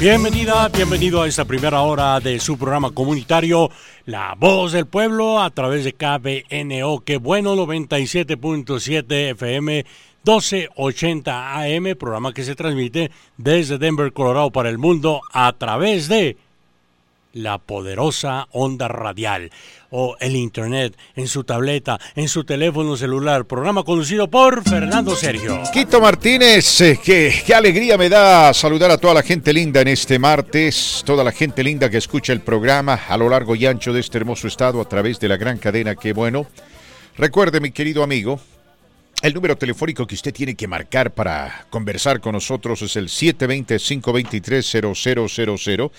Bienvenida, bienvenido a esta primera hora de su programa comunitario La Voz del Pueblo a través de KBNO, que bueno, 97.7 FM, 1280 AM, programa que se transmite desde Denver, Colorado, para el mundo a través de la poderosa onda radial o el internet, en su tableta, en su teléfono celular. Programa conducido por Fernando Sergio Quito Martínez. Qué alegría me da saludar a toda la gente linda en este martes, toda la gente linda que escucha el programa a lo largo y ancho de este hermoso estado a través de la gran cadena. Qué bueno. Recuerde, mi querido amigo, el número telefónico que usted tiene que marcar para conversar con nosotros es el 720-523-0000.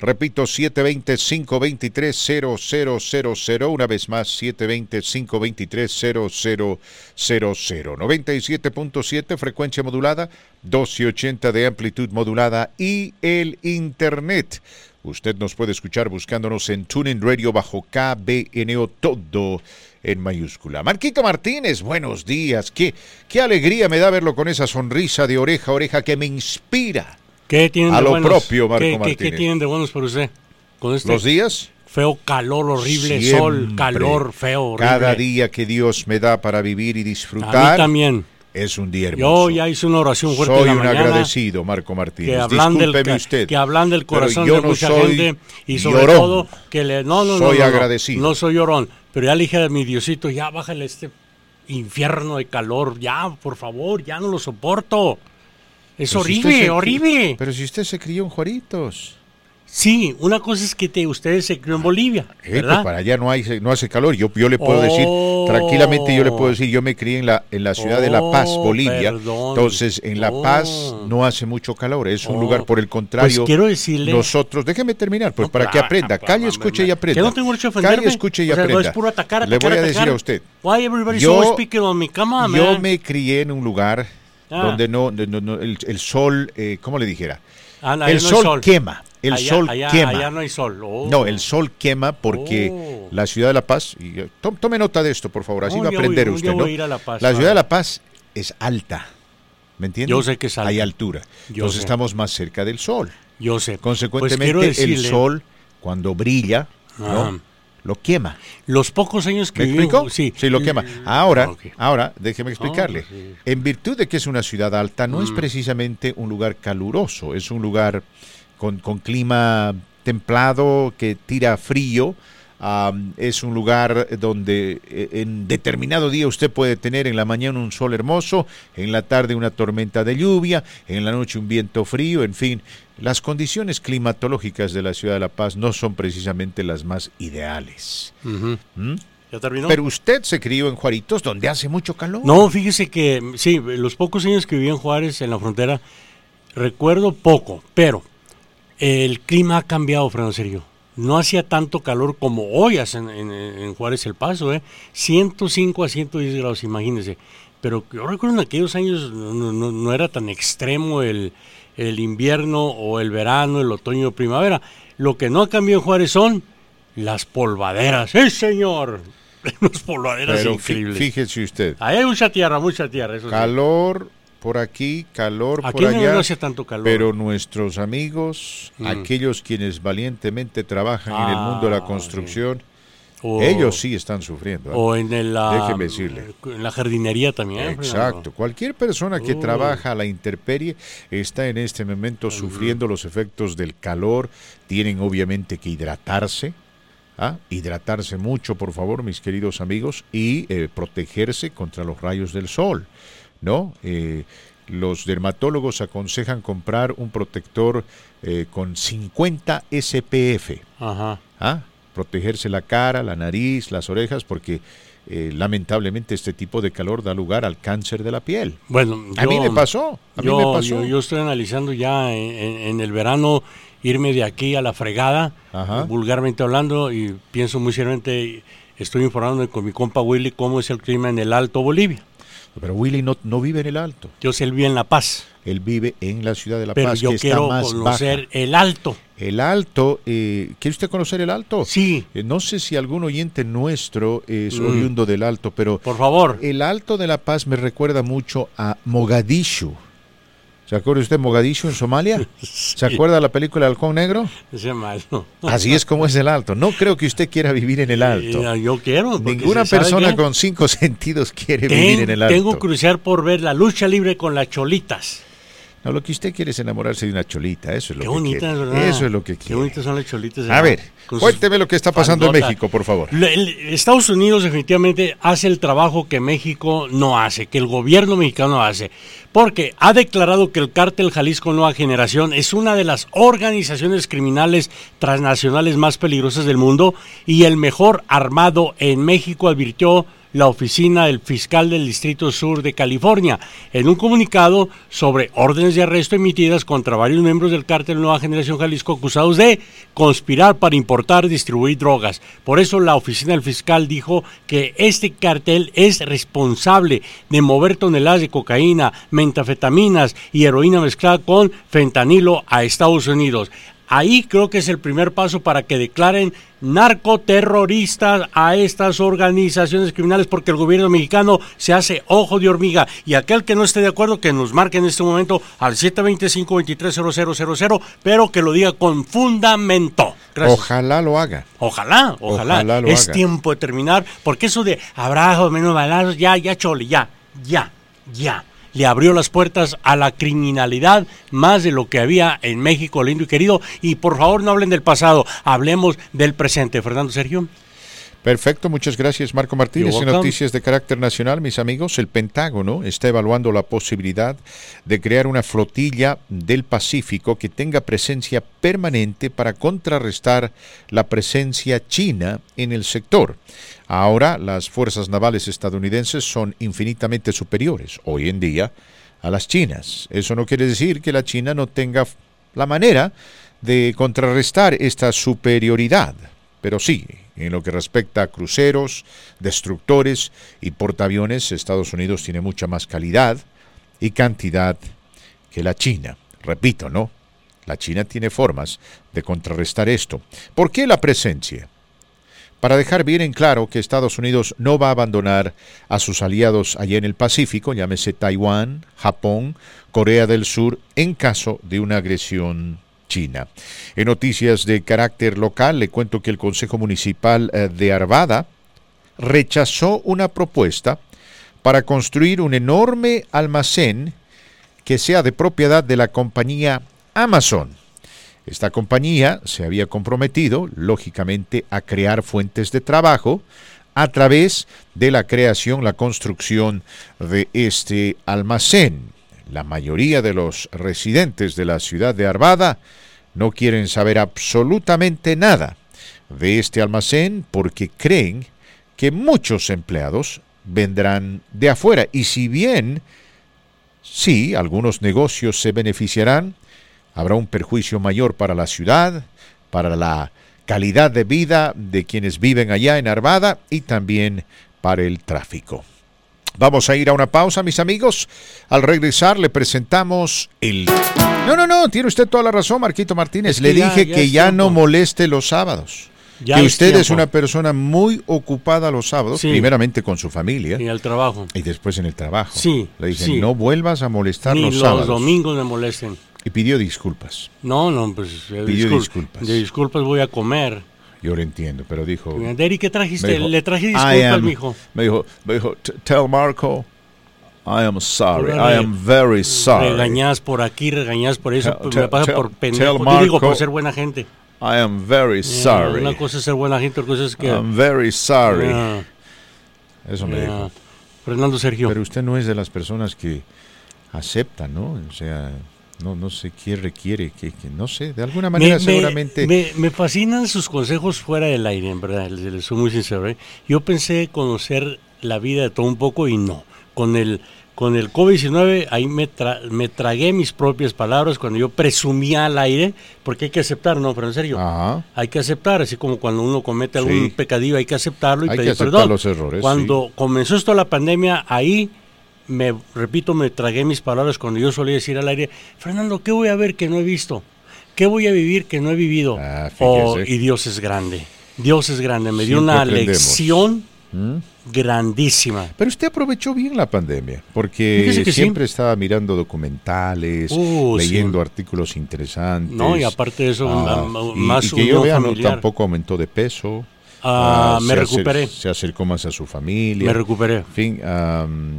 Repito, 720-523-0000. Una vez más, 720-523-0000. 97.7, frecuencia modulada, 1280 de amplitud modulada y el internet. Usted nos puede escuchar buscándonos en TuneIn Radio bajo KBNO, todo en mayúscula. Marquito Martínez, buenos días. Qué alegría me da verlo con esa sonrisa de oreja a oreja que me inspira. ¿Qué tienen a de lo buenos? Propio, Marco Martínez. ¿Qué tienen de buenos para usted? Con este ¿los días? Feo, calor horrible, siempre, sol, calor feo, horrible. Cada día que Dios me da para vivir y disfrutar. A mí también. Es un día hermoso. Yo ya hice una oración fuerte en la mañana. Soy un agradecido, Marco Martínez. Discúlpeme usted. Que hablan del corazón de mucha gente y sobre todo que le... No, soy agradecido. No soy llorón, pero ya le dije a mi Diosito, ya bájale este infierno de calor, ya, por favor, ya no lo soporto. Es horrible, horrible. Pero si usted se crió en Juaritos. Sí, una cosa es que ustedes se crió en Bolivia, ¿verdad? Pues para allá no hace calor. Yo le puedo decir, tranquilamente yo le puedo decir, yo me crié en la ciudad de La Paz, Bolivia. Perdón. Entonces, en La Paz no hace mucho calor. Es un lugar, por el contrario. Pues quiero decirle... Nosotros, déjeme terminar, pues para que aprenda. Calle, escuche y aprenda. Que no tengo mucho ofenderme. Calle, escuche y aprenda. O sea, es puro atacar, le voy a decir a usted. Why everybody's always picking on me? Come on, man. Yo me crié en un lugar donde no el sol, ¿cómo le dijera? El sol quema. El allá, sol allá, quema. Allá no hay sol. Oh. No, el sol quema porque la ciudad de La Paz, y tome nota de esto, por favor, así va a aprender usted, ¿no? La ciudad de La Paz es alta, ¿me entiendes? Yo sé que es alta. Hay altura. Entonces estamos más cerca del sol. Yo sé. Consecuentemente, pues decirle... el sol, cuando brilla, ¿no? Lo quema. Los pocos años que vivió. ¿Me explico? Sí, lo quema. Ahora, déjeme explicarle. Sí. En virtud de que es una ciudad alta, no es precisamente un lugar caluroso, es un lugar... Con clima templado que tira frío, es un lugar donde en determinado día usted puede tener en la mañana un sol hermoso, en la tarde una tormenta de lluvia, en la noche un viento frío, en fin, las condiciones climatológicas de la ciudad de La Paz no son precisamente las más ideales. Uh-huh. ¿Ya terminó? Pero usted se crió en Juaritos, donde hace mucho calor. No, fíjese que sí, los pocos años que viví en Juárez, en la frontera, recuerdo poco, pero... El clima ha cambiado, Fernando Sergio. No hacía tanto calor como hoy hacen en Juárez El Paso, 105 a 110 grados, imagínense. Pero yo recuerdo en aquellos años no era tan extremo el invierno o el verano, el otoño o primavera. Lo que no ha cambiado en Juárez son las polvaderas. ¡Sí, señor! Las polvaderas pero increíbles. Fíjese usted. Ahí hay mucha tierra, eso calor... Sí. Por aquí, calor por allá, no hace tanto calor. Pero nuestros amigos, aquellos quienes valientemente trabajan en el mundo de la construcción, ellos sí están sufriendo. O en déjeme decirle. En la jardinería también. Exacto, cualquier persona que trabaja a la intemperie está en este momento sufriendo los efectos del calor, tienen obviamente que hidratarse. Hidratarse mucho, por favor, mis queridos amigos, y protegerse contra los rayos del sol. ¿No? Los dermatólogos aconsejan comprar un protector con 50 SPF. Ajá. Protegerse la cara, la nariz, las orejas, porque lamentablemente este tipo de calor da lugar al cáncer de la piel. Bueno, a mí me pasó. Yo estoy analizando ya en el verano irme de aquí a la fregada, vulgarmente hablando, y pienso muy seriamente, estoy informándome con mi compa Willy cómo es el clima en el Alto Bolivia. Pero Willy no vive en el Alto. Yo sé, él vive en La Paz. Él vive en la ciudad de La Paz. Pero yo que quiero está más conocer baja. El Alto. El Alto. ¿Quiere usted conocer el Alto? Sí. No sé si algún oyente nuestro es oriundo del Alto, pero... Por favor. El Alto de La Paz me recuerda mucho a Mogadiscio. ¿Se acuerda usted Mogadiscio en Somalia? Sí. ¿Se acuerda la película Halcón Negro? Ese malo. Así es como es el alto. No creo que usted quiera vivir en el alto. Yo quiero. Ninguna persona con 5 sentidos quiere vivir en el alto. Tengo que cruzar por ver la lucha libre con las cholitas. No, lo que usted quiere es enamorarse de una cholita, eso es lo que quiere. ¿Verdad? Eso es lo que quiere. Qué bonitas son las cholitas. A ver, cuénteme lo que está pasando en México, por favor. Estados Unidos definitivamente hace el trabajo que México no hace, que el gobierno mexicano hace, porque ha declarado que el Cártel Jalisco Nueva Generación es una de las organizaciones criminales transnacionales más peligrosas del mundo y el mejor armado en México, advirtió la oficina del fiscal del Distrito Sur de California, en un comunicado sobre órdenes de arresto emitidas contra varios miembros del Cártel Nueva Generación Jalisco acusados de conspirar para importar y distribuir drogas. Por eso la oficina del fiscal dijo que este cartel es responsable de mover toneladas de cocaína, metanfetaminas y heroína mezclada con fentanilo a Estados Unidos. Ahí creo que es el primer paso para que declaren narcoterroristas a estas organizaciones criminales, porque el gobierno mexicano se hace ojo de hormiga. Y aquel que no esté de acuerdo, que nos marque en este momento al 725-230000, pero que lo diga con fundamento. Gracias. Ojalá lo haga. Ojalá lo haga. Es tiempo de terminar, porque eso de abrazo, menos balazos, ya. Le abrió las puertas a la criminalidad más de lo que había en México, lindo y querido. Y por favor, no hablen del pasado, hablemos del presente. Fernando Sergio. Perfecto, muchas gracias, Marco Martínez. En noticias de carácter nacional, mis amigos, el Pentágono está evaluando la posibilidad de crear una flotilla del Pacífico que tenga presencia permanente para contrarrestar la presencia china en el sector. Ahora, las fuerzas navales estadounidenses son infinitamente superiores, hoy en día, a las chinas. Eso no quiere decir que la China no tenga la manera de contrarrestar esta superioridad, pero sí. En lo que respecta a cruceros, destructores y portaaviones, Estados Unidos tiene mucha más calidad y cantidad que la China. Repito, ¿no? La China tiene formas de contrarrestar esto. ¿Por qué la presencia? Para dejar bien en claro que Estados Unidos no va a abandonar a sus aliados allá en el Pacífico, llámese Taiwán, Japón, Corea del Sur, en caso de una agresión china. En noticias de carácter local, le cuento que el Consejo Municipal de Arvada rechazó una propuesta para construir un enorme almacén que sea de propiedad de la compañía Amazon. Esta compañía se había comprometido, lógicamente, a crear fuentes de trabajo a través de la creación, la construcción de este almacén. La mayoría de los residentes de la ciudad de Arvada no quieren saber absolutamente nada de este almacén porque creen que muchos empleados vendrán de afuera. Y si bien, sí, algunos negocios se beneficiarán, habrá un perjuicio mayor para la ciudad, para la calidad de vida de quienes viven allá en Arvada y también para el tráfico. Vamos a ir a una pausa, mis amigos. Al regresar le presentamos el... No, tiene usted toda la razón, Marquito Martínez. Le dije que ya no moleste los sábados. Que usted es una persona muy ocupada los sábados, primeramente con su familia. Y al trabajo. Y después en el trabajo. Sí. Le dije, no vuelvas a molestar los sábados. Ni los domingos me molesten. Y pidió disculpas. No, pues... Pidió disculpas. De disculpas voy a comer. Yo lo entiendo, pero dijo... Daddy, ¿qué trajiste? Dijo, le traje disculpas, mijo. Me dijo, tell Marco, I am sorry, I am very sorry. Regañás por aquí, regañás por eso, me pasa por pendejo. Marco, digo, por ser buena gente. I am very sorry. Una cosa es ser buena gente, otra cosa es que... I am very sorry. Eso me dijo. Fernando Sergio. Pero usted no es de las personas que aceptan, ¿no? O sea... No sé qué requiere, que no sé, de alguna manera seguramente... Me fascinan sus consejos fuera del aire, en verdad, les soy muy sincero. Yo pensé conocer la vida de todo un poco y no. Con el COVID-19 ahí me tragué mis propias palabras cuando yo presumía al aire, porque hay que aceptar, ¿no, pero en serio? Ajá. Hay que aceptar, así como cuando uno comete algún pecadillo hay que aceptarlo y hay pedir perdón. Hay que aceptar los errores. Cuando comenzó esto la pandemia, ahí... me tragué mis palabras cuando yo solía decir al aire, Fernando, ¿qué voy a ver que no he visto? ¿Qué voy a vivir que no he vivido? Y Dios es grande, me dio una lección grandísima. Pero usted aprovechó bien la pandemia, porque siempre estaba mirando documentales, leyendo artículos interesantes. No, y aparte de eso, más y que yo vea, no, tampoco aumentó de peso. Me recuperé. Se acercó más a su familia. Me recuperé. En fin,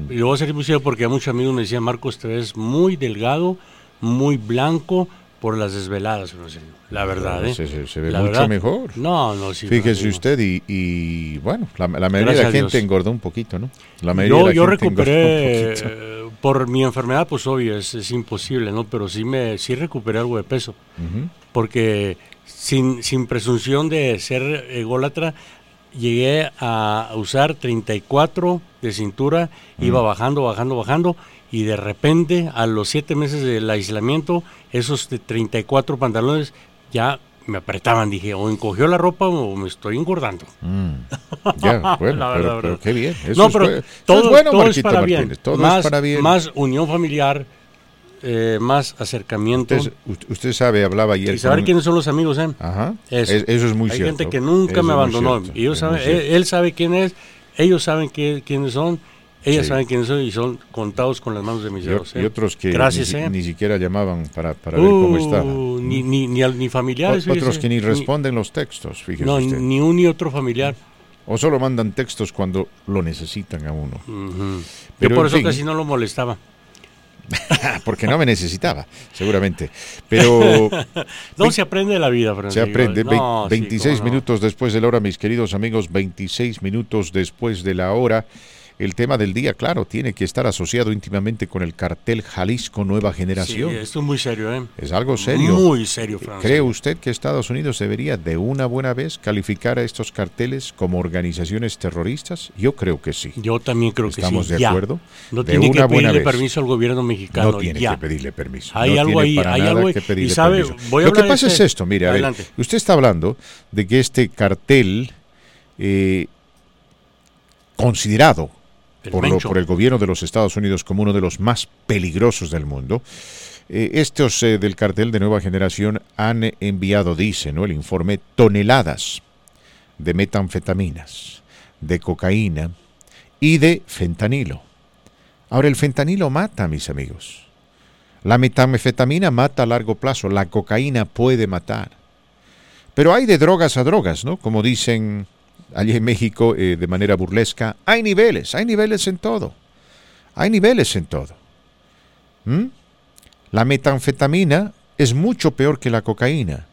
y lo voy a hacer muy serio porque a muchos amigos me decían: Marcos, te ves muy delgado, muy blanco por las desveladas. No sé, la verdad, no, ¿eh? Se ve la mucho verdad, mejor. No, sí. Fíjese usted, y bueno, la mayoría de la gente engordó un poquito, ¿no? La mayoría de la yo gente recuperé, por mi enfermedad, pues obvio, es imposible, ¿no? Pero sí recuperé algo de peso. Uh-huh. Porque sin presunción de ser ególatra, llegué a usar 34 de cintura, iba bajando, y de repente, a los 7 meses del aislamiento, esos de 34 pantalones ya me apretaban. Dije, o encogió la ropa o me estoy engordando. Ya, bueno, la verdad, pero qué bien. Todo es para bien. Más unión familiar. Más acercamiento. Usted sabe, hablaba ayer. Y saber quiénes son los amigos, ¿eh? Ajá. Eso es muy cierto. Hay gente que nunca me abandonó. Y él sabe quién es, ellos saben quiénes son, ellas saben quiénes son y son contados con las manos de mis dedos. Y otros que ni siquiera llamaban para ver cómo estaba. Ni familiares. Otros que ni responden los textos, fíjese. No, usted. Ni un ni otro familiar. O solo mandan textos cuando lo necesitan a uno. Uh-huh. Pero yo por eso casi no lo molestaba. Porque no me necesitaba, seguramente. Pero no se aprende la vida, Francisco. Se aprende. 26 minutos después de la hora, mis queridos amigos, 26 minutos después de la hora. El tema del día, claro, tiene que estar asociado íntimamente con el cartel Jalisco Nueva Generación. Sí, esto es muy serio, ¿eh? Es algo serio. Muy serio, Francisco. ¿Cree usted que Estados Unidos debería de una buena vez calificar a estos carteles como organizaciones terroristas? Yo creo que sí. Yo también creo que sí. ¿Estamos de acuerdo? No tiene que pedirle permiso al gobierno mexicano. No tiene que pedirle permiso. Hay algo ahí. Hay algo ahí. Lo que pasa es esto, mire, a ver, usted está hablando de que este cartel considerado por el gobierno de los Estados Unidos como uno de los más peligrosos del mundo. Estos del cartel de Nueva Generación han enviado, dice, ¿no?, el informe, toneladas de metanfetaminas, de cocaína y de fentanilo. Ahora, el fentanilo mata, mis amigos. La metanfetamina mata a largo plazo, la cocaína puede matar. Pero hay de drogas a drogas, ¿no? Como dicen allí en México, de manera burlesca, hay niveles en todo. La metanfetamina es mucho peor que la cocaína,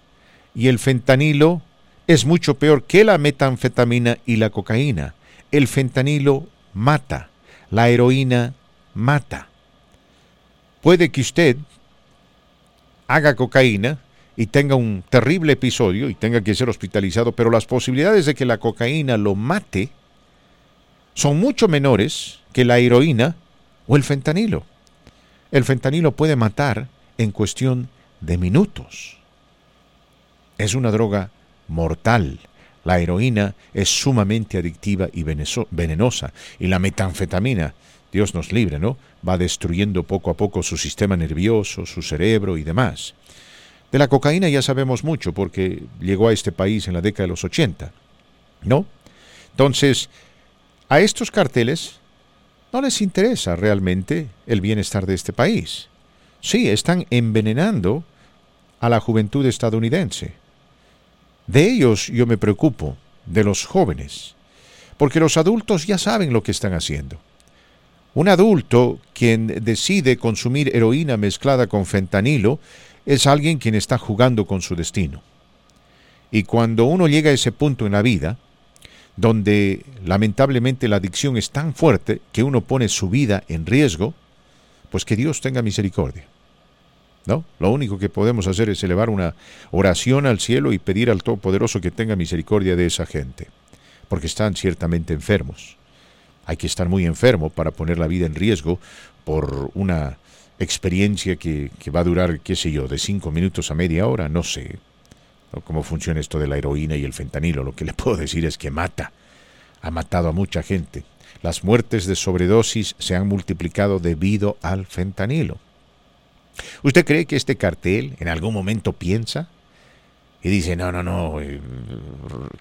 y el fentanilo es mucho peor que la metanfetamina y la cocaína. El fentanilo mata, la heroína mata. Puede que usted haga cocaína y tenga un terrible episodio y tenga que ser hospitalizado, pero las posibilidades de que la cocaína lo mate son mucho menores que la heroína o el fentanilo. El fentanilo puede matar en cuestión de minutos. Es una droga mortal. La heroína es sumamente adictiva y venenosa, y la metanfetamina, Dios nos libre, ¿no?, va destruyendo poco a poco su sistema nervioso, su cerebro y demás. De la cocaína ya sabemos mucho porque llegó a este país en la década de los 80, ¿no? Entonces, a estos carteles no les interesa realmente el bienestar de este país. Sí, están envenenando a la juventud estadounidense. De ellos yo me preocupo, de los jóvenes, porque los adultos ya saben lo que están haciendo. Un adulto quien decide consumir heroína mezclada con fentanilo es alguien quien está jugando con su destino. Y cuando uno llega a ese punto en la vida, donde lamentablemente la adicción es tan fuerte que uno pone su vida en riesgo, pues que Dios tenga misericordia, ¿no? Lo único que podemos hacer es elevar una oración al cielo y pedir al Todopoderoso que tenga misericordia de esa gente, porque están ciertamente enfermos. Hay que estar muy enfermo para poner la vida en riesgo por una experiencia que va a durar, qué sé yo, de 5 minutos a media hora, no sé, ¿no?, cómo funciona esto de la heroína y el fentanilo. Lo que le puedo decir es que mata, ha matado a mucha gente. Las muertes de sobredosis se han multiplicado debido al fentanilo. ¿Usted cree que este cartel en algún momento piensa y dice, no,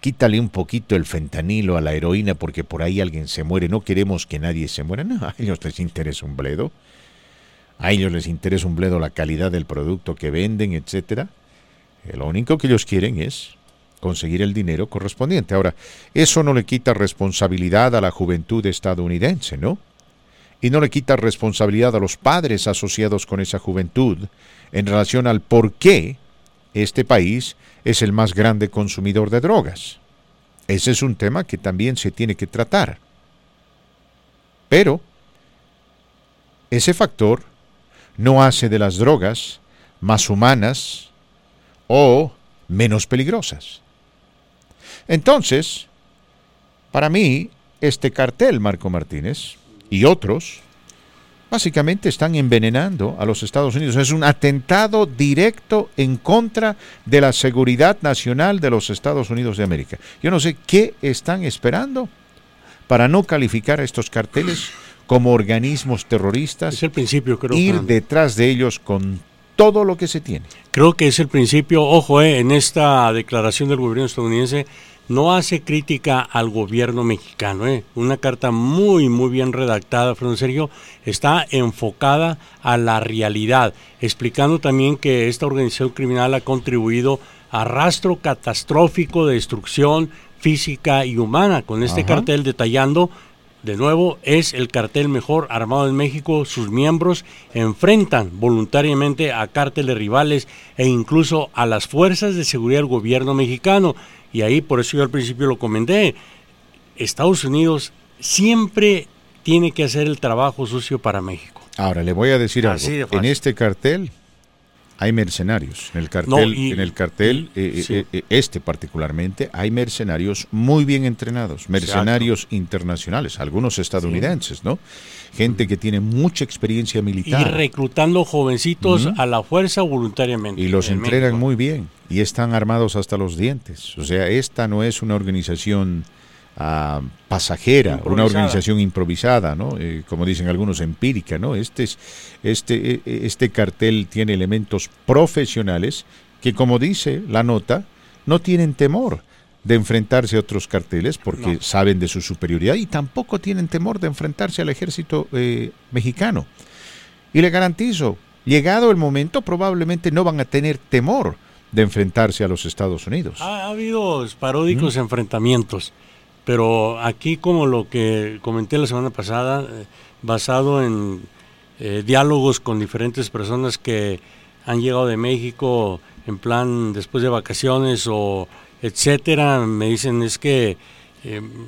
quítale un poquito el fentanilo a la heroína porque por ahí alguien se muere, no queremos que nadie se muera. No, a ellos les interesa un bledo. A ellos les interesa un bledo la calidad del producto que venden, etcétera. Lo único que ellos quieren es conseguir el dinero correspondiente. Ahora, eso no le quita responsabilidad a la juventud estadounidense, ¿no? Y no le quita responsabilidad a los padres asociados con esa juventud en relación al por qué este país es el más grande consumidor de drogas. Ese es un tema que también se tiene que tratar. Pero ese factor no hace de las drogas más humanas o menos peligrosas. Entonces, para mí, este cartel, Marco Martínez, y otros, básicamente están envenenando a los Estados Unidos. Es un atentado directo en contra de la seguridad nacional de los Estados Unidos de América. Yo no sé qué están esperando para no calificar a estos carteles como organismos terroristas. Es el principio, creo. Ir detrás de ellos con todo lo que se tiene. Creo que es el principio. Ojo, en esta declaración del gobierno estadounidense no hace crítica al gobierno mexicano. Una carta muy bien redactada, Francisco, está enfocada a la realidad, explicando también que esta organización criminal ha contribuido a rastro catastrófico de destrucción física y humana. Con este cartel detallando, de nuevo, es el cartel mejor armado en México. Sus miembros enfrentan voluntariamente a cárteles rivales e incluso a las fuerzas de seguridad del gobierno mexicano. Y ahí, por eso yo al principio lo comenté, Estados Unidos siempre tiene que hacer el trabajo sucio para México. Ahora, le voy a decir algo. En este cartel hay mercenarios. En el cartel, este particularmente, hay mercenarios muy bien entrenados, mercenarios internacionales, algunos estadounidenses, ¿no? Gente que tiene mucha experiencia militar. Y reclutando jovencitos a la fuerza voluntariamente. Y los entrenan muy bien, y están armados hasta los dientes. O sea, esta no es una organización pasajera, una organización improvisada, ¿no? Como dicen algunos, empírica, ¿no? Este cartel tiene elementos profesionales que, como dice la nota, no tienen temor de enfrentarse a otros carteles porque saben de su superioridad, y tampoco tienen temor de enfrentarse al ejército mexicano. Y le garantizo, llegado el momento, probablemente no van a tener temor de enfrentarse a los Estados Unidos. Ha habido paródicos enfrentamientos. Pero aquí, como lo que comenté la semana pasada, basado en diálogos con diferentes personas que han llegado de México en plan después de vacaciones o etcétera, me dicen es que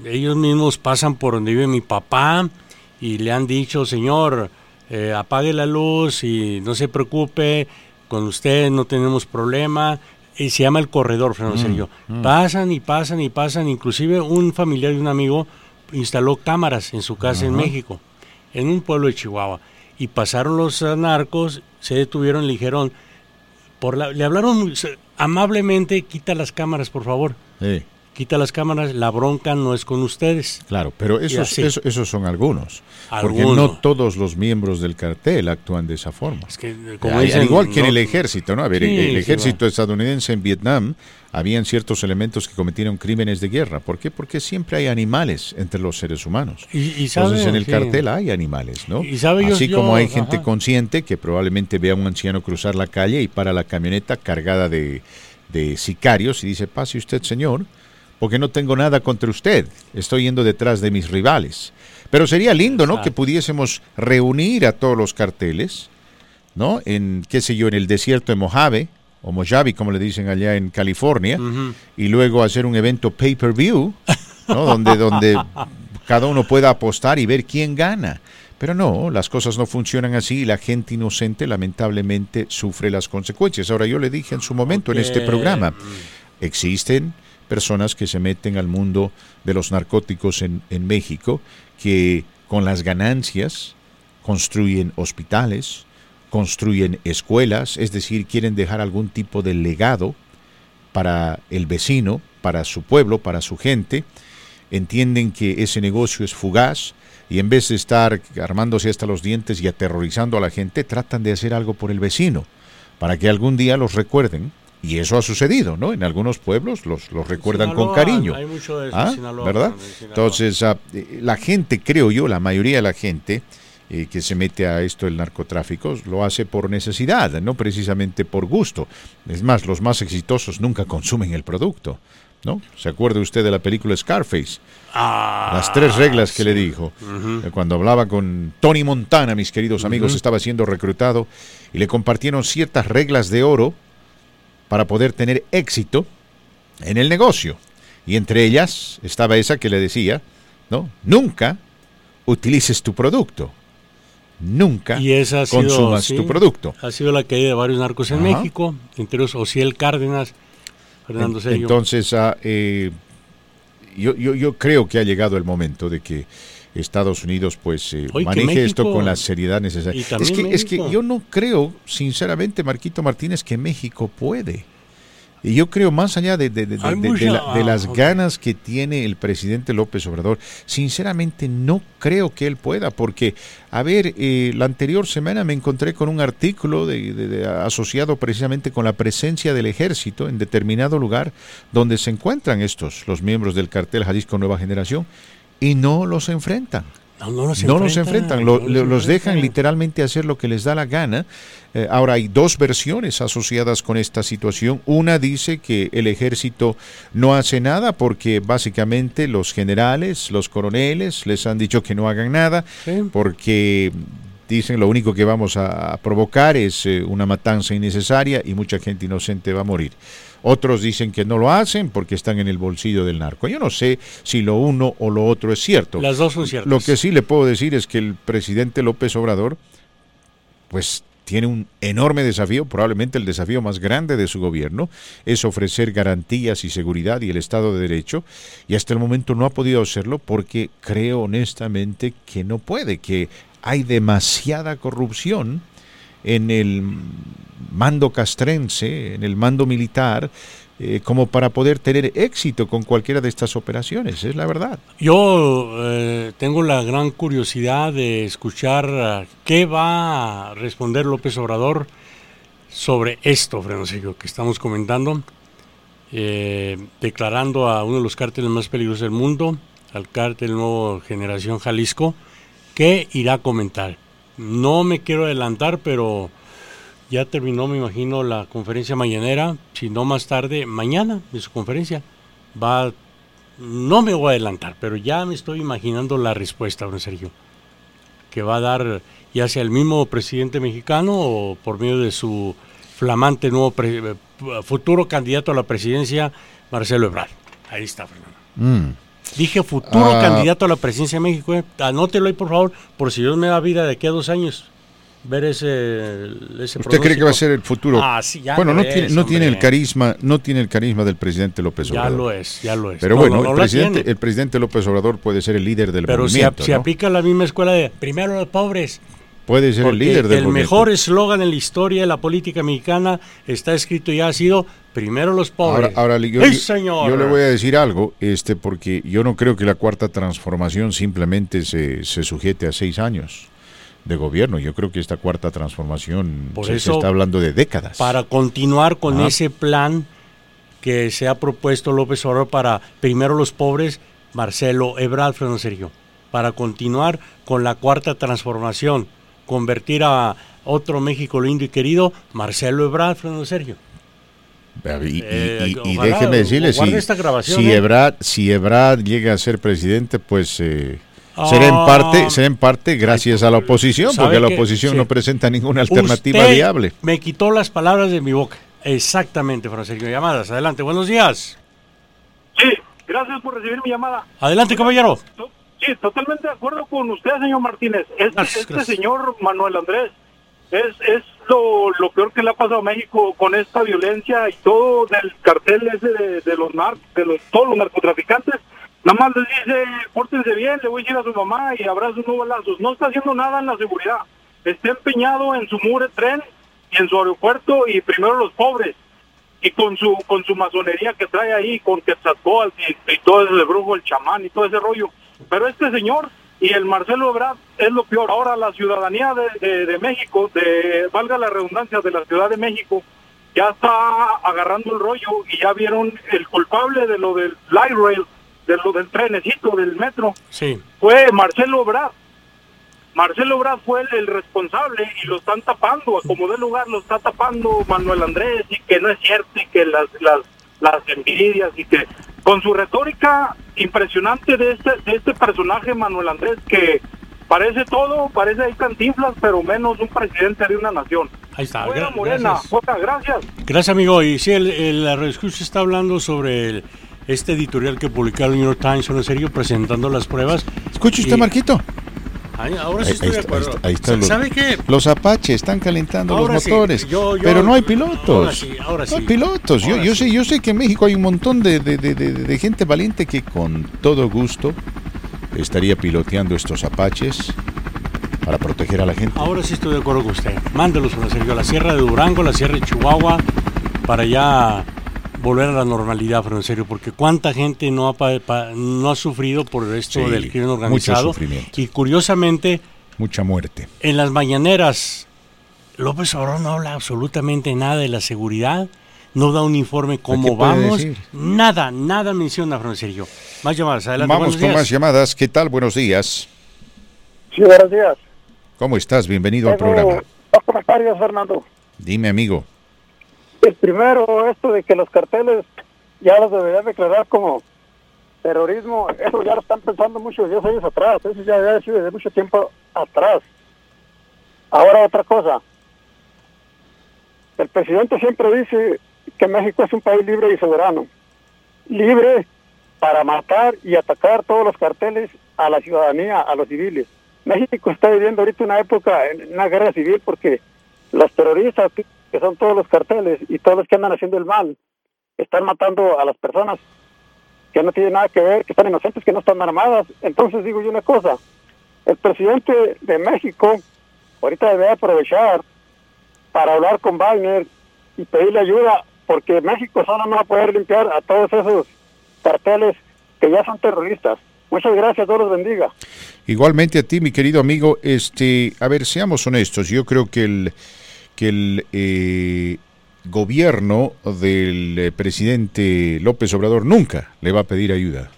ellos mismos pasan por donde vive mi papá y le han dicho, señor, apague la luz y no se preocupe, con usted no tenemos problema. Y se llama el corredor, Fernando Sergio. Pasan. Inclusive un familiar de un amigo instaló cámaras en su casa en México, en un pueblo de Chihuahua. Y pasaron los narcos, se detuvieron, le dijeron, le hablaron amablemente, quita las cámaras, por favor. Sí. Quita las cámaras, la bronca no es con ustedes. Claro, pero esos son algunos. Porque no todos los miembros del cartel actúan de esa forma. Es que, dicen, igual que en el ejército, ¿no? A ver, el ejército estadounidense en Vietnam, habían ciertos elementos que cometieron crímenes de guerra. ¿Por qué? Porque siempre hay animales entre los seres humanos. Entonces, en el cartel hay animales, ¿no? Como hay gente consciente que probablemente vea a un anciano cruzar la calle y para la camioneta cargada de sicarios y dice, pase usted, señor, porque no tengo nada contra usted, estoy yendo detrás de mis rivales. Pero sería lindo, ¿no?, que pudiésemos reunir a todos los carteles, ¿no?, en, qué sé yo, en el desierto de Mojave, o Mojave, como le dicen allá en California, y luego hacer un evento pay-per-view, ¿no?, donde cada uno pueda apostar y ver quién gana. Pero no, las cosas no funcionan así y la gente inocente lamentablemente sufre las consecuencias. Ahora, yo le dije en su momento en este programa, existen personas que se meten al mundo de los narcóticos en México, que con las ganancias construyen hospitales, construyen escuelas, es decir, quieren dejar algún tipo de legado para el vecino, para su pueblo, para su gente. Entienden que ese negocio es fugaz y en vez de estar armándose hasta los dientes y aterrorizando a la gente, tratan de hacer algo por el vecino, para que algún día los recuerden Y eso ha sucedido, ¿no? En algunos pueblos los recuerdan Sinaloa, con cariño. Hay mucho de eso, ¿ah? Sinaloa, ¿verdad? Entonces, la gente, creo yo, la mayoría de la gente que se mete a esto del narcotráfico lo hace por necesidad, no precisamente por gusto. Es más, los más exitosos nunca consumen el producto, ¿no? ¿Se acuerda usted de la película Scarface? Ah, las tres reglas que le dijo. Uh-huh. Cuando hablaba con Tony Montana, mis queridos amigos, estaba siendo reclutado y le compartieron ciertas reglas de oro para poder tener éxito en el negocio. Y entre ellas estaba esa que le decía, ¿no? Nunca utilices tu producto. Nunca consumas tu producto. Ha sido la caída de varios narcos en México, entre ellos Ociel Cárdenas, Fernando Sello. Entonces, yo creo que ha llegado el momento de que Estados Unidos pues maneje México, esto con la seriedad necesaria. Es que yo no creo, sinceramente, Marquito Martínez, que México puede. Y yo creo, más allá de las ganas que tiene el presidente López Obrador, sinceramente no creo que él pueda, porque, a ver, la anterior semana me encontré con un artículo asociado precisamente con la presencia del ejército en determinado lugar donde se encuentran los miembros del Cartel Jalisco Nueva Generación, y no los enfrentan. No los enfrentan, los dejan literalmente hacer lo que les da la gana. Ahora hay dos versiones asociadas con esta situación. Una dice que el ejército no hace nada porque básicamente los generales, los coroneles les han dicho que no hagan nada porque dicen lo único que vamos a provocar es una matanza innecesaria y mucha gente inocente va a morir. Otros dicen que no lo hacen porque están en el bolsillo del narco. Yo no sé si lo uno o lo otro es cierto. Las dos son ciertas. Lo que sí le puedo decir es que el presidente López Obrador pues tiene un enorme desafío, probablemente el desafío más grande de su gobierno, es ofrecer garantías y seguridad y el Estado de Derecho, y hasta el momento no ha podido hacerlo porque creo honestamente que no puede, que hay demasiada corrupción en el mando castrense, en el mando militar, como para poder tener éxito con cualquiera de estas operaciones, es la verdad. Yo tengo la gran curiosidad de escuchar qué va a responder López Obrador sobre esto, Francisco, que estamos comentando, declarando a uno de los cárteles más peligrosos del mundo, al Cártel Nueva Generación Jalisco, que irá a comentar. No me quiero adelantar, pero ya terminó, me imagino, la conferencia mañanera, si no más tarde, mañana, de su conferencia. No me voy a adelantar, pero ya me estoy imaginando la respuesta, don Sergio, que va a dar ya sea el mismo presidente mexicano o por medio de su flamante nuevo futuro candidato a la presidencia, Marcelo Ebrard. Ahí está, Fernando. Dije futuro candidato a la presidencia de México. Anótelo ahí, por favor, por si Dios me da vida de aquí a 2 años. Ver ese ¿Usted cree que va a ser el futuro? Sí, bueno, no tiene el carisma del presidente López Obrador. Ya lo es. Pero el presidente López Obrador puede ser el líder del movimiento. Pero si aplica la misma escuela de primero los pobres. Puede ser el líder del movimiento. El mejor eslogan en la historia de la política mexicana está escrito y ha sido primero los pobres. Ahora yo le voy a decir algo, porque yo no creo que la cuarta transformación simplemente se sujete a 6 años de gobierno. Yo creo que esta cuarta transformación se está hablando de décadas. Para continuar con ese plan que se ha propuesto López Obrador para primero los pobres, Marcelo Ebrard, Fernando Sergio, para continuar con la cuarta transformación, convertir a otro México lindo y querido, Marcelo Ebrard, Fernando Sergio. Y ojalá, déjeme decirle, si Ebrard llega a ser presidente, pues será en parte gracias a la oposición, porque la oposición no presenta ninguna alternativa viable. Me quitó las palabras de mi boca. Exactamente, Fernando Sergio. Llamadas, adelante, buenos días. Sí, gracias por recibir mi llamada. Adelante, caballero. Sí, totalmente de acuerdo con usted, señor Martínez. Gracias. Señor Manuel Andrés es lo peor que le ha pasado a México con esta violencia y todo del cartel ese de todos los narcotraficantes. Nada más les dice, pórtense bien, le voy a decir a su mamá y habrá sus nuevos lazos. No está haciendo nada en la seguridad. Está empeñado en su muro de tren y en su aeropuerto y primero los pobres. Y con su masonería que trae ahí, con Quetzalcóatl y todo ese brujo, el chamán y todo ese rollo. Pero este señor y el Marcelo Ebrard es lo peor. Ahora la ciudadanía de México, valga la redundancia, de la Ciudad de México, ya está agarrando el rollo y ya vieron el culpable de lo del light rail, de lo del trenecito, del metro. Sí. Fue Marcelo Ebrard. Marcelo Ebrard fue el responsable y lo están tapando, a como de lugar lo está tapando Manuel Andrés, y que no es cierto, y que las envidias, y que con su retórica impresionante de este personaje Manuel Andrés, que parece todo, parece ahí Cantinflas, pero menos un presidente de una nación. Ahí está. Buena Morena, Jota, gracias. Gracias, amigo. Y sí, la redescucha está hablando sobre este editorial que publicó el New York Times, en serio, presentando las pruebas. Escuche usted, Marquito. Ahí, ahora sí estoy de acuerdo. Ahí está ¿Sabe qué? Los apaches están calentando ahora los motores, sí, pero no hay pilotos. Ahora sí. No hay pilotos. Yo sé que en México hay un montón de gente valiente que con todo gusto estaría piloteando estos apaches para proteger a la gente. Ahora sí estoy de acuerdo con usted. Mándelos a la Sierra de Durango, la Sierra de Chihuahua, para allá volver a la normalidad, Francisco, porque cuánta gente no ha sufrido por esto del crimen organizado. Mucho sufrimiento. Y curiosamente, mucha muerte. En las mañaneras, López Obrador no habla absolutamente nada de la seguridad, no da un informe cómo vamos, nada menciona, Francisco. Más llamadas, adelante. Vamos con más llamadas. ¿Qué tal? Buenos días. Sí, buenos días. ¿Cómo estás? Bienvenido al programa. Dos comentarios, Fernando. Dime, amigo. El primero, esto de que los carteles ya los deberían declarar como terrorismo, eso ya lo están pensando muchos años atrás, eso ya había sido desde mucho tiempo atrás. Ahora otra cosa, el presidente siempre dice que México es un país libre y soberano, libre para matar y atacar todos los carteles a la ciudadanía, a los civiles. México está viviendo ahorita una época, una guerra civil, porque los terroristas, que son todos los carteles y todos los que andan haciendo el mal, están matando a las personas que no tienen nada que ver, que están inocentes, que no están armadas. Entonces digo yo una cosa, el presidente de México ahorita debe aprovechar para hablar con Wagner y pedirle ayuda, porque México solo no va a poder limpiar a todos esos carteles que ya son terroristas. Muchas gracias, Dios los bendiga. Igualmente a ti, mi querido amigo. A ver, seamos honestos, yo creo que el gobierno del presidente López Obrador nunca le va a pedir ayuda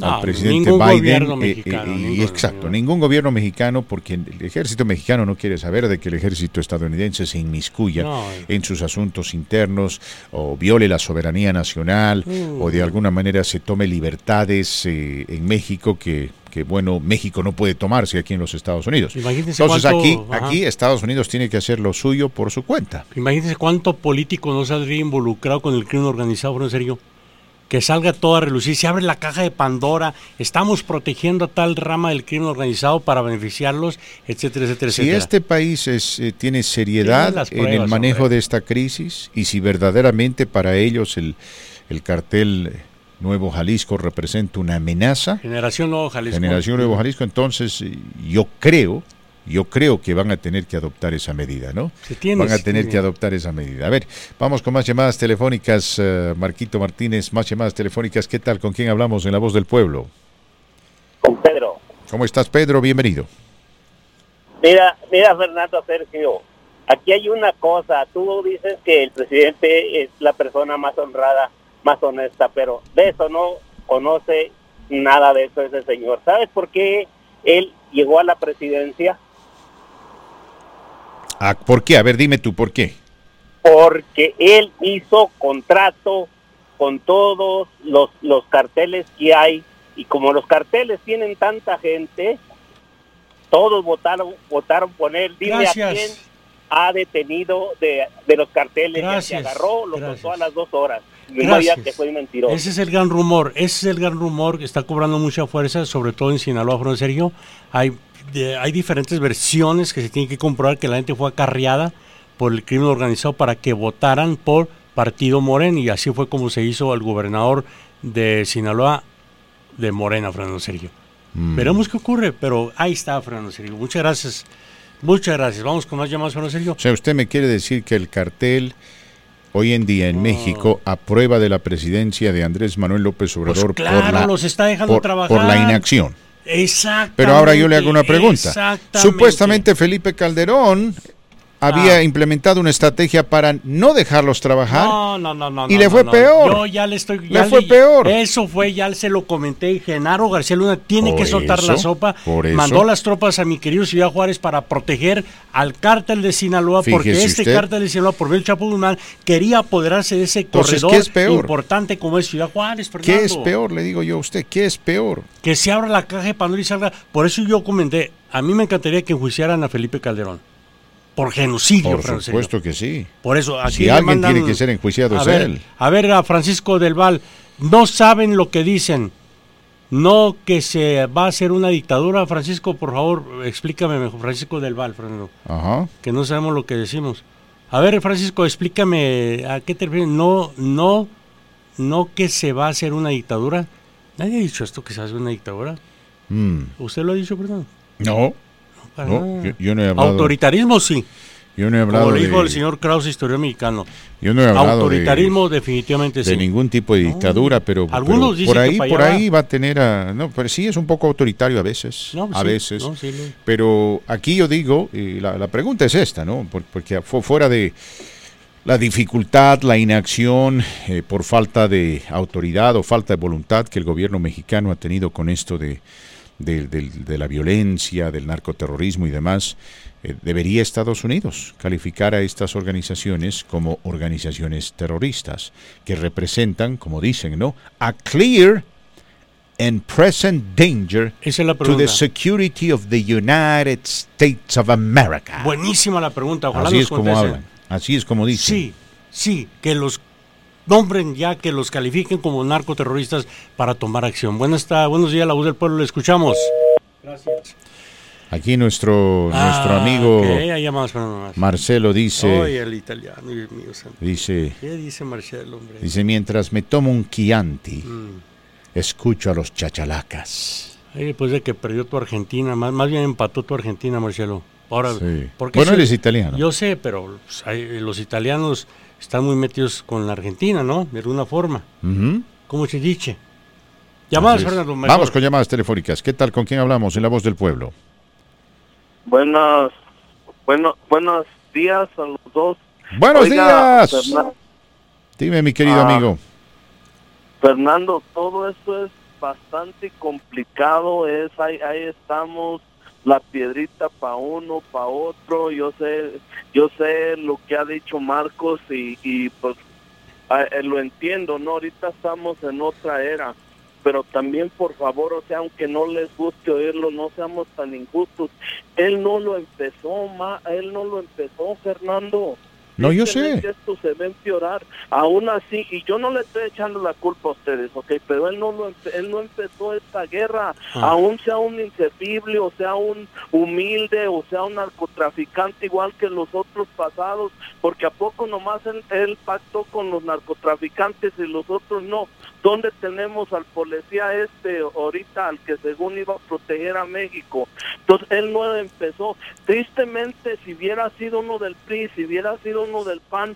al presidente Biden. Ningún gobierno mexicano, porque el ejército mexicano no quiere saber de que el ejército estadounidense se inmiscuya en sus asuntos internos o viole la soberanía nacional o de alguna manera se tome libertades en México que bueno, México no puede tomarse aquí en los Estados Unidos. Imagínense. Entonces aquí Estados Unidos tiene que hacer lo suyo por su cuenta. Imagínense cuánto político no saldría involucrado con el crimen organizado, pero en serio, que salga todo a relucir, se abre la caja de Pandora, estamos protegiendo a tal rama del crimen organizado para beneficiarlos, etcétera, etcétera, etcétera. Si este país tiene seriedad en el manejo de esta crisis, y si verdaderamente para ellos el cartel Nuevo Jalisco representa una amenaza. Generación Nuevo Jalisco, entonces yo creo que van a tener que adoptar esa medida, ¿no? A ver, vamos con más llamadas telefónicas, Marquito Martínez, más llamadas telefónicas. ¿Qué tal? ¿Con quién hablamos en La Voz del Pueblo? Con Pedro. ¿Cómo estás, Pedro? Bienvenido. Mira, Fernando, Sergio, aquí hay una cosa. Tú dices que el presidente es la persona más honrada, más honesta, pero de eso no conoce nada de eso ese señor. ¿Sabes por qué él llegó a la presidencia? Ah, ¿por qué? A ver, dime tú, ¿por qué? Porque él hizo contrato con todos los carteles que hay, y como los carteles tienen tanta gente, todos votaron por él. Dime a quién ha detenido de los carteles. Gracias. Que se agarró, lo soltó a las 2 horas. Que fue mentiroso. Ese es el gran rumor que está cobrando mucha fuerza, sobre todo en Sinaloa, Juan Sergio. Hay diferentes versiones que se tienen que comprobar, que la gente fue acarreada por el crimen organizado para que votaran por Partido Morena, y así fue como se hizo al gobernador de Sinaloa de Morena, Fernando Sergio. Veremos qué ocurre, pero ahí está, Fernando Sergio. Muchas gracias. Vamos con más llamadas, Fernando Sergio. O sea, usted me quiere decir que el cartel hoy en día en México, a prueba de la presidencia de Andrés Manuel López Obrador, pues claro, los está dejando trabajar por la inacción. Exactamente. Pero ahora yo le hago una pregunta. Supuestamente Felipe Calderón había implementado una estrategia para no dejarlos trabajar. Y le fue peor. Yo ya le estoy... Ya le fue peor. Eso fue, ya se lo comenté. Genaro García Luna tiene que soltar la sopa. Mandó las tropas a mi querido Ciudad Juárez para proteger al cártel de Sinaloa. Fíjese porque cártel de Sinaloa, por ver el Chapo Guzmán, quería apoderarse de ese corredor importante como es Ciudad Juárez, Fernando. ¿Qué es peor? Le digo yo a usted, ¿qué es peor? Que se abra la caja de Pandora y salga. Por eso yo comenté, a mí me encantaría que enjuiciaran a Felipe Calderón. Por genocidio, por Francisco. Por supuesto que sí. Por eso, aquí si alguien mandan, tiene que ser enjuiciado es él. A ver, a Francisco del Val, no saben lo que dicen. No que se va a hacer una dictadura. Francisco, por favor, explícame mejor. Francisco del Val, Fernando. Ajá. Que no sabemos lo que decimos. A ver, Francisco, explícame a qué te refieres. No que se va a hacer una dictadura. Nadie ha dicho esto, que se hace una dictadura. ¿Usted lo ha dicho, Fernando? No. No, yo no he hablado. Autoritarismo sí. Yo no he hablado. Como dijo el señor Krause, historiador mexicano. Yo no he hablado. Autoritarismo definitivamente sí. De ningún tipo de dictadura, pero algunos dicen por ahí va a tener no, pero sí es un poco autoritario a veces, no, a veces. No, sí, no. Pero aquí yo digo, la pregunta es esta, ¿no? Porque fuera de la dificultad, la inacción por falta de autoridad o falta de voluntad que el gobierno mexicano ha tenido con esto de la violencia, del narcoterrorismo y demás, debería Estados Unidos calificar a estas organizaciones como organizaciones terroristas que representan, como dicen, ¿no?, a clear and present danger to the security of the United States of America. Buenísima la pregunta, ojalá así nos contesten. Así es como hablan, así es como dicen. Sí, que los nombren ya, que los califiquen como narcoterroristas para tomar acción. Buenos días, La Voz del Pueblo, le escuchamos. Gracias. Aquí nuestro amigo Marcelo dice... Oye, el italiano, Dios mío, santo. Dice... ¿Qué dice Marcelo, hombre? Dice, mientras me tomo un Chianti, escucho a los chachalacas. Después de que perdió tu Argentina, más bien empató tu Argentina, Marcelo. Ahora, sí. Bueno, él es italiano. Yo sé, pero pues, los italianos... están muy metidos con la Argentina, ¿no? De alguna forma. Uh-huh. ¿Cómo se dice? Llamadas, Fernando. Vamos con llamadas telefónicas. ¿Qué tal? ¿Con quién hablamos? En La Voz del Pueblo. Buenos días a los dos. ¡Buenos días! Dime, mi querido amigo. Fernando, todo esto es bastante complicado. Ahí estamos... la piedrita para uno, para otro. Yo sé lo que ha dicho Marcos y pues lo entiendo, ¿no? Ahorita estamos en otra era, pero también, por favor, o sea, aunque no les guste oírlo, no seamos tan injustos. Él no lo empezó, Fernando. No, yo sé. Esto se va a empeorar. Aún así, y yo no le estoy echando la culpa a ustedes, ¿ok? Pero él no empezó esta guerra. Aún sea un inservible, o sea un humilde, o sea un narcotraficante igual que los otros pasados, porque a poco nomás él pactó con los narcotraficantes y los otros no. ¿Dónde tenemos al policía ahorita, al que según iba a proteger a México? Entonces, él no empezó. Tristemente, si hubiera sido uno del PRI, si hubiera sido uno del PAN,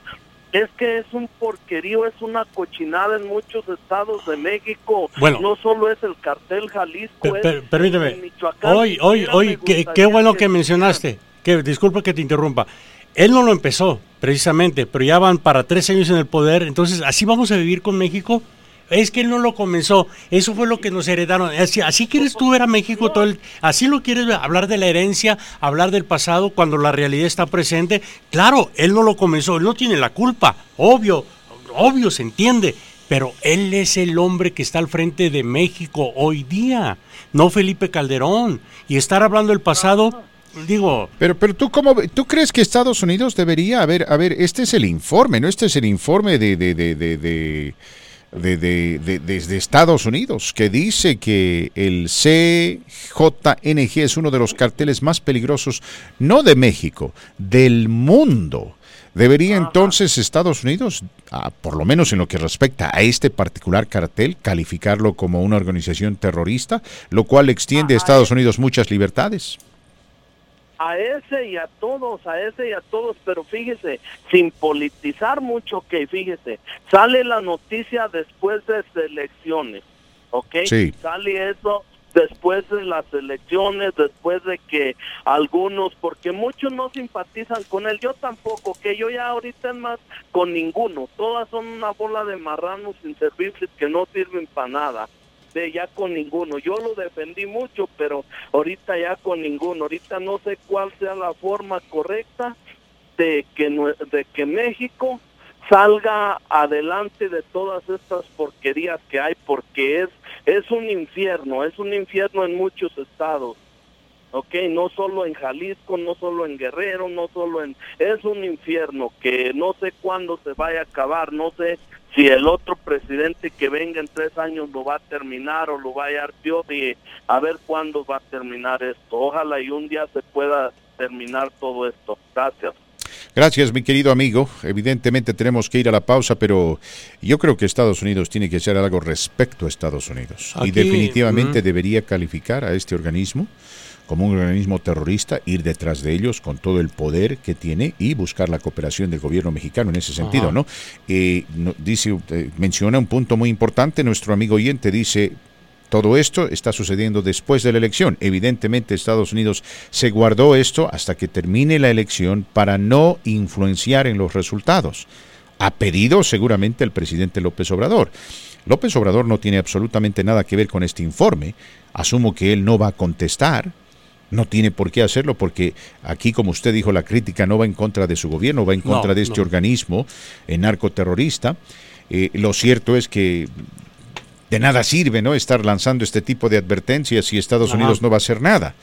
es que es un porquerío, es una cochinada en muchos estados de México. Bueno, no solo es el cartel Jalisco, permíteme, Michoacán. Hoy qué bueno que mencionaste, que disculpa que te interrumpa. Él no lo empezó, precisamente, pero ya van para 3 años en el poder, entonces, ¿así vamos a vivir con México? Es que él no lo comenzó, eso fue lo que nos heredaron. Así quieres tú ver a México, así lo quieres ver, hablar de la herencia, hablar del pasado cuando la realidad está presente. Claro, él no lo comenzó, él no tiene la culpa, obvio, se entiende, pero él es el hombre que está al frente de México hoy día, no Felipe Calderón, y estar hablando del pasado... Digo, pero tú crees que Estados Unidos debería, a ver, este es el informe, ¿no? Este es el informe desde Estados Unidos, que dice que el CJNG es uno de los carteles más peligrosos, no de México, del mundo. ¿Debería entonces Estados Unidos, por lo menos en lo que respecta a este particular cartel, calificarlo como una organización terrorista, lo cual extiende a Estados Unidos muchas libertades? A ese y a todos, pero fíjese, sin politizar mucho, que fíjese, sale la noticia después de elecciones, ¿ok? Sí. Sale eso, después de las elecciones, después de que algunos, porque muchos no simpatizan con él, yo tampoco, que yo ya ahorita es más con ninguno, todas son una bola de marranos inservibles que no sirven para nada, de ya con ninguno, yo lo defendí mucho, pero ahorita ya con ninguno, ahorita no sé cuál sea la forma correcta de que México salga adelante de todas estas porquerías que hay, porque es un infierno en muchos estados, okay, no solo en Jalisco, no solo en Guerrero, es un infierno que no sé cuándo se vaya a acabar, no sé si el otro presidente que venga en 3 años lo va a terminar o lo va a hallar Dios, y a ver cuándo va a terminar esto, ojalá y un día se pueda terminar todo esto. Gracias. Gracias, mi querido amigo. Evidentemente tenemos que ir a la pausa, pero yo creo que Estados Unidos tiene que hacer algo respecto a Estados Unidos. Aquí, y definitivamente debería calificar a este organismo como un organismo terrorista, ir detrás de ellos con todo el poder que tiene y buscar la cooperación del gobierno mexicano en ese sentido, ¿no? Menciona un punto muy importante, nuestro amigo oyente dice... Todo esto está sucediendo después de la elección. Evidentemente, Estados Unidos se guardó esto hasta que termine la elección para no influenciar en los resultados. A pedido, seguramente, el presidente López Obrador. López Obrador no tiene absolutamente nada que ver con este informe. Asumo que él no va a contestar. No tiene por qué hacerlo porque aquí, como usted dijo, la crítica no va en contra de su gobierno, va en contra de este organismo narcoterrorista. Lo cierto es que... De nada sirve, ¿no?, estar lanzando este tipo de advertencias si Estados Unidos no va a hacer nada.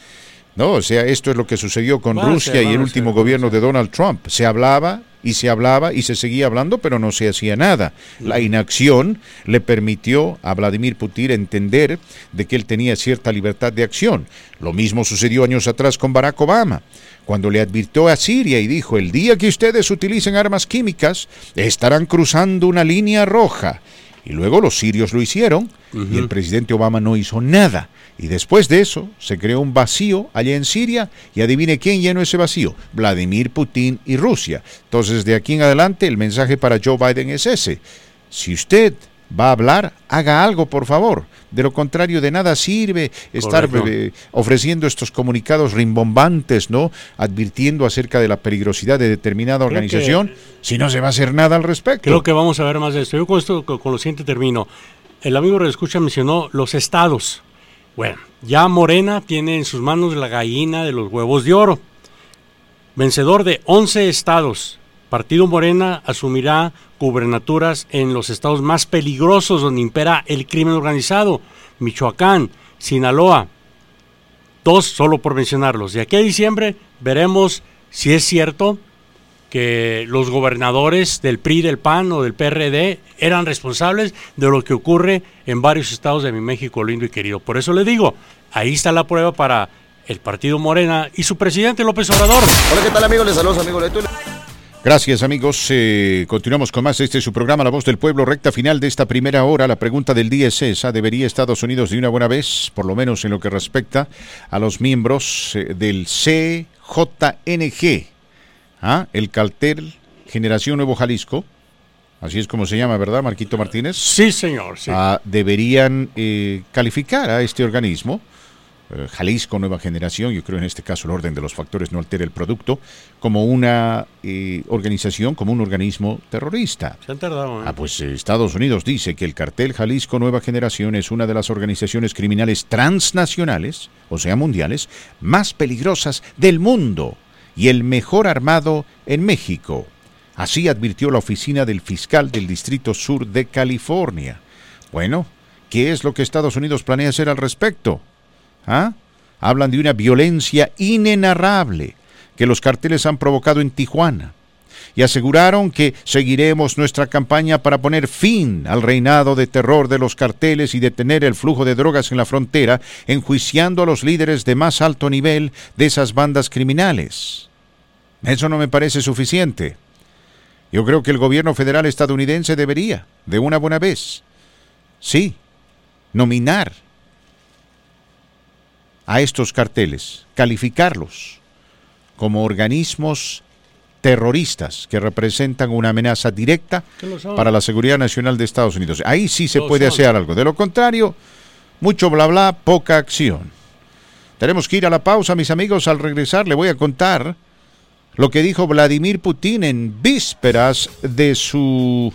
No, o sea, esto es lo que sucedió con Rusia y el último gobierno de Donald Trump. Se hablaba y se seguía hablando, pero no se hacía nada. La inacción le permitió a Vladimir Putin entender de que él tenía cierta libertad de acción. Lo mismo sucedió años atrás con Barack Obama, cuando le advirtió a Siria y dijo, el día que ustedes utilicen armas químicas, estarán cruzando una línea roja. Y luego los sirios lo hicieron y el presidente Obama no hizo nada. Y después de eso se creó un vacío allá en Siria y adivine quién llenó ese vacío, Vladimir Putin y Rusia. Entonces de aquí en adelante el mensaje para Joe Biden es ese, si usted va a hablar, haga algo por favor, de lo contrario de nada sirve estar ofreciendo estos comunicados rimbombantes, ¿no?, advirtiendo acerca de la peligrosidad de determinada organización, si no se va a hacer nada al respecto. Creo que vamos a ver más de esto. Yo con esto, con lo siguiente termino. El amigo Redescucha mencionó los estados. Bueno, ya Morena tiene en sus manos la gallina de los huevos de oro. Vencedor de 11 estados. Partido Morena asumirá gubernaturas en los estados más peligrosos donde impera el crimen organizado, Michoacán, Sinaloa, 2 solo por mencionarlos. De aquí a diciembre veremos si es cierto que los gobernadores del PRI, del PAN o del PRD eran responsables de lo que ocurre en varios estados de mi México lindo y querido. Por eso le digo, ahí está la prueba para el Partido Morena y su presidente López Obrador. Hola, ¿qué tal, amigos? Les saludos, amigos. Gracias, amigos. Continuamos con más. Este es su programa, La Voz del Pueblo, recta final de esta primera hora. La pregunta del día es esa. ¿Debería Estados Unidos de una buena vez, por lo menos en lo que respecta a los miembros del CJNG, el Cártel Generación Nuevo Jalisco? Así es como se llama, ¿verdad, Marquito Martínez? Sí, señor. Sí. Deberían calificar a este organismo. Jalisco Nueva Generación, yo creo en este caso el orden de los factores no altera el producto, como una organización, como un organismo terrorista. Se han tardado, ¿eh? Pues Estados Unidos dice que el Cártel Jalisco Nueva Generación es una de las organizaciones criminales transnacionales, o sea mundiales, más peligrosas del mundo y el mejor armado en México. Así advirtió la oficina del fiscal del Distrito Sur de California. Bueno, ¿qué es lo que Estados Unidos planea hacer al respecto? Hablan de una violencia inenarrable que los carteles han provocado en Tijuana y aseguraron que seguiremos nuestra campaña para poner fin al reinado de terror de los carteles y detener el flujo de drogas en la frontera, enjuiciando a los líderes de más alto nivel de esas bandas criminales. Eso no me parece suficiente. Yo creo que el gobierno federal estadounidense debería, de una buena vez, sí, nominar a estos carteles, calificarlos como organismos terroristas que representan una amenaza directa para la seguridad nacional de Estados Unidos. Ahí sí se puede hacer algo. De lo contrario, Mucho bla bla, poca acción. Tenemos que ir a la pausa, mis amigos. Al regresar le voy a contar lo que dijo Vladimir Putin en vísperas de su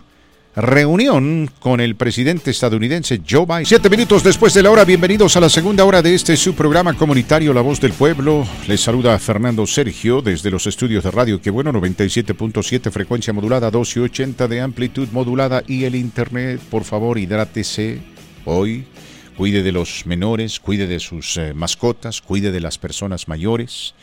reunión con el presidente estadounidense Joe Biden. 7 minutos después de la hora, bienvenidos a la segunda hora de este su programa comunitario La Voz del Pueblo. Les saluda Fernando Sergio desde los estudios de radio, que bueno, 97.7 frecuencia modulada, 1280 de amplitud modulada y el internet. Por favor, hidrátese hoy. Cuide de los menores, cuide de sus mascotas, cuide de las personas mayores.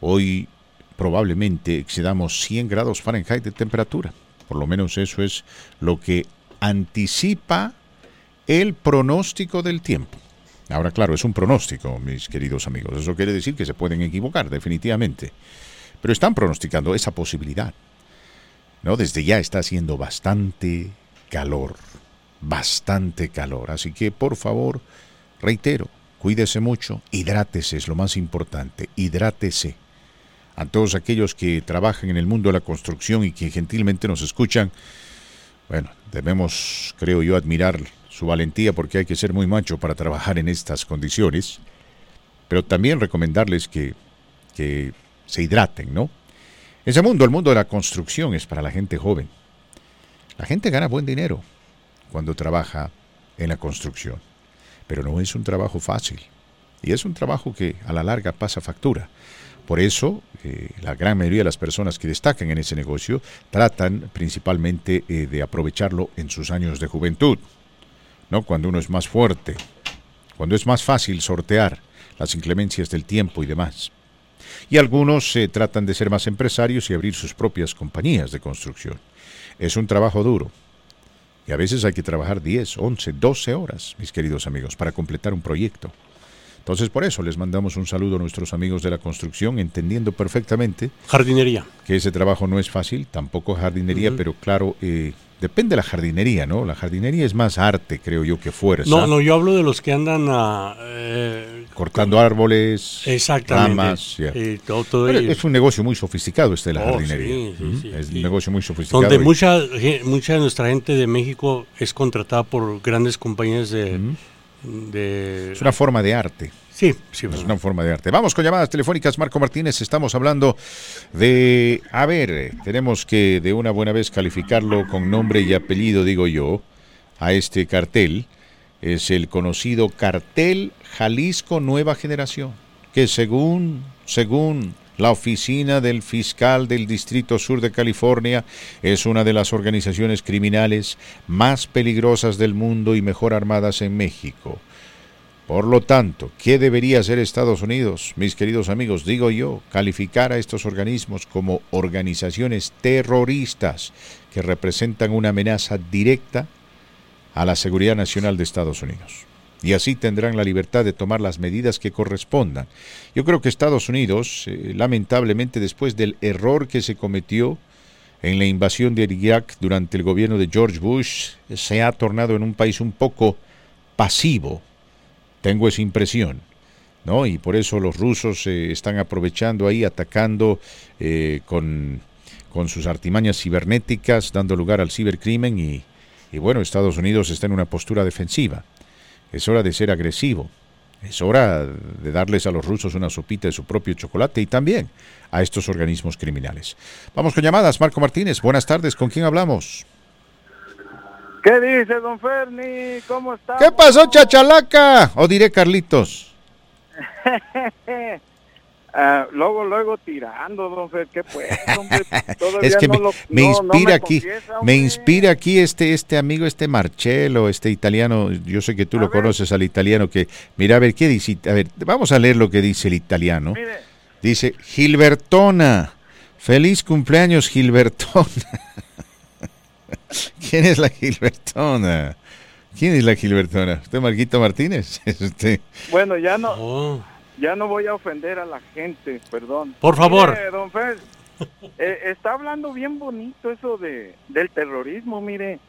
Hoy probablemente excedamos 100 grados Fahrenheit de temperatura. Por lo menos eso es lo que anticipa el pronóstico del tiempo. Ahora, claro, es un pronóstico, mis queridos amigos. Eso quiere decir que se pueden equivocar, definitivamente. Pero están pronosticando esa posibilidad, ¿no? Desde ya está haciendo bastante calor. Bastante calor. Así que, por favor, reitero, cuídese mucho, hidrátese, es lo más importante. Hidrátese. A todos aquellos que trabajan en el mundo de la construcción y que gentilmente nos escuchan, bueno, debemos, creo yo, admirar su valentía, porque hay que ser muy macho para trabajar en estas condiciones, pero también recomendarles que se hidraten, ¿no? Ese mundo, el mundo de la construcción, es para la gente joven. La gente gana buen dinero cuando trabaja en la construcción, pero no es un trabajo fácil y es un trabajo que a la larga pasa factura. Por eso, la gran mayoría de las personas que destacan en ese negocio tratan principalmente de aprovecharlo en sus años de juventud, ¿no? Cuando uno es más fuerte, cuando es más fácil sortear las inclemencias del tiempo y demás. Y algunos tratan de ser más empresarios y abrir sus propias compañías de construcción. Es un trabajo duro y a veces hay que trabajar 10, 11, 12 horas, mis queridos amigos, para completar un proyecto. Entonces, por eso les mandamos un saludo a nuestros amigos de la construcción, entendiendo perfectamente... Jardinería. Que ese trabajo no es fácil, tampoco jardinería, pero claro, depende de la jardinería, ¿no? La jardinería es más arte, creo yo, que fuerza. No, yo hablo de los que andan a... cortando árboles, ramas... Yeah. Todo pero es un negocio muy sofisticado este de la jardinería. Sí, es un negocio muy sofisticado. Donde mucha de nuestra gente de México es contratada por grandes compañías de... Es una forma de arte. Sí. Es una forma de arte. Vamos con llamadas telefónicas. Marco Martínez, estamos hablando de... A ver, tenemos que de una buena vez calificarlo con nombre y apellido, digo yo, a este cartel. Es el conocido Cartel Jalisco Nueva Generación, que según la oficina del fiscal del Distrito Sur de California, es una de las organizaciones criminales más peligrosas del mundo y mejor armadas en México. Por lo tanto, ¿qué debería hacer Estados Unidos? Mis queridos amigos, digo yo, calificar a estos organismos como organizaciones terroristas que representan una amenaza directa a la seguridad nacional de Estados Unidos. Y así tendrán la libertad de tomar las medidas que correspondan. Yo creo que Estados Unidos, lamentablemente, después del error que se cometió en la invasión de Irak durante el gobierno de George Bush, se ha tornado en un país un poco pasivo. Tengo esa impresión, ¿no? Y por eso los rusos están aprovechando ahí, atacando con sus artimañas cibernéticas, dando lugar al cibercrimen y bueno, Estados Unidos está en una postura defensiva. Es hora de ser agresivo, es hora de darles a los rusos una sopita de su propio chocolate y también a estos organismos criminales. Vamos con llamadas. Marco Martínez, buenas tardes, ¿con quién hablamos? ¿Qué dice, don Ferni? ¿Cómo está? ¿Qué pasó, chachalaca? O diré Carlitos. Luego tirando, don Fer, ¿qué pues? Hombre, es que me inspira aquí este amigo, este Marcelo, este italiano. Yo sé que tú conoces al italiano que... Mira, a ver, ¿qué dice? A ver, vamos a leer lo que dice el italiano. Mire. Dice, Gilbertona, feliz cumpleaños, Gilbertona. ¿Quién es la Gilbertona? ¿Quién es la Gilbertona? ¿Usted, Marquito Martínez? Bueno, ya no... Ya no voy a ofender a la gente, perdón. Por favor. Mire, don Fer, está hablando bien bonito eso del terrorismo, mire.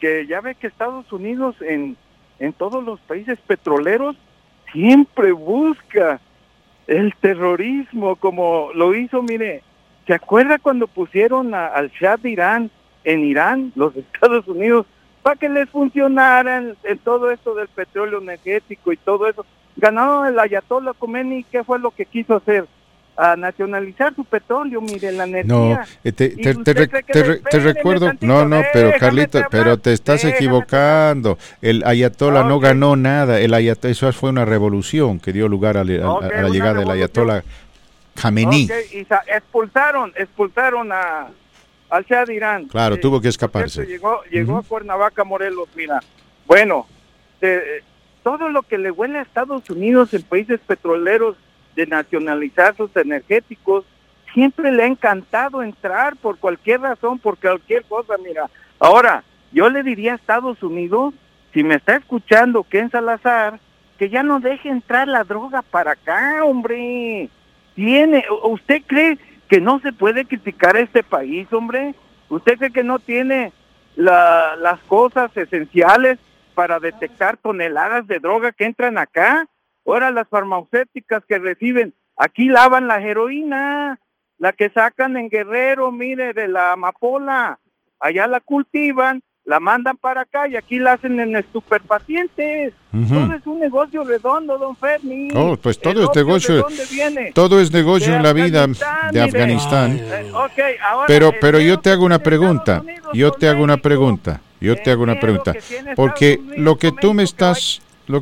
Que ya ve que Estados Unidos en todos los países petroleros siempre busca el terrorismo, como lo hizo, mire. ¿Se acuerda cuando pusieron al Shah de Irán en Irán? Los Estados Unidos para que les funcionaran en todo esto del petróleo energético y todo eso. Ganaron el ayatolá Khomeini, ¿qué fue lo que quiso hacer? A nacionalizar su petróleo, mire, la energía. No, te recuerdo, no, pero Carlita, pero te estás equivocando. El ayatolá no ganó nada, el ayatolá, eso fue una revolución que dio lugar a la llegada del ayatolá Khamenei. Okay, expulsaron al Shah de Irán. Claro, tuvo que escaparse. Llegó a Cuernavaca, Morelos, mira. Bueno, todo lo que le huele a Estados Unidos en países petroleros de nacionalizar sus energéticos, siempre le ha encantado entrar por cualquier razón, por cualquier cosa, mira. Ahora, yo le diría a Estados Unidos, si me está escuchando Ken Salazar, que ya no deje entrar la droga para acá, hombre. ¿Usted cree que no se puede criticar a este país, hombre? ¿Usted cree que no tiene las cosas esenciales para detectar toneladas de droga que entran acá? Ahora las farmacéuticas que reciben, aquí lavan la heroína, la que sacan en Guerrero, mire, de la amapola, allá la cultivan, la mandan para acá y aquí la hacen en estupefacientes. Uh-huh. Todo es un negocio redondo, don Fermi. Oh, pues todo es negocio. ¿De dónde viene? Todo es negocio de en la vida de Afganistán. Okay, ahora, pero yo te hago una pregunta. Porque lo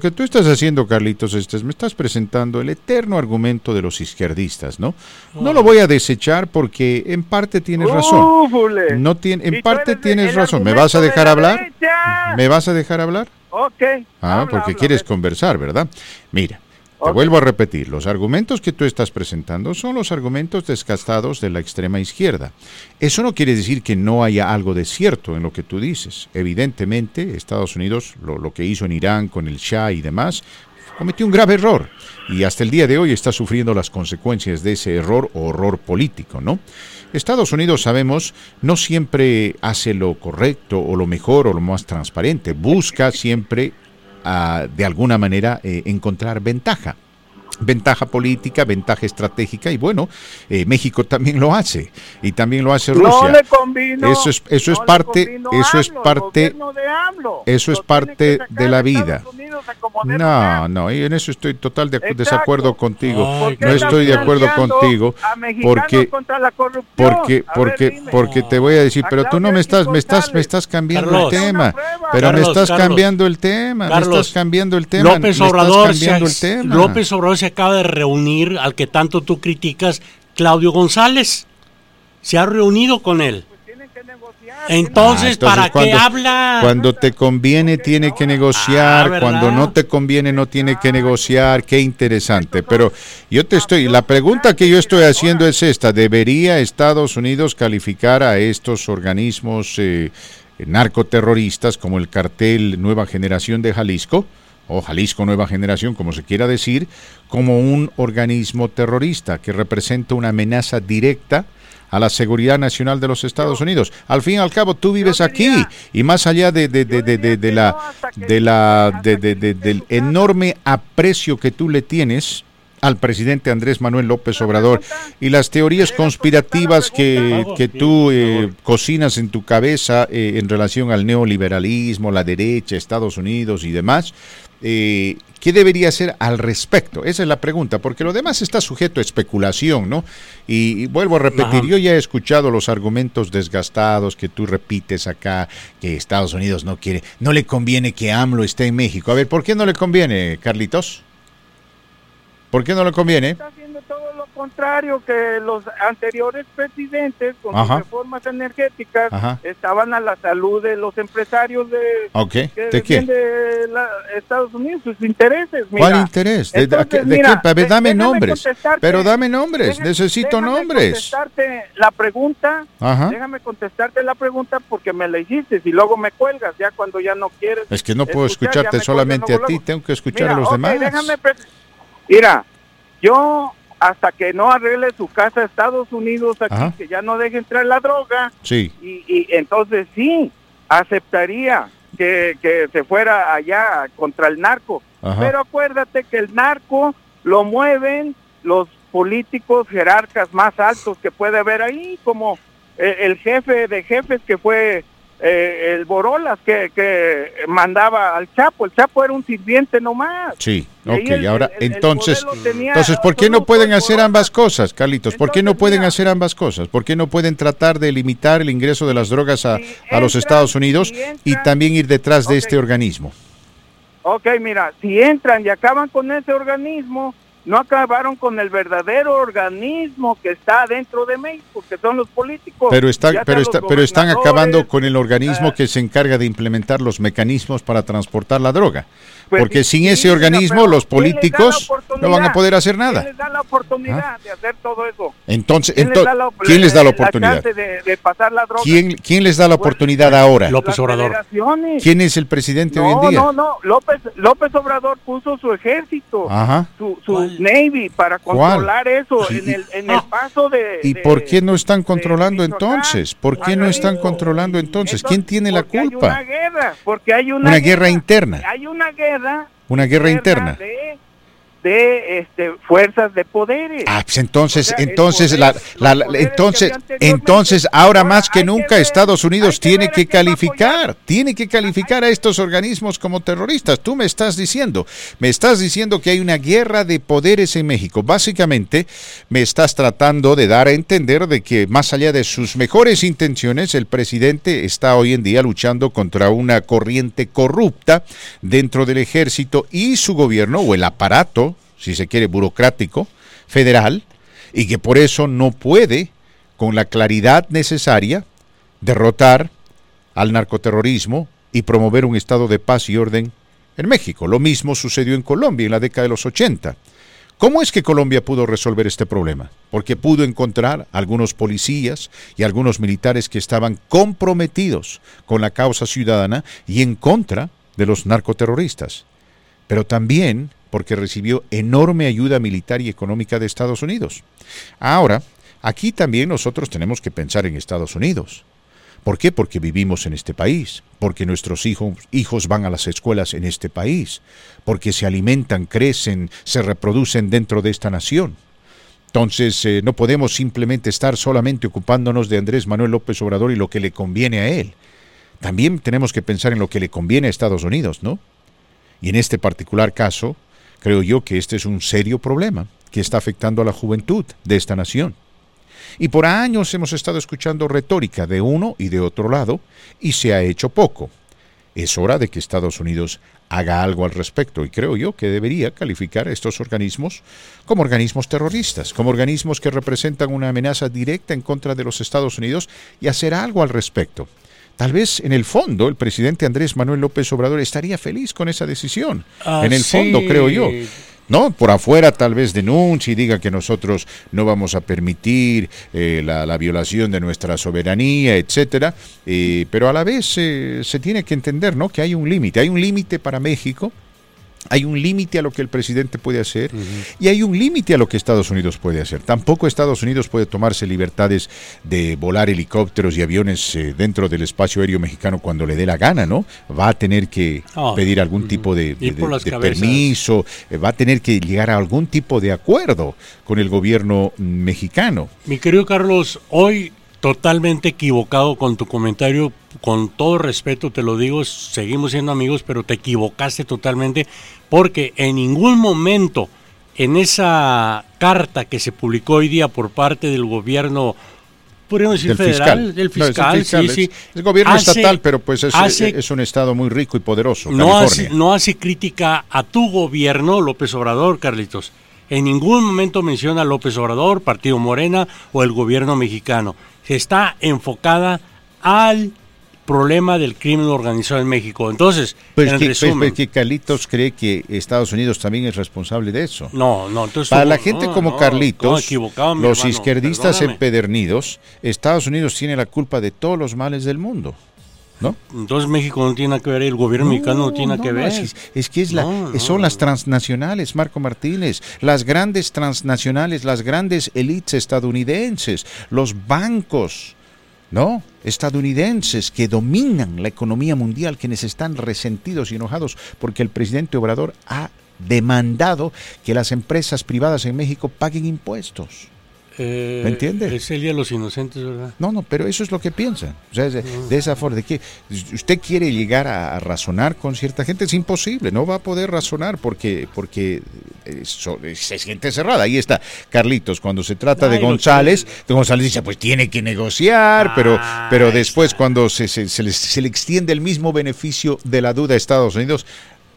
que tú estás haciendo, Carlitos, me estás presentando el eterno argumento de los izquierdistas, ¿no? No lo voy a desechar porque en parte tienes razón. En parte tienes razón. ¿Me vas a dejar hablar? Ok. Porque quieres conversar, ¿verdad? Mira, te vuelvo a repetir. Los argumentos que tú estás presentando son los argumentos desgastados de la extrema izquierda. Eso no quiere decir que no haya algo de cierto en lo que tú dices. Evidentemente, Estados Unidos, lo que hizo en Irán con el Shah y demás, cometió un grave error. Y hasta el día de hoy está sufriendo las consecuencias de ese error o horror político, ¿no? Estados Unidos, sabemos, no siempre hace lo correcto o lo mejor o lo más transparente. Busca siempre de alguna manera encontrar ventaja. Ventaja política, ventaja estratégica y bueno, México también lo hace y también lo hace Rusia. No le combino, eso es parte de la vida. No, y en eso estoy total desacuerdo contigo. Ay, no estoy de acuerdo contigo porque te voy a decir, pero tú no me estás cambiando Carlos, el tema, pero Carlos, me estás cambiando el tema. López Obrador se acaba de reunir al que tanto tú criticas, Claudio González. Se ha reunido con él. Entonces, ¿para qué habla? Cuando te conviene tiene que negociar, cuando no te conviene no tiene que negociar, qué interesante. Pero la pregunta que yo estoy haciendo es esta, ¿debería Estados Unidos calificar a estos organismos narcoterroristas como el Cártel Nueva Generación de Jalisco? O Jalisco Nueva Generación, como se quiera decir, como un organismo terrorista que representa una amenaza directa a la seguridad nacional de los Estados Unidos. Al fin y al cabo, tú vives aquí y más allá del enorme aprecio que tú le tienes al presidente Andrés Manuel López Obrador y las teorías conspirativas que tú cocinas en tu cabeza en relación al neoliberalismo, la derecha, Estados Unidos y demás, ¿qué debería hacer al respecto? Esa es la pregunta, porque lo demás está sujeto a especulación, ¿no? Y vuelvo a repetir, yo ya he escuchado los argumentos desgastados que tú repites acá, que Estados Unidos no quiere, no le conviene que AMLO esté en México. A ver, ¿por qué no le conviene, Carlitos? ¿Por qué no le conviene? Está haciendo todo lo contrario que los anteriores presidentes con sus reformas energéticas estaban a la salud de los empresarios de Estados Unidos, sus intereses. Mira. ¿Cuál interés? Dame nombres. Pero dame nombres, necesito nombres. Déjame contestarte la pregunta porque me la hiciste y luego me cuelgas ya cuando ya no quieres. Es que no puedo escucharte solamente a ti, tengo que escuchar a los demás. Mira, yo hasta que no arregle su casa a Estados Unidos aquí, que ya no deje entrar la droga, y entonces sí, aceptaría que se fuera allá contra el narco. Ajá. Pero acuérdate que el narco lo mueven los políticos jerarcas más altos que puede haber ahí, como el jefe de jefes que fue el Borolas que mandaba al Chapo. El Chapo era un sirviente nomás. Sí, ok, ahora entonces ¿por qué no pueden hacer ambas cosas, Carlitos? ¿Por qué no pueden hacer ambas cosas? ¿Por qué no pueden tratar de limitar el ingreso de las drogas a los Estados Unidos y también ir detrás de este organismo? Ok, mira, si entran y acaban con ese organismo, no acabaron con el verdadero organismo que está dentro de México, que son los políticos. Pero están acabando con el organismo que se encarga de implementar los mecanismos para transportar la droga. Pues porque sin ese organismo los políticos no van a poder hacer nada. ¿Quién les da la oportunidad de hacer todo eso? Entonces, ¿quién les da la oportunidad? De pasar la droga. ¿Quién les da la oportunidad ahora? López Obrador. ¿Quién es el presidente hoy en día? No, López Obrador puso su ejército, su Navy, para controlar eso, sí, en el paso de... ¿Y por qué no están controlando entonces? ¿Por qué no están controlando entonces? ¿Quién tiene la culpa? Porque hay una guerra interna. Hay una guerra. Una guerra interna. De fuerzas de poderes. Ah, pues entonces ahora más que nunca Estados Unidos tiene que calificar a estos organismos como terroristas. Tú me estás diciendo que hay una guerra de poderes en México. Básicamente me estás tratando de dar a entender de que más allá de sus mejores intenciones, el presidente está hoy en día luchando contra una corriente corrupta dentro del ejército y su gobierno, o el aparato, si se quiere, burocrático, federal, y que por eso no puede, con la claridad necesaria, derrotar al narcoterrorismo y promover un estado de paz y orden en México. Lo mismo sucedió en Colombia en la década de los 80. ¿Cómo es que Colombia pudo resolver este problema? Porque pudo encontrar algunos policías y algunos militares que estaban comprometidos con la causa ciudadana y en contra de los narcoterroristas. Pero también porque recibió enorme ayuda militar y económica de Estados Unidos. Ahora, aquí también nosotros tenemos que pensar en Estados Unidos. ¿Por qué? Porque vivimos en este país, porque nuestros hijos van a las escuelas en este país, porque se alimentan, crecen, se reproducen dentro de esta nación. Entonces, no podemos simplemente estar solamente ocupándonos de Andrés Manuel López Obrador y lo que le conviene a él. También tenemos que pensar en lo que le conviene a Estados Unidos, ¿no? Y en este particular caso, creo yo que este es un serio problema que está afectando a la juventud de esta nación. Y por años hemos estado escuchando retórica de uno y de otro lado, y se ha hecho poco. Es hora de que Estados Unidos haga algo al respecto, y creo yo que debería calificar a estos organismos como organismos terroristas, como organismos que representan una amenaza directa en contra de los Estados Unidos, y hacer algo al respecto. Tal vez en el fondo el presidente Andrés Manuel López Obrador estaría feliz con esa decisión. En el fondo, creo yo. No, por afuera tal vez denuncie y diga que nosotros no vamos a permitir la violación de nuestra soberanía, etcétera. Pero a la vez se tiene que entender, ¿no?, que hay un límite. Hay un límite para México. Hay un límite a lo que el presidente puede hacer, y hay un límite a lo que Estados Unidos puede hacer. Tampoco Estados Unidos puede tomarse libertades de volar helicópteros y aviones dentro del espacio aéreo mexicano cuando le dé la gana, ¿no? Va a tener que pedir algún tipo de permiso, va a tener que llegar a algún tipo de acuerdo con el gobierno mexicano. Mi querido Carlos, hoy totalmente equivocado con tu comentario. Con todo respeto te lo digo, seguimos siendo amigos, pero te equivocaste totalmente, porque en ningún momento en esa carta que se publicó hoy día por parte del gobierno, podríamos decir federal, del fiscal, sí. El gobierno estatal, pero pues es un estado muy rico y poderoso, California. No hace crítica a tu gobierno, López Obrador, Carlitos. En ningún momento menciona a López Obrador, Partido Morena o el gobierno mexicano. Está enfocada al problema del crimen organizado en México. Entonces, pues en resumen... Pues que Carlitos cree que Estados Unidos también es responsable de eso. No. Entonces, para la gente como Carlitos, los izquierdistas empedernidos, Estados Unidos tiene la culpa de todos los males del mundo, ¿no? Entonces México no tiene nada que ver, el gobierno mexicano no tiene nada que ver. Son las transnacionales, Marco Martínez, las grandes transnacionales, las grandes élites estadounidenses, los bancos, ¿no?, estadounidenses que dominan la economía mundial, quienes están resentidos y enojados porque el presidente Obrador ha demandado que las empresas privadas en México paguen impuestos. ¿Me entiende? Es el día de los inocentes, ¿verdad? No, pero eso es lo que piensan. O sea, de esa forma, usted quiere llegar a razonar con cierta gente, es imposible, no va a poder razonar porque se siente cerrada. Ahí está, Carlitos, cuando se trata de González, González dice, pues tiene que negociar, pero después cuando se le extiende el mismo beneficio de la duda a Estados Unidos,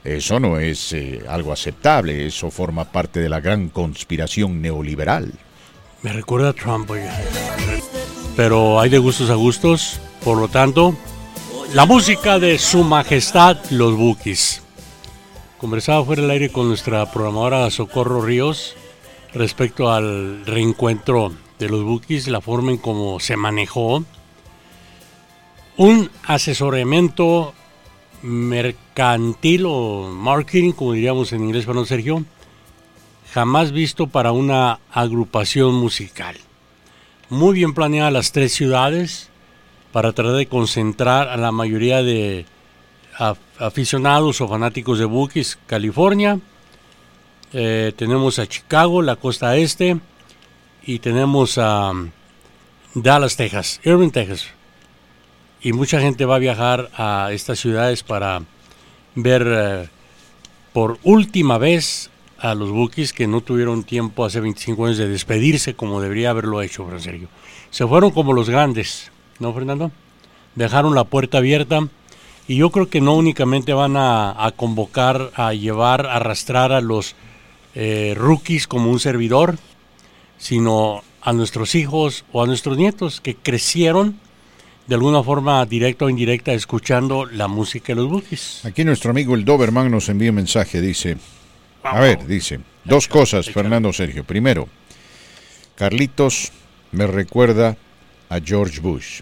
eso no es algo aceptable, eso forma parte de la gran conspiración neoliberal. Me recuerda a Trump, oye. Pero hay de gustos a gustos, por lo tanto, la música de Su Majestad los Bukis. Conversaba fuera del aire con nuestra programadora Socorro Ríos respecto al reencuentro de los Bukis, la forma en cómo se manejó. Un asesoramiento mercantil o marketing, como diríamos en inglés, para Sergio, jamás visto para una agrupación musical. Muy bien planeadas las tres ciudades para tratar de concentrar a la mayoría de aficionados o fanáticos de Bukis. California, tenemos a Chicago, la costa este, y tenemos a Dallas, Texas, Irving, Texas. Y mucha gente va a viajar a estas ciudades para ver por última vez a los Bukis, que no tuvieron tiempo hace 25 años de despedirse como debería haberlo hecho, Francisco. Se fueron como los grandes, ¿no, Fernando? Dejaron la puerta abierta, y yo creo que no únicamente van a convocar, a llevar, a arrastrar a los rookies como un servidor, sino a nuestros hijos o a nuestros nietos que crecieron de alguna forma directa o indirecta escuchando la música de los Bukis. Aquí nuestro amigo el Doberman nos envía un mensaje, dice... A ver, dice, dos cosas, Fernando Sergio. Primero, Carlitos me recuerda a George Bush.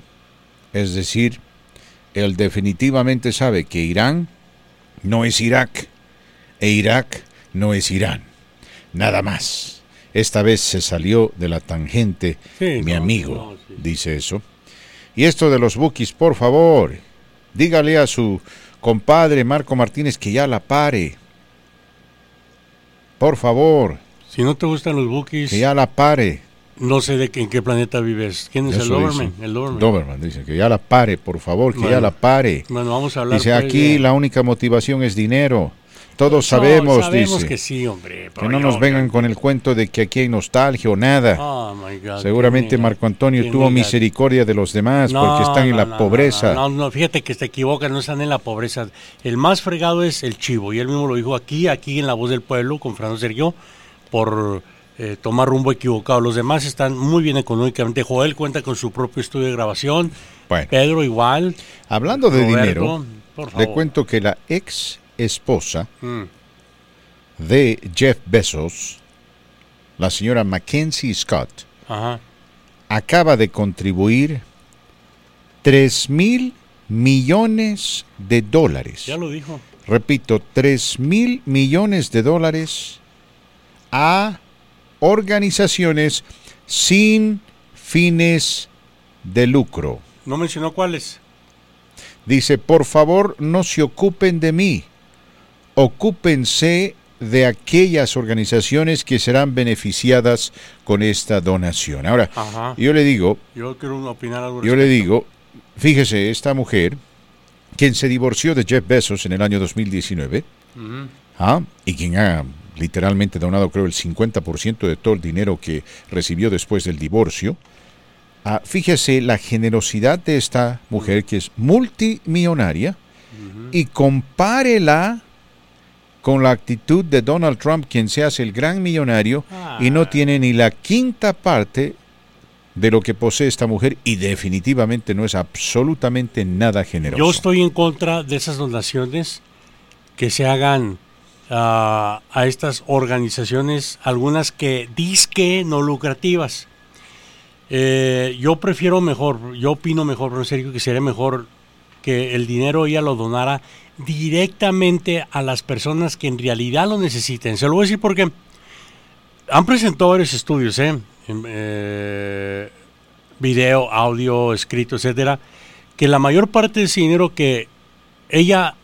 Es decir, él definitivamente sabe que Irán no es Irak, e Irak no es Irán. Nada más. Esta vez se salió de la tangente, sí, mi amigo, sí. Dice eso. Y esto de los Bukis, por favor, dígale a su compadre Marco Martínez que ya la pare. Por favor. Si no te gustan los Bukis... Que ya la pare. No sé en qué planeta vives. ¿Quién es el Doberman? Dice, el Doberman. Doberman dice que ya la pare, por favor, que ya la pare. Bueno, vamos a hablar... Dice, aquí la única motivación es dinero. Todos sabemos, dice... que sí, hombre. Que no nos vengan con el cuento de que aquí hay nostalgia o nada. Oh, my God. Seguramente Marco Antonio tuvo misericordia de los demás porque están en la pobreza. No, fíjate que te equivocas, no están en la pobreza. El más fregado es el chivo, y él mismo lo dijo aquí en La Voz del Pueblo, con Fernando Sergio, por tomar rumbo equivocado. Los demás están muy bien económicamente. Joel cuenta con su propio estudio de grabación. Bueno. Pedro igual. Hablando de Roberto, dinero, por favor. Le cuento que la ex esposa de Jeff Bezos, la señora Mackenzie Scott, acaba de contribuir $3,000 millones de dólares. Ya lo dijo. Repito, $3,000 millones de dólares a organizaciones sin fines de lucro. No mencionó cuáles. Dice, por favor, no se ocupen de mí. Ocúpense de aquellas organizaciones que serán beneficiadas con esta donación. Ahora, yo le digo, fíjese, esta mujer, quien se divorció de Jeff Bezos en el año 2019, y quien ha literalmente donado, creo, el 50% de todo el dinero que recibió después del divorcio, fíjese la generosidad de esta mujer, que es multimillonaria, y compárela con la actitud de Donald Trump, quien se hace el gran millonario y no tiene ni la quinta parte de lo que posee esta mujer, y definitivamente no es absolutamente nada generoso. Yo estoy en contra de esas donaciones que se hagan a estas organizaciones, algunas que dizque no lucrativas. Yo opino mejor, en serio, que sería mejor que el dinero ella lo donara directamente a las personas que en realidad lo necesiten. Se lo voy a decir porque han presentado varios estudios, video, audio, escrito, etcétera, que la mayor parte de ese dinero que ella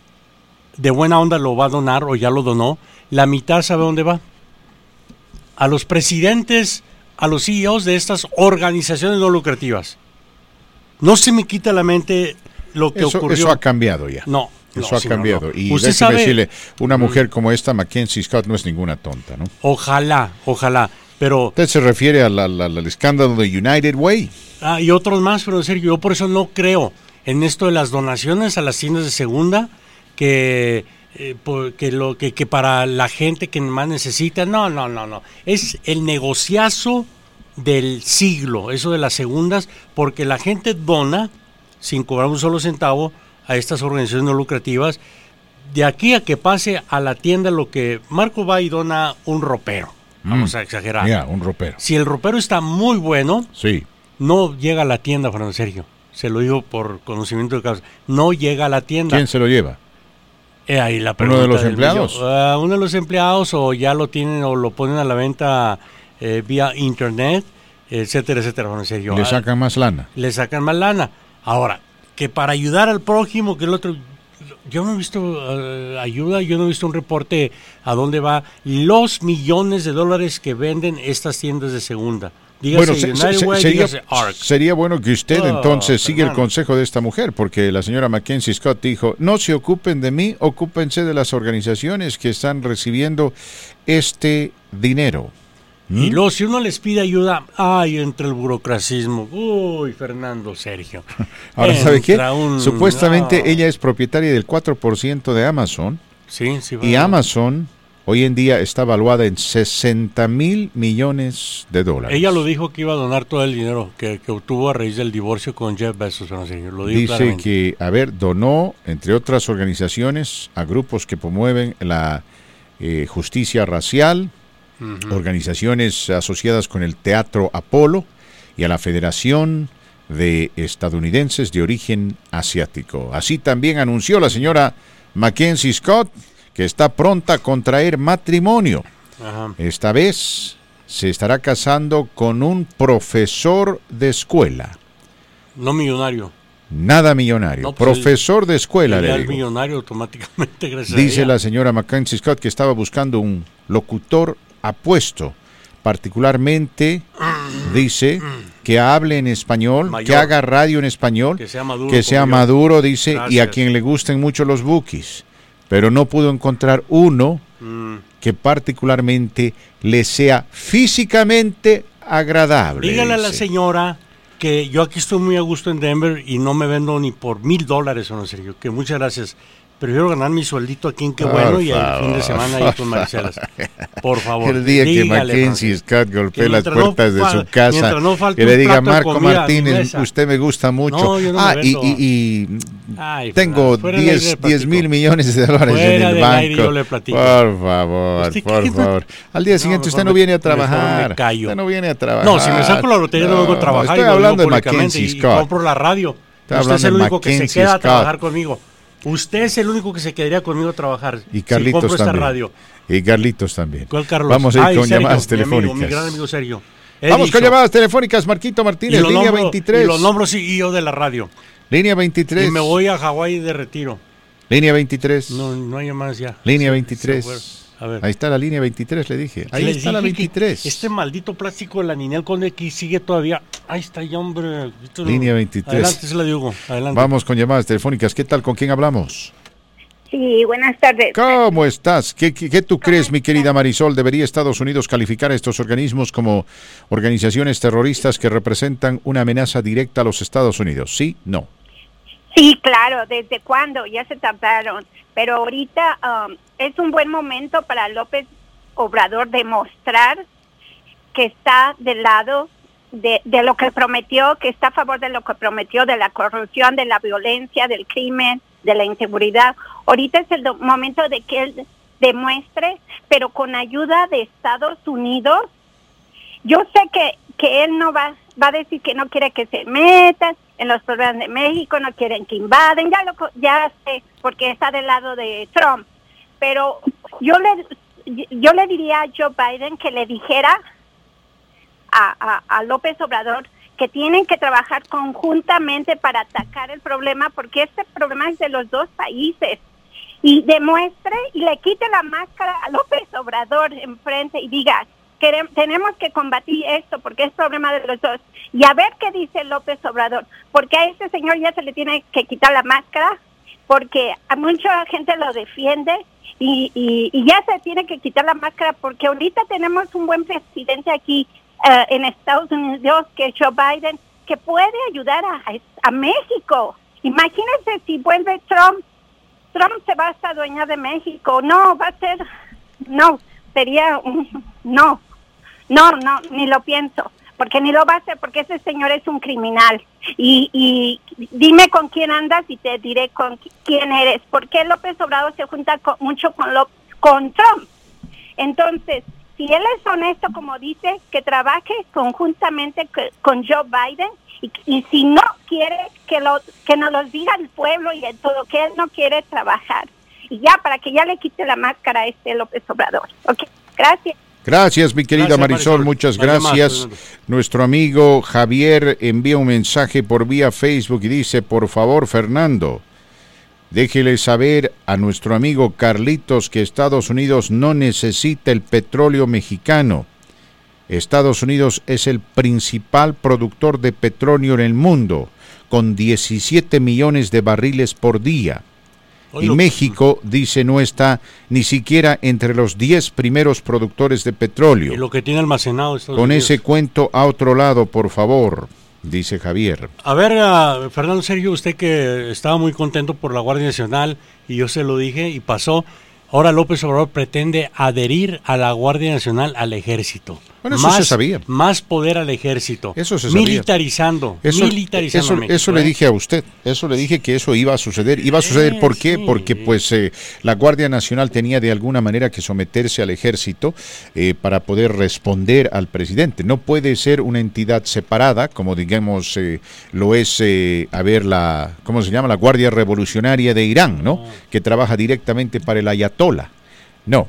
de buena onda lo va a donar o ya lo donó, la mitad sabe dónde va. A los presidentes a los CEOs de estas organizaciones no lucrativas. No se me quita la mente lo que ocurrió. Eso ha cambiado ya. No, eso ha cambiado. No. Y déjeme decirle, una mujer como esta, Mackenzie Scott, no es ninguna tonta, ¿no? Ojalá. Pero usted se refiere al escándalo de United Way. Ah, y otros más, pero Sergio, yo por eso no creo en esto de las donaciones a las tiendas de segunda, que para la gente que más necesita. No. Es el negociazo del siglo, eso de las segundas, porque la gente dona sin cobrar un solo centavo a estas organizaciones no lucrativas. De aquí a que pase a la tienda, lo que Marco va y dona un ropero. Vamos a exagerar. Mira, un ropero. Si el ropero está muy bueno, sí, no llega a la tienda, Fran Sergio. Se lo digo por conocimiento de causa. No llega a la tienda. ¿Quién se lo lleva? Ahí la pregunta. ¿Uno de los empleados? Uno de los empleados, o ya lo tienen o lo ponen a la venta vía internet, etcétera, Fran Sergio. Le sacan más lana. Ahora, que para ayudar al prójimo, que el otro... Yo no he visto ayuda, yo no he visto un reporte a dónde va los millones de dólares que venden estas tiendas de segunda. Dígase, bueno, dígase ARC. Sería bueno que usted entonces siga el consejo de esta mujer, porque la señora Mackenzie Scott dijo, no se ocupen de mí, ocúpense de las organizaciones que están recibiendo este dinero. Y luego, si uno les pide ayuda, entre el burocracismo. Uy, Fernando, Sergio. Ahora, ¿sabe qué? Supuestamente ella es propietaria del 4% de Amazon. Sí. Y Amazon hoy en día está valuada en $60 mil millones. Ella lo dijo que iba a donar todo el dinero que obtuvo a raíz del divorcio con Jeff Bezos. No sé, lo dijo dice claramente. Que, donó, entre otras organizaciones, a grupos que promueven la justicia racial, organizaciones asociadas con el Teatro Apolo y a la Federación de Estadounidenses de Origen Asiático. Así también anunció la señora Mackenzie Scott que está pronta a contraer matrimonio. Esta vez se estará casando con un profesor de escuela. No millonario. Nada millonario, no, pues profesor de escuela, le digo. Millonario automáticamente, gracias. Dice la señora Mackenzie Scott que estaba buscando un locutor apuesto, particularmente dice que hable en español, mayor, que haga radio en español, que sea maduro dice, gracias, y a quien le gusten mucho los bookies, pero no pudo encontrar uno que particularmente le sea físicamente agradable. Dígale a la señora que yo aquí estoy muy a gusto en Denver y no me vendo ni por $1,000, o no, Sergio, que muchas gracias. Prefiero ganar mi sueldito aquí en Qué Bueno y el fin de semana ahí con Maricelas. Por favor. El día que Mackenzie Scott golpee las puertas de su casa, no, que le diga, Marco Martínez, usted me gusta mucho. Tengo $10 mil millones en el banco. Por favor. Al día siguiente usted no viene a trabajar. No, si me saco la lotería no vengo a trabajar. Estoy hablando de Mackenzie Scott. Compro la radio. Usted es el único que se queda a trabajar conmigo. Usted es el único que se quedaría conmigo a trabajar. Y Carlitos si compro esta radio. Y Carlitos también. ¿Cuál Carlos? Vamos a ir con Sergio, llamadas telefónicas. Mi gran amigo Sergio. Vamos con llamadas telefónicas, Marquito Martínez, línea 23. Y lo nombro CEO de la radio. Línea 23. Y me voy a Hawái de retiro. Línea 23. No hay llamadas ya. Línea 23. A ver. Ahí está la línea 23, le dije. Ahí está la 23. Este maldito plástico de la Ninel con X sigue todavía. Ahí está ya, hombre. Línea 23. Adelante, se la digo. Adelante. Vamos con llamadas telefónicas. ¿Qué tal? ¿Con quién hablamos? Sí, buenas tardes. ¿Cómo estás? ¿Qué tú crees, mi querida Marisol? ¿Debería Estados Unidos calificar a estos organismos como organizaciones terroristas que representan una amenaza directa a los Estados Unidos? ¿Sí? ¿No? Sí, claro. ¿Desde cuándo? Ya se tardaron. Pero ahorita es un buen momento para López Obrador demostrar que está del lado de lo que prometió, que está a favor de lo que prometió, de la corrupción, de la violencia, del crimen, de la inseguridad. Ahorita es el momento de que él demuestre, pero con ayuda de Estados Unidos. Yo sé que él no va a decir que no quiere que se metan en los problemas de México, no quieren que invaden, ya sé, porque está del lado de Trump. Pero yo le diría a Joe Biden que le dijera a López Obrador que tienen que trabajar conjuntamente para atacar el problema, porque este problema es de los dos países. Y demuestre y le quite la máscara a López Obrador enfrente y diga tenemos que combatir esto porque es problema de los dos. Y a ver qué dice López Obrador, porque a este señor ya se le tiene que quitar la máscara, porque a mucha gente lo defiende y ya se tiene que quitar la máscara, porque ahorita tenemos un buen presidente aquí en Estados Unidos, que es Joe Biden, que puede ayudar a México. Imagínense si vuelve Trump se va a estar adueñar de México. No, va a ser... No, sería... No, ni lo pienso. Porque ni lo va a hacer, porque ese señor es un criminal. Y dime con quién andas y te diré con quién eres. ¿Por qué López Obrador se junta mucho con Trump? Entonces, si él es honesto, como dice, que trabaje conjuntamente con Joe Biden... Y si no quiere, que nos lo diga el pueblo y en todo, que él no quiere trabajar. Y ya, para que ya le quite la máscara a este López Obrador. Ok, gracias. Gracias, mi querida Marisol. Muchas gracias. Nuestro amigo Javier envía un mensaje por vía Facebook y dice, por favor, Fernando, déjele saber a nuestro amigo Carlitos que Estados Unidos no necesita el petróleo mexicano. Estados Unidos es el principal productor de petróleo en el mundo, con 17 millones de barriles por día. Y México, dice, no está ni siquiera entre los 10 primeros productores de petróleo. Y lo que tiene almacenado Estados Unidos. Ese cuento a otro lado, por favor, dice Javier. A ver, Fernando Sergio, usted que estaba muy contento por la Guardia Nacional, y yo se lo dije, y pasó... Ahora López Obrador pretende adherir a la Guardia Nacional al Ejército. Bueno, eso se sabía. Más poder al Ejército. Eso se sabía. Militarizando México. Eso le dije a usted. Eso le dije que eso iba a suceder. Iba a suceder, ¿por qué? Sí, porque pues la Guardia Nacional tenía de alguna manera que someterse al Ejército para poder responder al presidente. No puede ser una entidad separada, como digamos lo es, la ¿cómo se llama? La Guardia Revolucionaria de Irán, ¿no? Que trabaja directamente para el Ayatolá. No,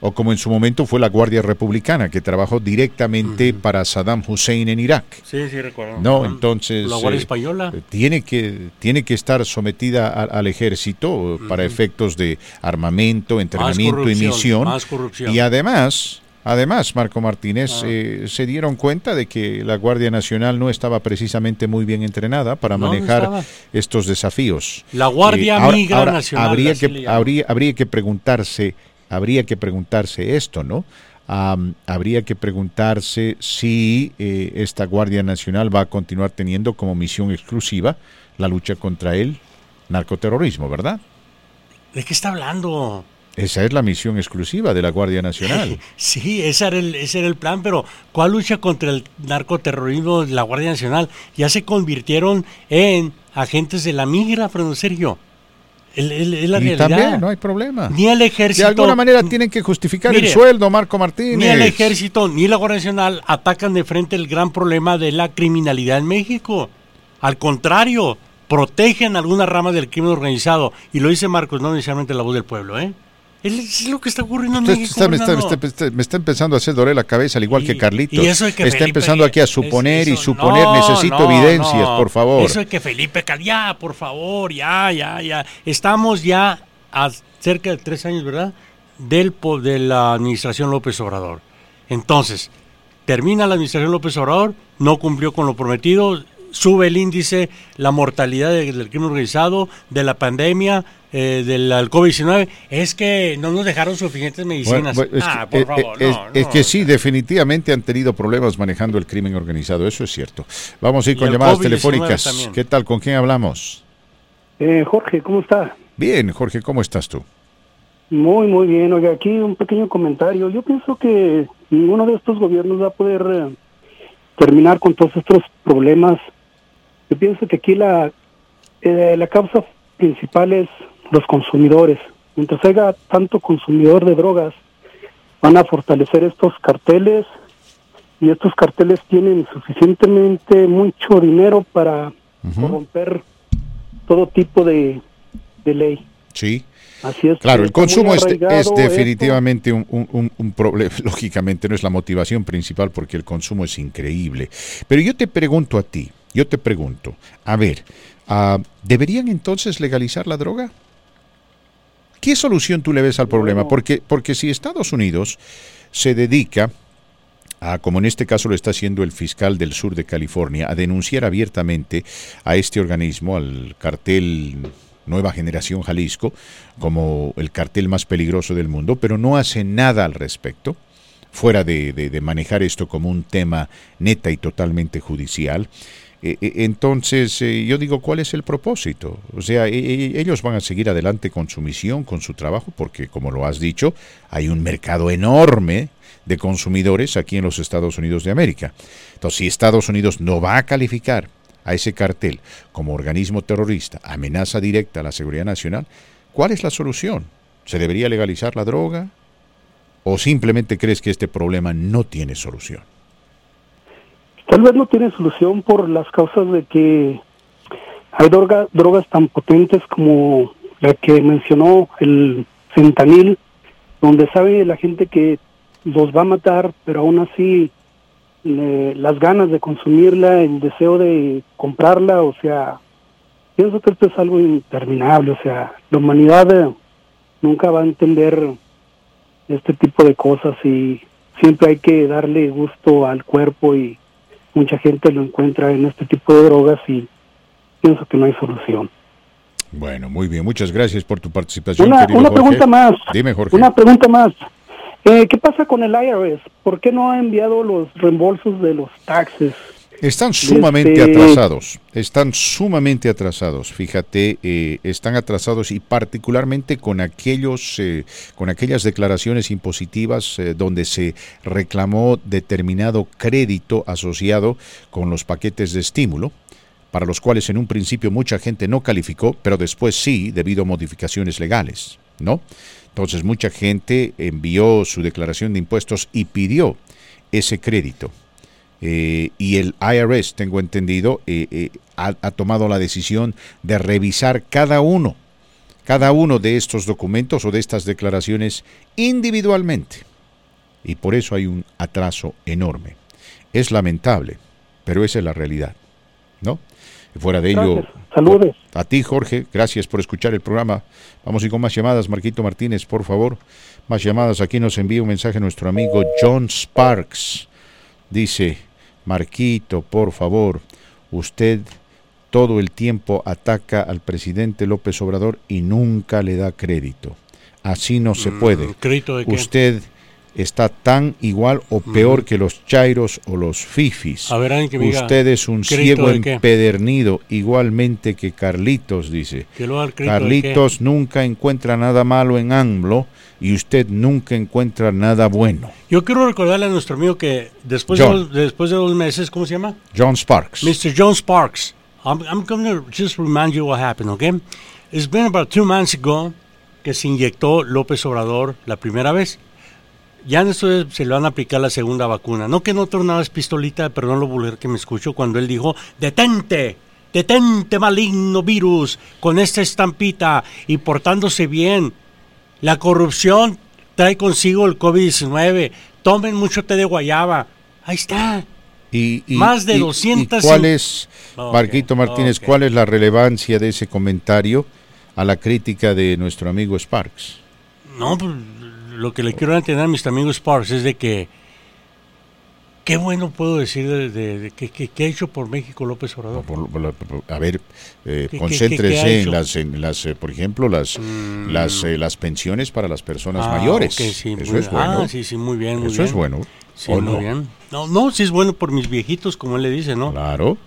o como en su momento fue la Guardia Republicana, que trabajó directamente para Saddam Hussein en Irak. Sí, sí, recuerdo. No, entonces... La Guardia Española. Tiene que estar sometida al Ejército para efectos de armamento, entrenamiento y misión. Más corrupción. Y además, Marco Martínez, se dieron cuenta de que la Guardia Nacional no estaba precisamente muy bien entrenada para manejar estos desafíos. La Guardia Migra Nacional. Habría que preguntarse esto, ¿no? Habría que preguntarse si esta Guardia Nacional va a continuar teniendo como misión exclusiva la lucha contra el narcoterrorismo, ¿verdad? ¿De qué está hablando? Esa es la misión exclusiva de la Guardia Nacional. Sí, ese era el plan, pero ¿cuál lucha contra el narcoterrorismo de la Guardia Nacional? Ya se convirtieron en agentes de la migra, Fernando Sergio. Es la realidad. También, no hay problema. Ni el Ejército... De alguna manera tienen que justificar el sueldo, Marco Martínez. Ni el Ejército ni la Guardia Nacional atacan de frente el gran problema de la criminalidad en México. Al contrario, protegen alguna rama del crimen organizado. Y lo dice Marcos, no necesariamente la voz del pueblo, ¿eh? Es lo que está ocurriendo en México. Me está empezando a hacer doler la cabeza, al igual que Carlitos. Y eso es que está Felipe, empezando aquí a suponer eso, y suponer. Necesito evidencias, por favor. Eso es que Felipe Calderón, por favor, ya. Estamos ya a cerca de 3 años, ¿verdad? De la administración López Obrador. Entonces, termina la administración López Obrador, no cumplió con lo prometido, sube el índice, la mortalidad del crimen organizado, de la pandemia, del COVID-19, es que no nos dejaron suficientes medicinas. Bueno, es que sí, definitivamente han tenido problemas manejando el crimen organizado, eso es cierto. Vamos a ir con llamadas telefónicas. También. ¿Qué tal? ¿Con quién hablamos? Jorge, ¿cómo estás? Bien, Jorge, ¿cómo estás tú? Muy, muy bien. Oiga, aquí un pequeño comentario. Yo pienso que ninguno de estos gobiernos va a poder terminar con todos estos problemas. Yo pienso que aquí la causa principal es los consumidores. Mientras haya tanto consumidor de drogas, van a fortalecer estos carteles, y estos carteles tienen suficientemente mucho dinero para corromper todo tipo de ley. Sí. Así es, claro, el consumo es definitivamente un problema. Lógicamente no es la motivación principal, porque el consumo es increíble. Pero yo te pregunto a ti, a ver, ¿deberían entonces legalizar la droga? ¿Qué solución tú le ves al problema? Porque si Estados Unidos se dedica como en este caso lo está haciendo el fiscal del sur de California, a denunciar abiertamente a este organismo, al Cartel Nueva Generación Jalisco, como el cartel más peligroso del mundo, pero no hace nada al respecto, fuera de manejar esto como un tema neta y totalmente judicial. Entonces, yo digo, ¿cuál es el propósito? O sea, ellos van a seguir adelante con su misión, con su trabajo, porque, como lo has dicho, hay un mercado enorme de consumidores aquí en los Estados Unidos de América. Entonces, si Estados Unidos no va a calificar a ese cartel como organismo terrorista, amenaza directa a la seguridad nacional, ¿cuál es la solución? ¿Se debería legalizar la droga? ¿O simplemente crees que este problema no tiene solución? Tal vez no tiene solución por las causas de que hay drogas tan potentes como la que mencionó, el fentanil, donde sabe la gente que los va a matar, pero aún así las ganas de consumirla, el deseo de comprarla, o sea, pienso que esto es algo interminable, o sea, la humanidad nunca va a entender este tipo de cosas y siempre hay que darle gusto al cuerpo y mucha gente lo encuentra en este tipo de drogas y pienso que no hay solución. Bueno, muy bien, muchas gracias por tu participación. Una Jorge. Pregunta más. Dime, Jorge. Una pregunta más. ¿Qué pasa con el IRS? ¿Por qué no ha enviado los reembolsos de los taxes? Están sumamente atrasados, fíjate, están atrasados y particularmente con aquellos, con aquellas declaraciones impositivas donde se reclamó determinado crédito asociado con los paquetes de estímulo, para los cuales en un principio mucha gente no calificó, pero después sí, debido a modificaciones legales, ¿no? Entonces mucha gente envió su declaración de impuestos y pidió ese crédito. Y el IRS, tengo entendido, ha tomado la decisión de revisar cada uno de estos documentos o de estas declaraciones individualmente. Y por eso hay un atraso enorme. Es lamentable, pero esa es la realidad, ¿no? Fuera de ello, saludos a ti, Jorge, gracias por escuchar el programa. Vamos y con más llamadas, Marquito Martínez, por favor. Más llamadas, aquí nos envía un mensaje nuestro amigo John Sparks. Dice: Marquito, por favor, usted todo el tiempo ataca al presidente López Obrador y nunca le da crédito. Así no se puede. Usted está tan igual o peor que los chairos o los fifis. A ver, alguien que me diga, usted es un ciego empedernido, igualmente que Carlitos, dice. Carlitos nunca encuentra nada malo en AMLO y usted nunca encuentra nada bueno. Yo quiero recordarle a nuestro amigo que después de dos meses, ¿cómo se llama? John Sparks. Mr. John Sparks, I'm going to just remind you what happened, okay? It's been about 2 months ago que se inyectó López Obrador la primera vez. Ya en esto se le van a aplicar la segunda vacuna. No que no tornabas pistolita, perdón lo vulgar que me escucho, cuando él dijo: detente maligno virus, con esta estampita y portándose bien. La corrupción trae consigo el COVID-19. Tomen mucho té de guayaba. Ahí está. Y más de 200... ¿Y cuál es, Marquito Martínez, cuál es la relevancia de ese comentario a la crítica de nuestro amigo Sparks? No, pues lo que le quiero entender a mis amigos Sparks es de que qué bueno puedo decir de que ha hecho por México López Obrador. A ver, concéntrese en las por ejemplo, las pensiones para las personas mayores. Okay, sí, eso es bueno. Sí, muy bien. Muy eso bien. Es bueno. Sí, muy no. Bien. No, sí es bueno por mis viejitos, como él le dice, ¿no? Claro.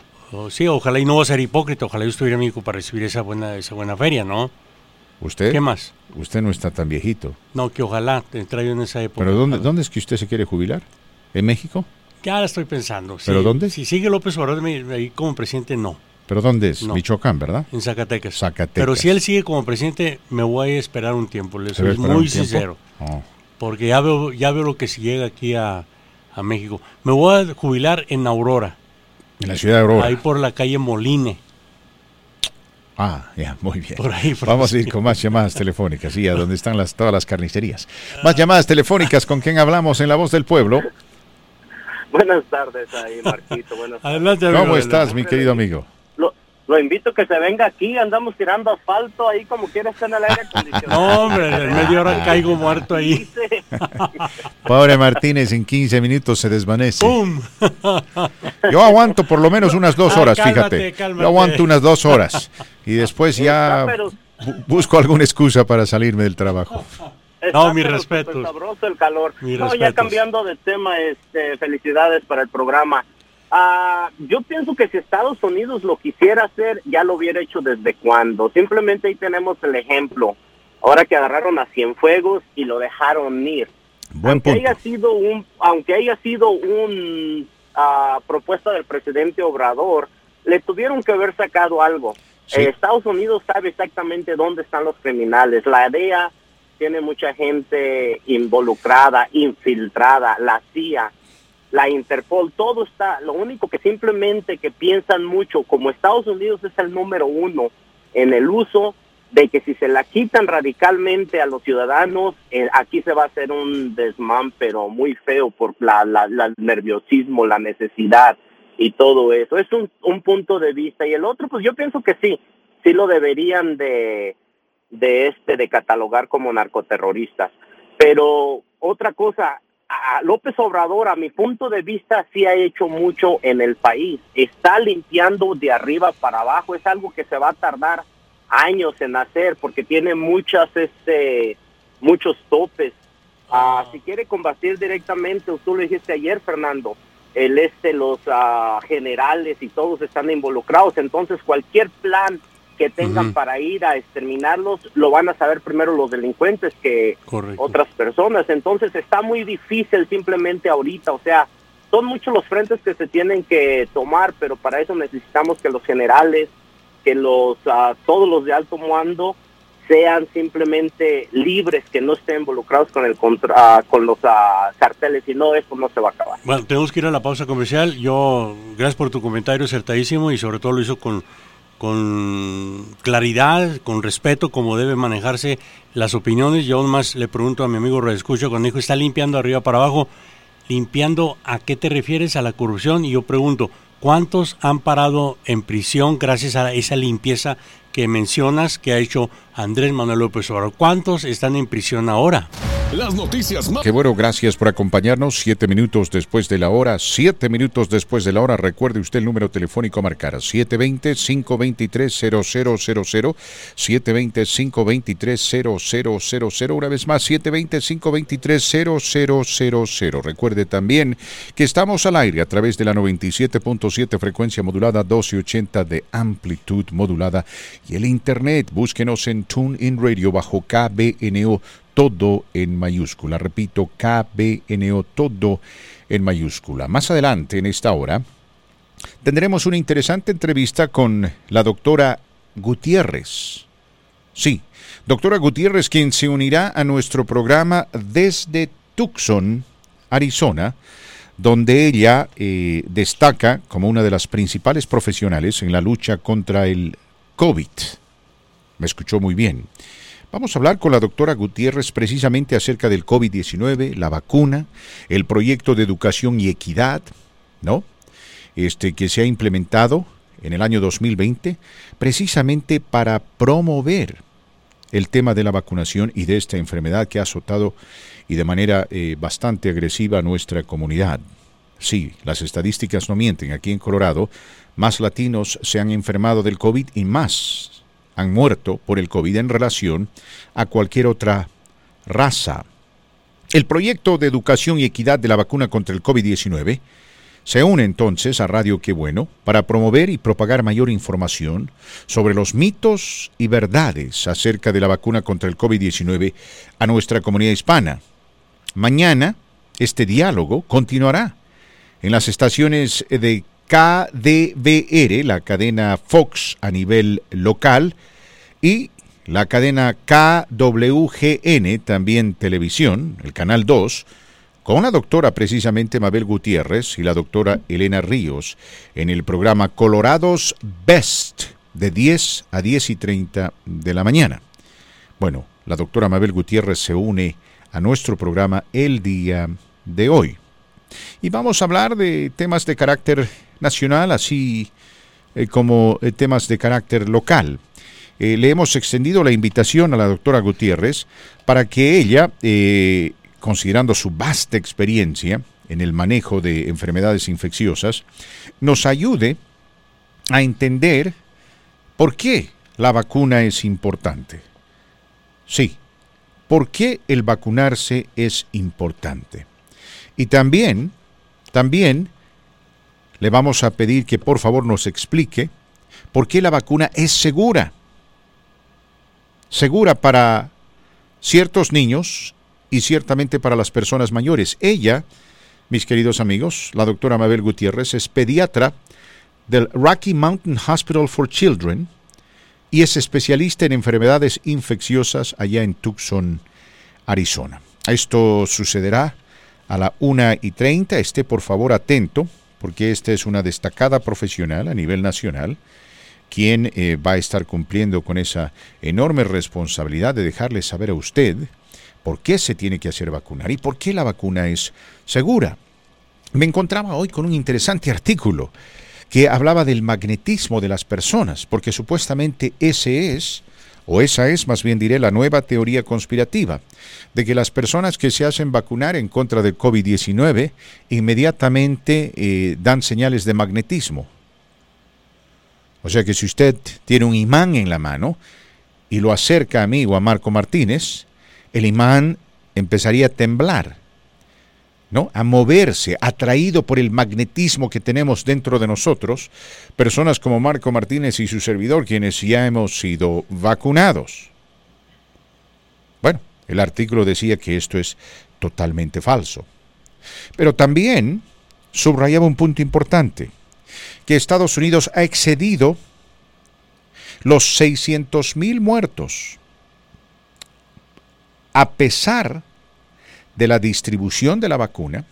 Sí, ojalá y no va a ser hipócrita, ojalá yo estuviera en México para recibir esa buena feria, ¿no? ¿Usted? ¿Qué más? Usted no está tan viejito. No, que ojalá te traigo en esa época. ¿Pero dónde es que usted se quiere jubilar? ¿En México? Ya la estoy pensando. ¿Pero sí, dónde? Si sigue López Obrador ahí como presidente, no. ¿Pero dónde es? No. Michoacán, ¿verdad? En Zacatecas. Pero si él sigue como presidente, me voy a esperar un tiempo. Le soy muy sincero. Oh. Porque ya veo lo que si llega aquí a México. Me voy a jubilar en Aurora. En la ciudad de Aurora. Ahí por la calle Moline. Ya, muy bien. Por ahí. Vamos a ir con más llamadas telefónicas, sí, a donde están todas las carnicerías. Más llamadas telefónicas, ¿con quién hablamos en La Voz del Pueblo? Buenas tardes ahí, Marquito. Buenas tardes. Adelante, amigo. ¿Cómo estás, mi querido amigo? Lo invito a que se venga aquí, andamos tirando asfalto ahí como quieres en el aire acondicionado. No, hombre, en media hora caigo muerto ahí. Pobre Martínez, en 15 minutos se desvanece. ¡Pum! Yo aguanto por lo menos unas 2 horas, cálmate, fíjate. Cálmate. Yo aguanto unas 2 horas y después ya busco alguna excusa para salirme del trabajo. Está, no, mi respeto. Sabroso el calor. No, ya cambiando de tema, felicidades para el programa. Yo pienso que si Estados Unidos lo quisiera hacer, ya lo hubiera hecho desde cuándo. Simplemente ahí tenemos el ejemplo. Ahora que agarraron a Cienfuegos y lo dejaron ir. Buen punto. Aunque haya sido una propuesta del presidente Obrador, le tuvieron que haber sacado algo. Sí. Estados Unidos sabe exactamente dónde están los criminales. La DEA tiene mucha gente involucrada, infiltrada, la CIA, la Interpol, todo está. Lo único que simplemente que piensan mucho, como Estados Unidos es el número uno en el uso, de que si se la quitan radicalmente a los ciudadanos, aquí se va a hacer un desmán, pero muy feo por el nerviosismo, la necesidad y todo eso. Es un punto de vista. Y el otro, pues yo pienso que sí lo deberían de catalogar como narcoterroristas. Pero otra cosa, a López Obrador, a mi punto de vista, sí ha hecho mucho en el país. Está limpiando de arriba para abajo. Es algo que se va a tardar años en hacer porque tiene muchos topes. Si quiere combatir directamente, tú lo dijiste ayer, Fernando, los generales y todos están involucrados. Entonces cualquier plan que tengan para ir a exterminarlos, lo van a saber primero los delincuentes que Correcto. Otras personas. Entonces está muy difícil simplemente ahorita, o sea, son muchos los frentes que se tienen que tomar, pero para eso necesitamos que los generales, que todos los de alto mando sean simplemente libres, que no estén involucrados con los carteles, y no, eso no se va a acabar. Bueno, tenemos que ir a la pausa comercial. Gracias por tu comentario, acertadísimo, y sobre todo lo hizo con claridad, con respeto, como debe manejarse las opiniones. Yo aún más le pregunto a mi amigo Redescucho, cuando dijo, está limpiando arriba para abajo, limpiando, ¿a qué te refieres? A la corrupción. Y yo pregunto, ¿cuántos han parado en prisión gracias a esa limpieza que mencionas que ha hecho Andrés Manuel López Obrador? ¿Cuántos están en prisión ahora? Las noticias más... Qué bueno, gracias por acompañarnos. 7 minutos después de la hora. 7 minutos después de la hora. Recuerde usted el número telefónico a marcar. 720-523-0000. 720-523-0000. Una vez más, 720-523-0000. Recuerde también que estamos al aire a través de la 97.7 frecuencia modulada, 1280 de amplitud modulada. Y el internet, búsquenos en TuneIn Radio bajo KBNO, todo en mayúscula. Repito, KBNO, todo en mayúscula. Más adelante, en esta hora, tendremos una interesante entrevista con la doctora Gutiérrez. Sí, doctora Gutiérrez, quien se unirá a nuestro programa desde Tucson, Arizona, donde ella destaca como una de las principales profesionales en la lucha contra el COVID. Me escuchó muy bien. Vamos a hablar con la doctora Gutiérrez precisamente acerca del COVID-19, la vacuna, el proyecto de educación y equidad, ¿no? Que se ha implementado en el año 2020 precisamente para promover el tema de la vacunación y de esta enfermedad que ha azotado y de manera bastante agresiva a nuestra comunidad. Sí, las estadísticas no mienten. Aquí en Colorado, más latinos se han enfermado del COVID y más han muerto por el COVID en relación a cualquier otra raza. El proyecto de educación y equidad de la vacuna contra el COVID-19 se une entonces a Radio Qué Bueno para promover y propagar mayor información sobre los mitos y verdades acerca de la vacuna contra el COVID-19 a nuestra comunidad hispana. Mañana este diálogo continuará en las estaciones de KDVR, la cadena Fox a nivel local, y la cadena KWGN, también televisión, el canal 2, con la doctora precisamente Mabel Gutiérrez y la doctora Elena Ríos en el programa Colorado's Best de 10 a 10:30 de la mañana. Bueno, la doctora Mabel Gutiérrez se une a nuestro programa el día de hoy. Y vamos a hablar de temas de carácter nacional, así como temas de carácter local. Le hemos extendido la invitación a la doctora Gutiérrez para que ella considerando su vasta experiencia en el manejo de enfermedades infecciosas, nos ayude a entender por qué la vacuna es importante. Sí, por qué el vacunarse es importante. Y también le vamos a pedir que por favor nos explique por qué la vacuna es segura. Segura para ciertos niños y ciertamente para las personas mayores. Ella, mis queridos amigos, la doctora Mabel Gutiérrez, es pediatra del Rocky Mountain Hospital for Children y es especialista en enfermedades infecciosas allá en Tucson, Arizona. Esto sucederá a la 1:30. Esté por favor atento, porque esta es una destacada profesional a nivel nacional, quien va a estar cumpliendo con esa enorme responsabilidad de dejarle saber a usted por qué se tiene que hacer vacunar y por qué la vacuna es segura. Me encontraba hoy con un interesante artículo que hablaba del magnetismo de las personas, porque supuestamente esa es, más bien diré, la nueva teoría conspirativa, de que las personas que se hacen vacunar en contra del COVID-19 inmediatamente dan señales de magnetismo. O sea que si usted tiene un imán en la mano y lo acerca a mí o a Marco Martínez, el imán empezaría a temblar, ¿no? A moverse, atraído por el magnetismo que tenemos dentro de nosotros, personas como Marco Martínez y su servidor, quienes ya hemos sido vacunados. Bueno, el artículo decía que esto es totalmente falso. Pero también subrayaba un punto importante, que Estados Unidos ha excedido los 600,000 muertos, a pesar de la distribución de la vacuna,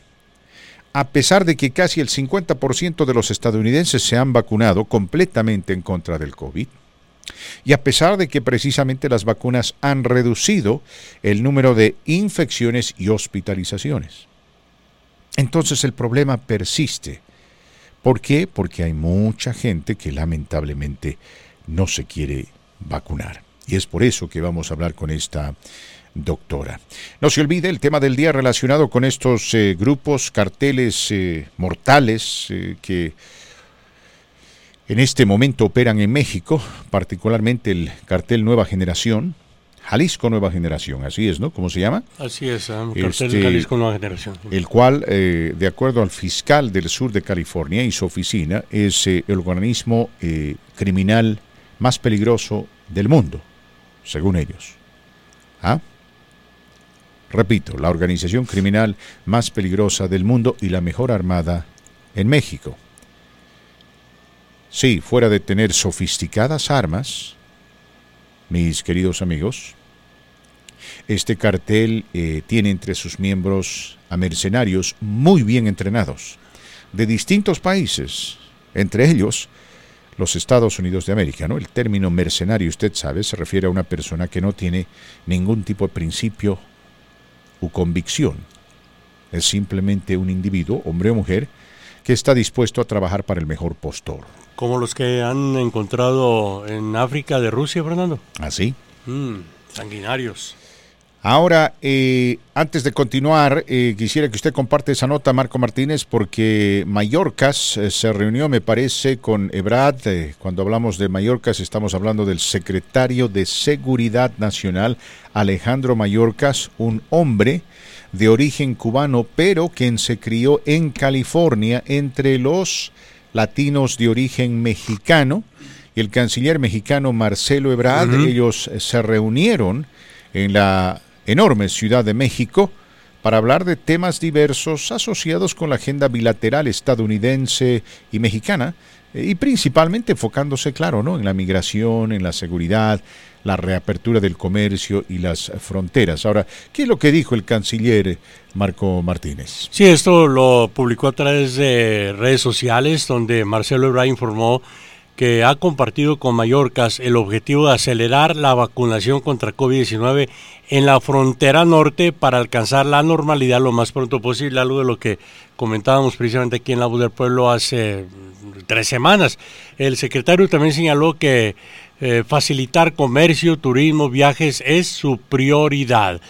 a pesar de que casi el 50% de los estadounidenses se han vacunado completamente en contra del COVID, y a pesar de que precisamente las vacunas han reducido el número de infecciones y hospitalizaciones. Entonces el problema persiste. ¿Por qué? Porque hay mucha gente que lamentablemente no se quiere vacunar. Y es por eso que vamos a hablar con esta doctora. No se olvide el tema del día relacionado con estos grupos, carteles mortales que en este momento operan en México, particularmente el cartel Nueva Generación, Jalisco Nueva Generación, así es, ¿no? ¿Cómo se llama? Así es, cartel Jalisco Nueva Generación. El cual, de acuerdo al fiscal del sur de California y su oficina, es el organismo criminal más peligroso del mundo, según ellos. ¿Ah? Repito, la organización criminal más peligrosa del mundo y la mejor armada en México. Sí, fuera de tener sofisticadas armas, mis queridos amigos, este cartel tiene entre sus miembros a mercenarios muy bien entrenados de distintos países, entre ellos los Estados Unidos de América, ¿no? El término mercenario, usted sabe, se refiere a una persona que no tiene ningún tipo de principio u convicción. Es simplemente un individuo, hombre o mujer, que está dispuesto a trabajar para el mejor postor. Como los que han encontrado en África de Rusia, Fernando. ¿Ah, sí? Sanguinarios. Ahora, antes de continuar, quisiera que usted comparte esa nota, Marco Martínez, porque Mayorkas se reunió, me parece, con Ebrard. Cuando hablamos de Mayorkas, estamos hablando del secretario de Seguridad Nacional, Alejandro Mayorkas, un hombre de origen cubano, pero quien se crió en California entre los latinos de origen mexicano. Y el canciller mexicano Marcelo Ebrard, ellos se reunieron en la enorme Ciudad de México para hablar de temas diversos asociados con la agenda bilateral estadounidense y mexicana, y principalmente enfocándose, claro, ¿no?, en la migración, en la seguridad, la reapertura del comercio y las fronteras. Ahora, ¿qué es lo que dijo el canciller Marco Martínez? Sí, esto lo publicó a través de redes sociales, donde Marcelo Ebrard informó que ha compartido con Mayorkas el objetivo de acelerar la vacunación contra COVID-19 en la frontera norte para alcanzar la normalidad lo más pronto posible, algo de lo que comentábamos precisamente aquí en La Voz del Pueblo hace 3 semanas. El secretario también señaló que facilitar comercio, turismo, viajes es su prioridad.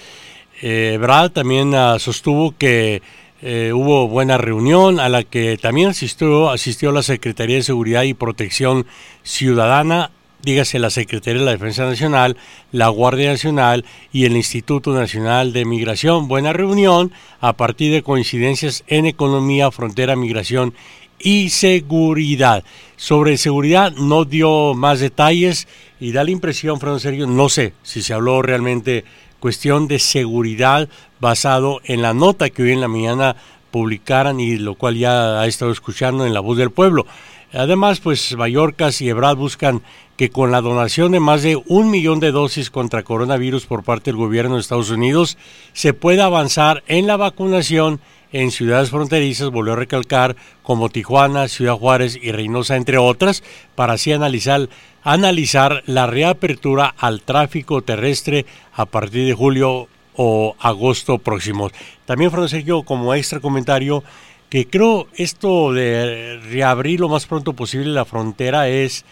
Ebrard también sostuvo que hubo buena reunión a la que también asistió la Secretaría de Seguridad y Protección Ciudadana, dígase la Secretaría de la Defensa Nacional, la Guardia Nacional y el Instituto Nacional de Migración. Buena reunión a partir de coincidencias en economía, frontera, migración y seguridad. Sobre seguridad no dio más detalles y da la impresión, Fernando Sergio, no sé si se habló realmente cuestión de seguridad basado en la nota que hoy en la mañana publicaran y lo cual ya ha estado escuchando en La Voz del Pueblo. Además, pues Mayorkas y Ebrard buscan que con la donación de más de 1 millón de dosis contra coronavirus por parte del gobierno de Estados Unidos se pueda avanzar en la vacunación en ciudades fronterizas, volvió a recalcar, como Tijuana, Ciudad Juárez y Reynosa, entre otras, para así analizar la reapertura al tráfico terrestre a partir de julio o agosto próximos. También, Francisco, como extra comentario, que creo esto de reabrir lo más pronto posible la frontera es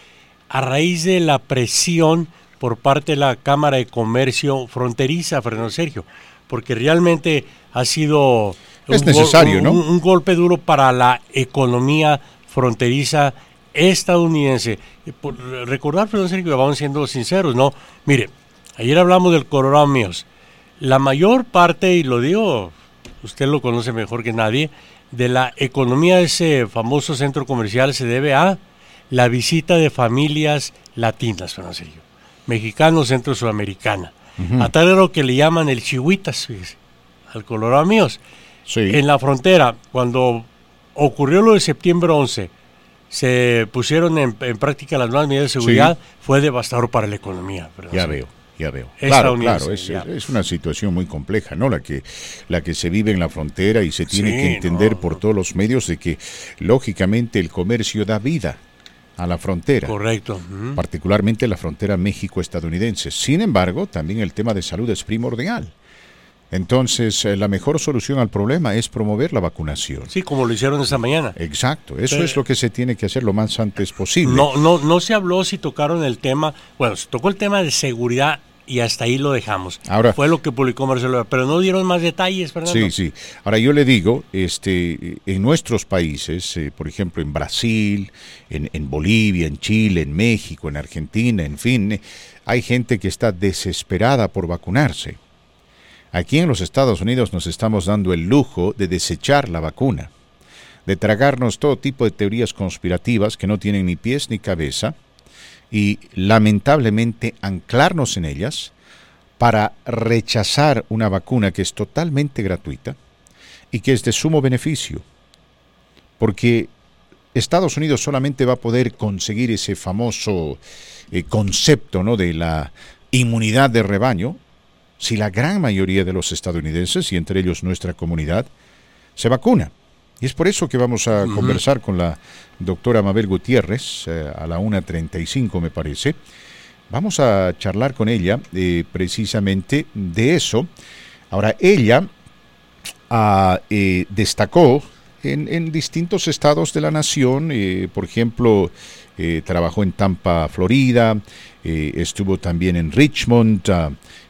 a raíz de la presión por parte de la Cámara de Comercio Fronteriza, Fernando Sergio, porque realmente ha sido un golpe duro para la economía fronteriza estadounidense. Por recordar, Fernando Sergio, vamos siendo sinceros, ¿no? Mire, ayer hablamos del coronavirus. La mayor parte, y lo digo, usted lo conoce mejor que nadie, de la economía de ese famoso centro comercial se debe a la visita de familias latinas, Fernando Sergio, mexicanos, centro sudamericana, a tal grado que le llaman el chihuitas, fíjese, al Colorado míos. Sí. En la frontera, cuando ocurrió lo de septiembre 11, se pusieron en práctica las nuevas medidas de seguridad, sí, fue devastador para la economía. Fernando Sergio. Ya veo. Claro, es una situación muy compleja, ¿no? La que se vive en la frontera y se tiene que entender por todos los medios de que, lógicamente, el comercio da vida a la frontera. Correcto. Uh-huh. Particularmente la frontera México-estadounidense. Sin embargo, también el tema de salud es primordial. Entonces, la mejor solución al problema es promover la vacunación. Sí, como lo hicieron esta mañana. Exacto, eso es lo que se tiene que hacer lo más antes posible. No se habló si tocaron el tema, bueno, se tocó el tema de seguridad y hasta ahí lo dejamos. Ahora, fue lo que publicó Marcelo Ebrard, pero no dieron más detalles, Fernando. Sí. Ahora yo le digo, en nuestros países, por ejemplo, en Brasil, en Bolivia, en Chile, en México, en Argentina, en fin, hay gente que está desesperada por vacunarse. Aquí en los Estados Unidos nos estamos dando el lujo de desechar la vacuna, de tragarnos todo tipo de teorías conspirativas que no tienen ni pies ni cabeza y lamentablemente anclarnos en ellas para rechazar una vacuna que es totalmente gratuita y que es de sumo beneficio, porque Estados Unidos solamente va a poder conseguir ese famoso concepto, ¿no?, de la inmunidad de rebaño, si la gran mayoría de los estadounidenses, y entre ellos nuestra comunidad, se vacuna. Y es por eso que vamos a conversar con la doctora Mabel Gutiérrez, a la 1:35 me parece. Vamos a charlar con ella precisamente de eso. Ahora, ella destacó en distintos estados de la nación, por ejemplo, trabajó en Tampa, Florida, estuvo también en Richmond,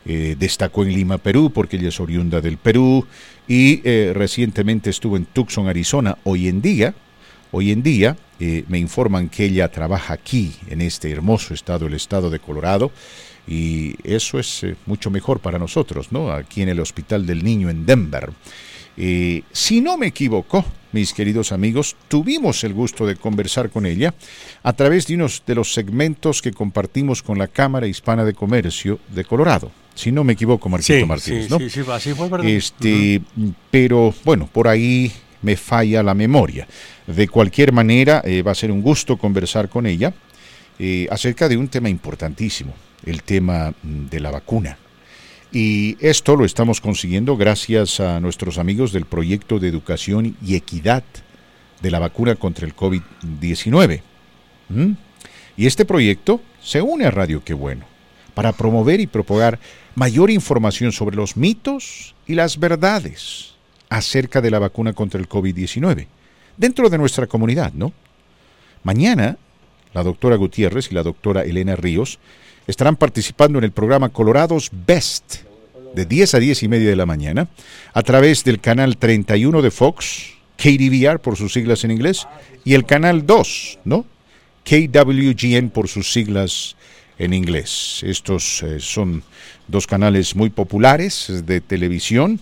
destacó en Lima, Perú, porque ella es oriunda del Perú, y recientemente estuvo en Tucson, Arizona. Hoy en día me informan que ella trabaja aquí, en este hermoso estado, el estado de Colorado, y eso es mucho mejor para nosotros, ¿no? Aquí en el Hospital del Niño en Denver. Si no me equivoco, mis queridos amigos, tuvimos el gusto de conversar con ella a través de unos de los segmentos que compartimos con la Cámara Hispana de Comercio de Colorado. Si no me equivoco, Marquito Martínez, ¿no? Sí, así fue, ¿verdad? Pero bueno, por ahí me falla la memoria. De cualquier manera, va a ser un gusto conversar con ella acerca de un tema importantísimo, el tema de la vacuna. Y esto lo estamos consiguiendo gracias a nuestros amigos del Proyecto de Educación y Equidad de la Vacuna contra el COVID-19. Y este proyecto se une a Radio Qué Bueno para promover y propagar mayor información sobre los mitos y las verdades acerca de la vacuna contra el COVID-19 dentro de nuestra comunidad, ¿no? Mañana, la doctora Gutiérrez y la doctora Elena Ríos estarán participando en el programa Colorado's Best de 10 a 10 y media de la mañana, a través del canal 31 de Fox, KDVR por sus siglas en inglés, y el canal 2, ¿no? KWGN por sus siglas en inglés. Estos son dos canales muy populares de televisión,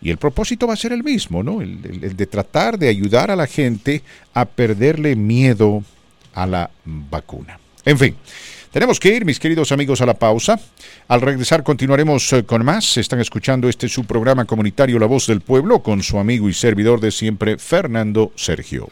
y el propósito va a ser el mismo, ¿no? El de tratar de ayudar a la gente a perderle miedo a la vacuna. En fin, tenemos que ir, mis queridos amigos, a la pausa. Al regresar continuaremos con más. Están escuchando su programa comunitario La Voz del Pueblo con su amigo y servidor de siempre, Fernando Sergio.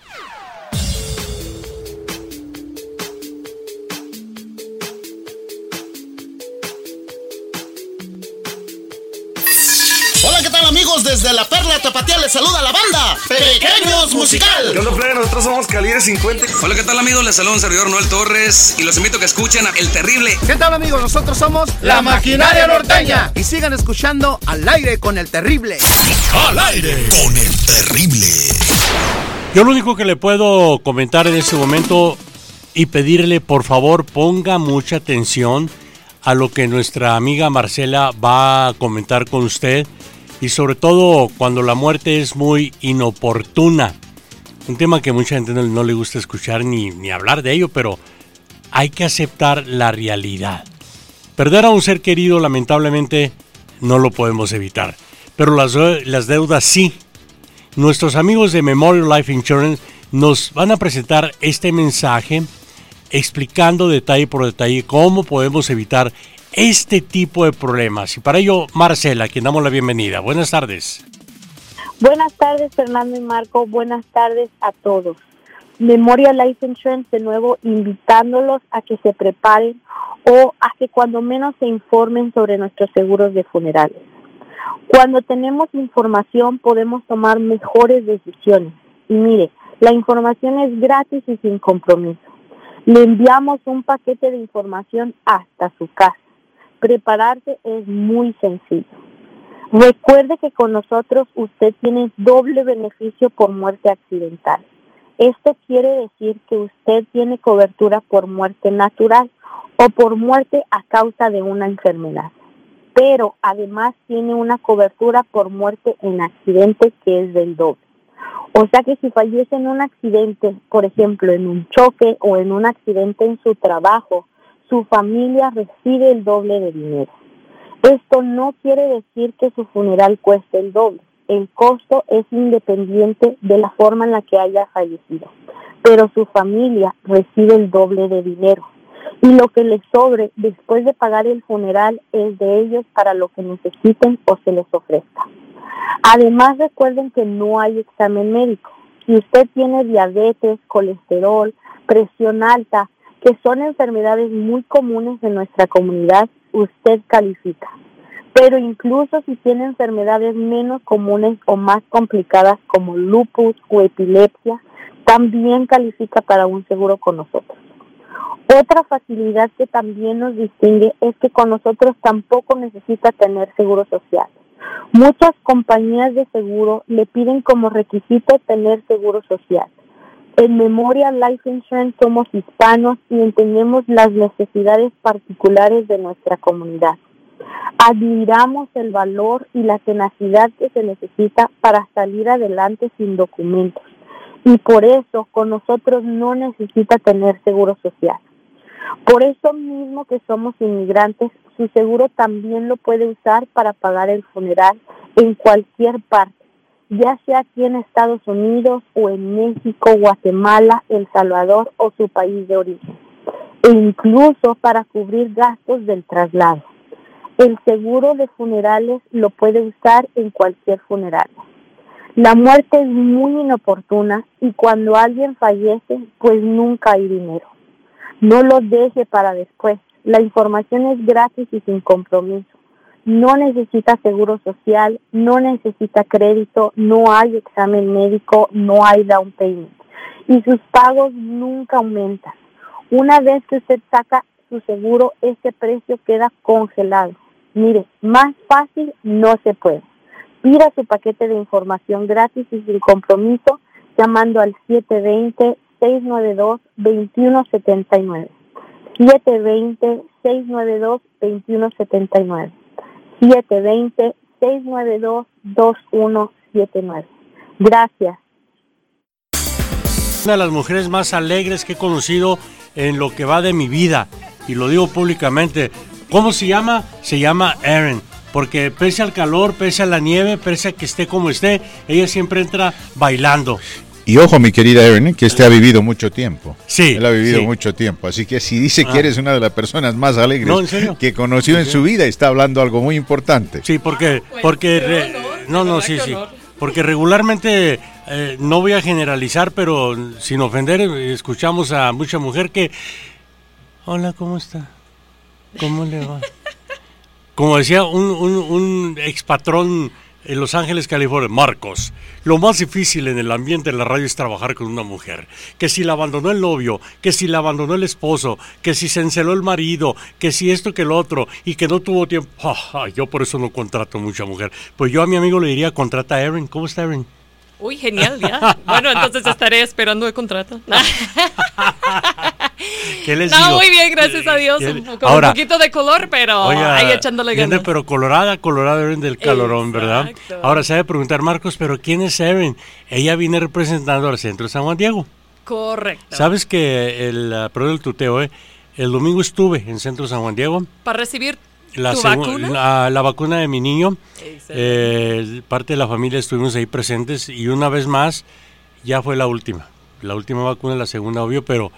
Desde la Perla Tapatía les saluda la banda Pequeños Musical. ¿Qué onda, plebe? Nosotros somos Calibre 50. Hola, ¿qué tal, amigos? Les saluda un servidor, Noel Torres, y los invito a que escuchen a El Terrible. ¿Qué tal, amigos? Nosotros somos La Maquinaria Norteña. Y sigan escuchando Al Aire con El Terrible. Al Aire con El Terrible. Yo lo único que le puedo comentar en este momento y pedirle, por favor, ponga mucha atención a lo que nuestra amiga Marcela va a comentar con usted. Y sobre todo cuando la muerte es muy inoportuna. Un tema que mucha gente no le gusta escuchar ni hablar de ello, pero hay que aceptar la realidad. Perder a un ser querido, lamentablemente, no lo podemos evitar. Pero las deudas sí. Nuestros amigos de Memorial Life Insurance nos van a presentar este mensaje explicando detalle por detalle cómo podemos evitar este tipo de problemas. Y para ello, Marcela, a quien damos la bienvenida. Buenas tardes. Buenas tardes, Fernando y Marco. Buenas tardes a todos. Memorial Life Insurance, de nuevo, invitándolos a que se preparen o a que cuando menos se informen sobre nuestros seguros de funerales. Cuando tenemos información podemos tomar mejores decisiones. Y mire, la información es gratis y sin compromiso. Le enviamos un paquete de información hasta su casa. Prepararse es muy sencillo. Recuerde que con nosotros usted tiene doble beneficio por muerte accidental. Esto quiere decir que usted tiene cobertura por muerte natural o por muerte a causa de una enfermedad. Pero además tiene una cobertura por muerte en accidente que es del doble. O sea que si fallece en un accidente, por ejemplo en un choque o en un accidente en su trabajo, su familia recibe el doble de dinero. Esto no quiere decir que su funeral cueste el doble. El costo es independiente de la forma en la que haya fallecido, pero su familia recibe el doble de dinero. Y lo que les sobre después de pagar el funeral es de ellos para lo que necesiten o se les ofrezca. Además, recuerden que no hay examen médico. Si usted tiene diabetes, colesterol, presión alta, que son enfermedades muy comunes en nuestra comunidad, usted califica. Pero incluso si tiene enfermedades menos comunes o más complicadas como lupus o epilepsia, también califica para un seguro con nosotros. Otra facilidad que también nos distingue es que con nosotros tampoco necesita tener seguro social. Muchas compañías de seguro le piden como requisito tener seguro social. En Memorial Life Insurance somos hispanos y entendemos las necesidades particulares de nuestra comunidad. Admiramos el valor y la tenacidad que se necesita para salir adelante sin documentos. Y por eso con nosotros no necesita tener seguro social. Por eso mismo que somos inmigrantes, su seguro también lo puede usar para pagar el funeral en cualquier parte, ya sea aquí en Estados Unidos o en México, Guatemala, El Salvador o su país de origen, e incluso para cubrir gastos del traslado. El seguro de funerales lo puede usar en cualquier funeraria. La muerte es muy inoportuna y cuando alguien fallece, pues nunca hay dinero. No lo deje para después. La información es gratis y sin compromiso. No necesita seguro social, no necesita crédito, no hay examen médico, no hay down payment. Y sus pagos nunca aumentan. Una vez que usted saca su seguro, ese precio queda congelado. Mire, más fácil no se puede. Pida su paquete de información gratis y sin compromiso llamando al 720-692-2179. 720-692-2179. 720-692-2179. Gracias. Una de las mujeres más alegres que he conocido en lo que va de mi vida, y lo digo públicamente. ¿Cómo se llama? Se llama Erin, porque pese al calor, pese a la nieve, pese a que esté como esté, ella siempre entra bailando. Y ojo, mi querida Erin, que este ha vivido mucho tiempo. Sí. Él ha vivido mucho tiempo. Así que si dice que eres una de las personas más alegres que conoció en su vida, está hablando algo muy importante. Sí, porque porque regularmente, no voy a generalizar, pero sin ofender, escuchamos a mucha mujer que, hola, ¿cómo está? ¿Cómo le va? Como decía un expatrón en Los Ángeles, California, Marcos, lo más difícil en el ambiente de la radio es trabajar con una mujer. Que si la abandonó el novio, que si la abandonó el esposo, que si se enceló el marido, que si esto que el otro, y que no tuvo tiempo. Yo por eso no contrato mucha mujer. Pues yo a mi amigo le diría, contrata a Erin. ¿Cómo está Erin? Uy, genial, ya. Bueno, entonces estaré esperando el contrato. ¿Qué les digo? Muy bien, gracias a Dios. Ahora, un poquito de color, pero oiga, ahí echándole ganas. Pero colorada Erin del calorón, exacto, ¿verdad? Ahora se debe preguntar, Marcos, ¿pero quién es Erin? Ella viene representando al centro de San Juan Diego. Correcto. ¿Sabes que perdón el tuteo, el domingo estuve en el centro de San Juan Diego? Para recibir ¿vacuna? La vacuna de mi niño, parte de la familia estuvimos ahí presentes, y una vez más, ya fue la última vacuna, la segunda, obvio, pero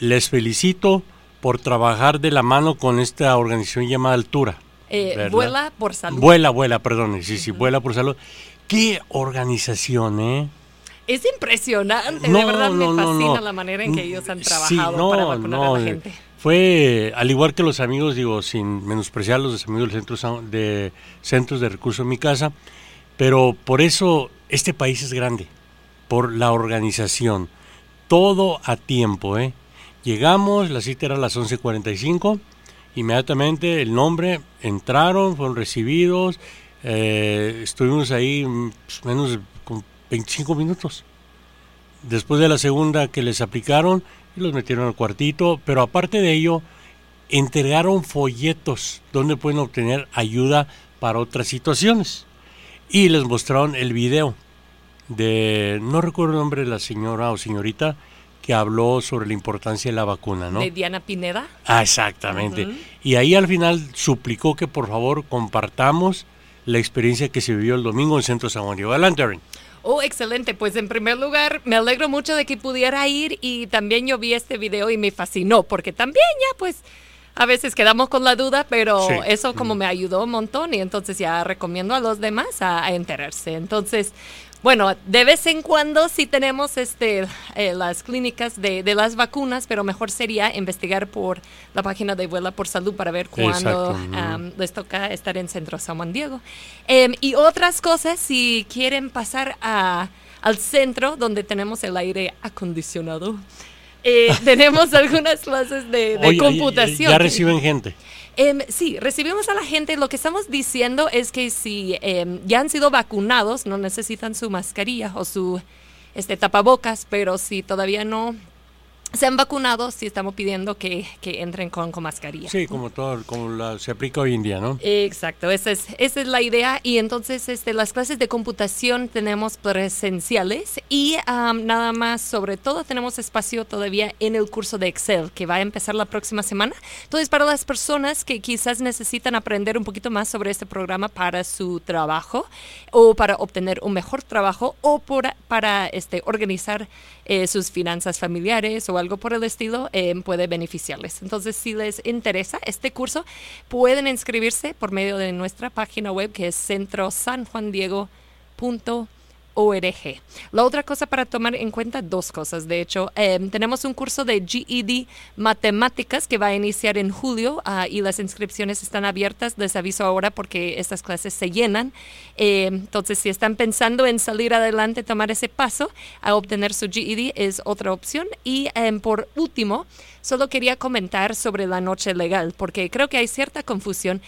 les felicito por trabajar de la mano con esta organización llamada Altura. Vuela por Salud. Perdón, sí, Vuela por Salud. ¿Qué organización, Es impresionante, de verdad me fascina la manera en que ellos han trabajado para vacunar a la gente. Fue, al igual que los amigos, digo, sin menospreciar los amigos del Centros de Recursos en mi casa, pero por eso este país es grande, por la organización, todo a tiempo, Llegamos, la cita era a las 11:45, inmediatamente el nombre, entraron, fueron recibidos, estuvimos ahí menos con 25 minutos. Después de la segunda que les aplicaron, los metieron al cuartito, pero aparte de ello, entregaron folletos donde pueden obtener ayuda para otras situaciones. Y les mostraron el video de, no recuerdo el nombre de la señora o señorita, que habló sobre la importancia de la vacuna, ¿no? De Diana Pineda. Ah, exactamente. Uh-huh. Y ahí al final suplicó que por favor compartamos la experiencia que se vivió el domingo en el Centro San Juan Diego. Adelante, Erin. Oh, excelente. Pues en primer lugar, me alegro mucho de que pudiera ir, y también yo vi este video y me fascinó, porque también ya pues a veces quedamos con la duda, pero eso como me ayudó un montón, y entonces ya recomiendo a los demás a enterarse. Entonces, bueno, de vez en cuando sí tenemos las clínicas de las vacunas, pero mejor sería investigar por la página de Vuela por Salud para ver cuándo les toca estar en Centro San Juan Diego. Y otras cosas, si quieren pasar al centro donde tenemos el aire acondicionado, tenemos algunas clases de computación. ¿Ya reciben gente? Sí, recibimos a la gente. Lo que estamos diciendo es que si ya han sido vacunados, no necesitan su mascarilla o su tapabocas, pero si todavía no se han vacunado, sí estamos pidiendo que entren con mascarilla. Sí, como todo, se aplica hoy en día, ¿no? Exacto, esa es la idea. Y entonces las clases de computación tenemos presenciales, y nada más, sobre todo, tenemos espacio todavía en el curso de Excel, que va a empezar la próxima semana. Entonces, para las personas que quizás necesitan aprender un poquito más sobre este programa para su trabajo, o para obtener un mejor trabajo, o para organizar sus finanzas familiares o algo por el estilo, puede beneficiarles. Entonces, si les interesa este curso, pueden inscribirse por medio de nuestra página web, que es centrosanjuandiego.org. La otra cosa para tomar en cuenta, dos cosas, de hecho, tenemos un curso de GED Matemáticas que va a iniciar en julio, y las inscripciones están abiertas. Les aviso ahora porque estas clases se llenan. Entonces, si están pensando en salir adelante, tomar ese paso a obtener su GED es otra opción. Y por último, solo quería comentar sobre la noche legal, porque creo que hay cierta confusión.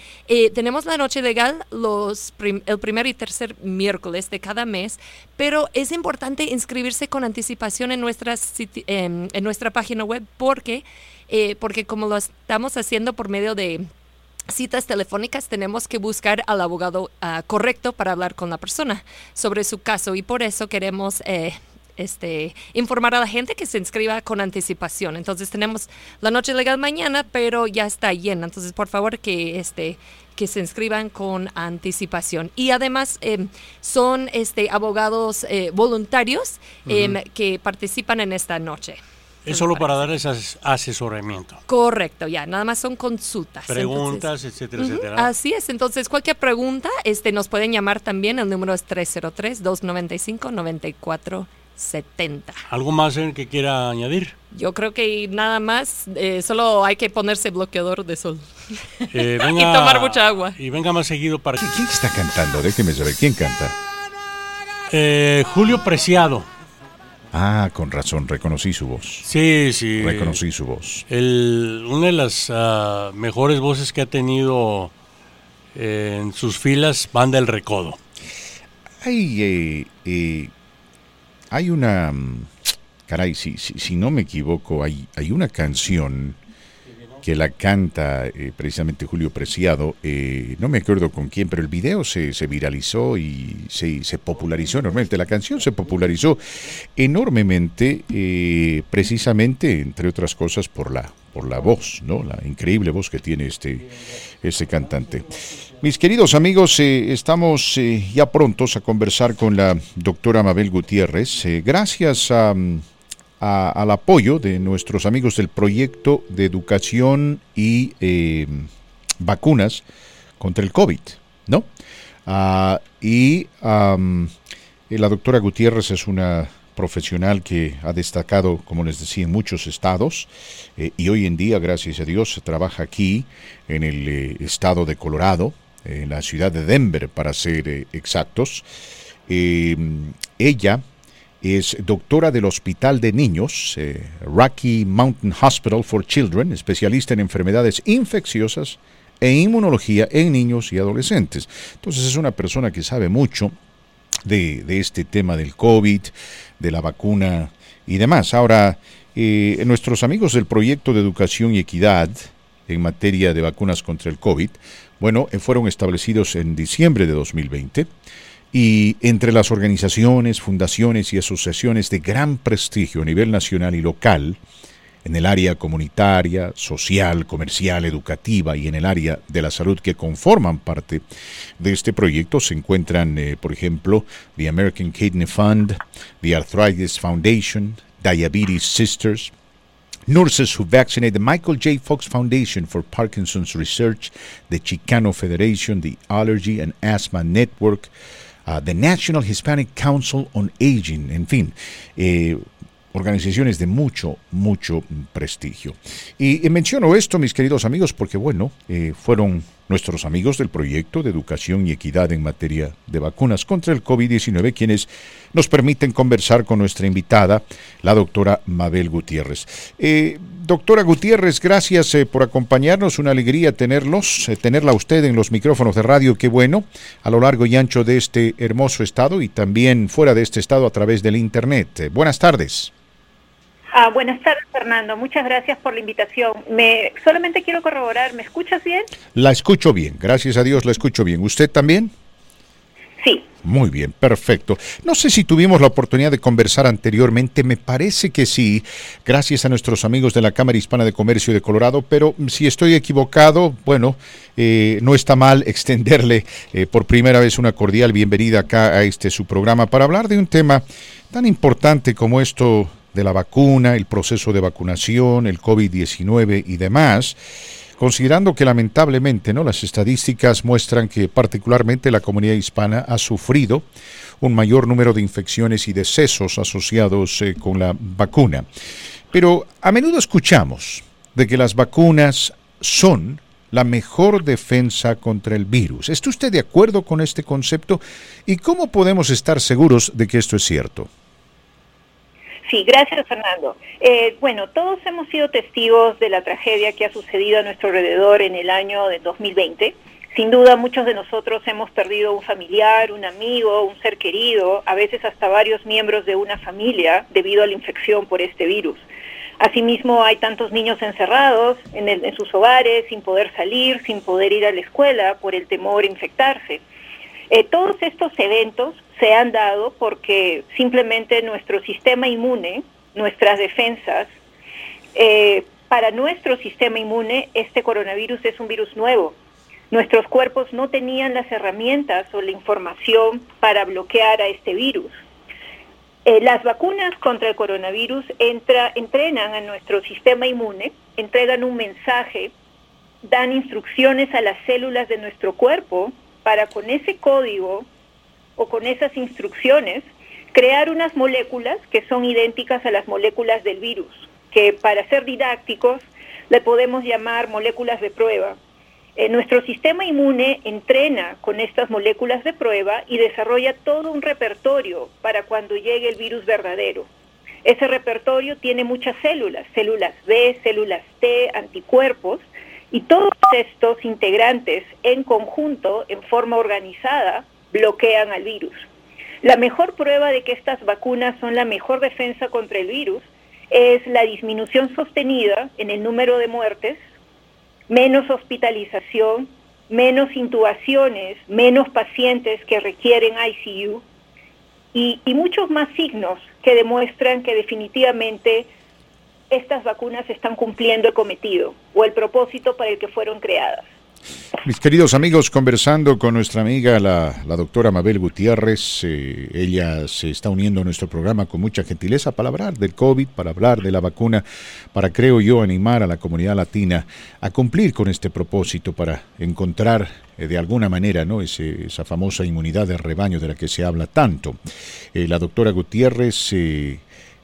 Tenemos la noche legal el primer y tercer miércoles de cada mes, pero es importante inscribirse con anticipación en nuestra página web, porque como lo estamos haciendo por medio de citas telefónicas, tenemos que buscar al abogado correcto para hablar con la persona sobre su caso, y por eso queremos informar a la gente que se inscriba con anticipación. Entonces tenemos la noche legal mañana, pero ya está llena, entonces por favor que se inscriban con anticipación. Y además son abogados voluntarios que participan en esta noche. Es solo para darles asesoramiento. Correcto, ya, nada más son consultas. Preguntas, entonces, etcétera, etcétera. Así es, entonces cualquier pregunta nos pueden llamar también, el número es 303-295-9470. ¿Algo más que quiera añadir? Yo creo que nada más, solo hay que ponerse bloqueador de sol y tomar mucha agua. Y venga más seguido para... ¿Quién está cantando? Déjeme saber, ¿quién canta? Julio Preciado. Ah, con razón, reconocí su voz. Sí, sí. Reconocí su voz. Una de las mejores voces que ha tenido en sus filas, Banda El Recodo. Hay una... Caray, si no me equivoco, hay una canción que la canta precisamente Julio Preciado. No me acuerdo con quién, pero el video se viralizó y se popularizó enormemente. La canción se popularizó enormemente, precisamente, entre otras cosas, por la voz, ¿no? La increíble voz que tiene este cantante. Mis queridos amigos, estamos ya prontos a conversar con la doctora Mabel Gutiérrez. Gracias al apoyo de nuestros amigos del proyecto de educación y vacunas contra el COVID, ¿no? La doctora Gutiérrez es una profesional que ha destacado, como les decía, en muchos estados, y hoy en día, gracias a Dios, trabaja aquí en el estado de Colorado, en la ciudad de Denver, para ser exactos. Ella es doctora del Hospital de Niños, Rocky Mountain Hospital for Children, especialista en enfermedades infecciosas e inmunología en niños y adolescentes. Entonces es una persona que sabe mucho de este tema del COVID, de la vacuna y demás. Ahora, nuestros amigos del Proyecto de Educación y Equidad en materia de vacunas contra el COVID, bueno, fueron establecidos en diciembre de 2020, y entre las organizaciones, fundaciones y asociaciones de gran prestigio a nivel nacional y local, en el área comunitaria, social, comercial, educativa y en el área de la salud que conforman parte de este proyecto, se encuentran, por ejemplo, The American Kidney Fund, The Arthritis Foundation, Diabetes Sisters, Nurses Who Vaccinate, the Michael J. Fox Foundation for Parkinson's Research, the Chicano Federation, the Allergy and Asthma Network, the National Hispanic Council on Aging, en fin, organizaciones de mucho, mucho prestigio. Y menciono esto, mis queridos amigos, porque bueno, fueron nuestros amigos del Proyecto de Educación y Equidad en materia de vacunas contra el COVID-19 quienes nos permiten conversar con nuestra invitada, la doctora Mabel Gutiérrez. Doctora Gutiérrez, gracias por acompañarnos, una alegría tenerla usted en los micrófonos de radio, qué bueno, a lo largo y ancho de este hermoso estado y también fuera de este estado a través del internet. Buenas tardes. Buenas tardes, Fernando. Muchas gracias por la invitación. Solamente quiero corroborar, ¿me escuchas bien? La escucho bien, gracias a Dios la escucho bien. ¿Usted también? Sí. Muy bien, perfecto. No sé si tuvimos la oportunidad de conversar anteriormente, me parece que sí, gracias a nuestros amigos de la Cámara Hispana de Comercio de Colorado, pero si estoy equivocado, bueno, no está mal extenderle por primera vez una cordial bienvenida acá a su programa para hablar de un tema tan importante como esto de la vacuna, el proceso de vacunación, el COVID-19 y demás, considerando que lamentablemente, ¿no?, las estadísticas muestran que particularmente la comunidad hispana ha sufrido un mayor número de infecciones y decesos asociados con la vacuna. Pero a menudo escuchamos de que las vacunas son la mejor defensa contra el virus. ¿Está usted de acuerdo con este concepto? ¿Y cómo podemos estar seguros de que esto es cierto? Sí, gracias, Fernando. Bueno, todos hemos sido testigos de la tragedia que ha sucedido a nuestro alrededor en el año de 2020. Sin duda, muchos de nosotros hemos perdido un familiar, un amigo, un ser querido, a veces hasta varios miembros de una familia debido a la infección por este virus. Asimismo, hay tantos niños encerrados en sus hogares, sin poder salir, sin poder ir a la escuela por el temor a infectarse. Todos estos eventos se han dado porque simplemente nuestro sistema inmune, nuestras defensas, para nuestro sistema inmune este coronavirus es un virus nuevo. Nuestros cuerpos no tenían las herramientas o la información para bloquear a este virus. Las vacunas contra el coronavirus entrenan a nuestro sistema inmune, entregan un mensaje, dan instrucciones a las células de nuestro cuerpo para con ese código o con esas instrucciones crear unas moléculas que son idénticas a las moléculas del virus, que para ser didácticos le podemos llamar moléculas de prueba. Nuestro sistema inmune entrena con estas moléculas de prueba y desarrolla todo un repertorio para cuando llegue el virus verdadero. Ese repertorio tiene muchas células, células B, células T, anticuerpos, y todos estos integrantes en conjunto, en forma organizada, bloquean al virus. La mejor prueba de que estas vacunas son la mejor defensa contra el virus es la disminución sostenida en el número de muertes, menos hospitalización, menos intubaciones, menos pacientes que requieren ICU y muchos más signos que demuestran que definitivamente estas vacunas están cumpliendo el cometido o el propósito para el que fueron creadas. Mis queridos amigos, conversando con nuestra amiga la doctora Mabel Gutiérrez, ella se está uniendo a nuestro programa con mucha gentileza para hablar del COVID, para hablar de la vacuna, para, creo yo, animar a la comunidad latina a cumplir con este propósito para encontrar de alguna manera, ¿no?, esa famosa inmunidad de rebaño de la que se habla tanto. La doctora Gutiérrez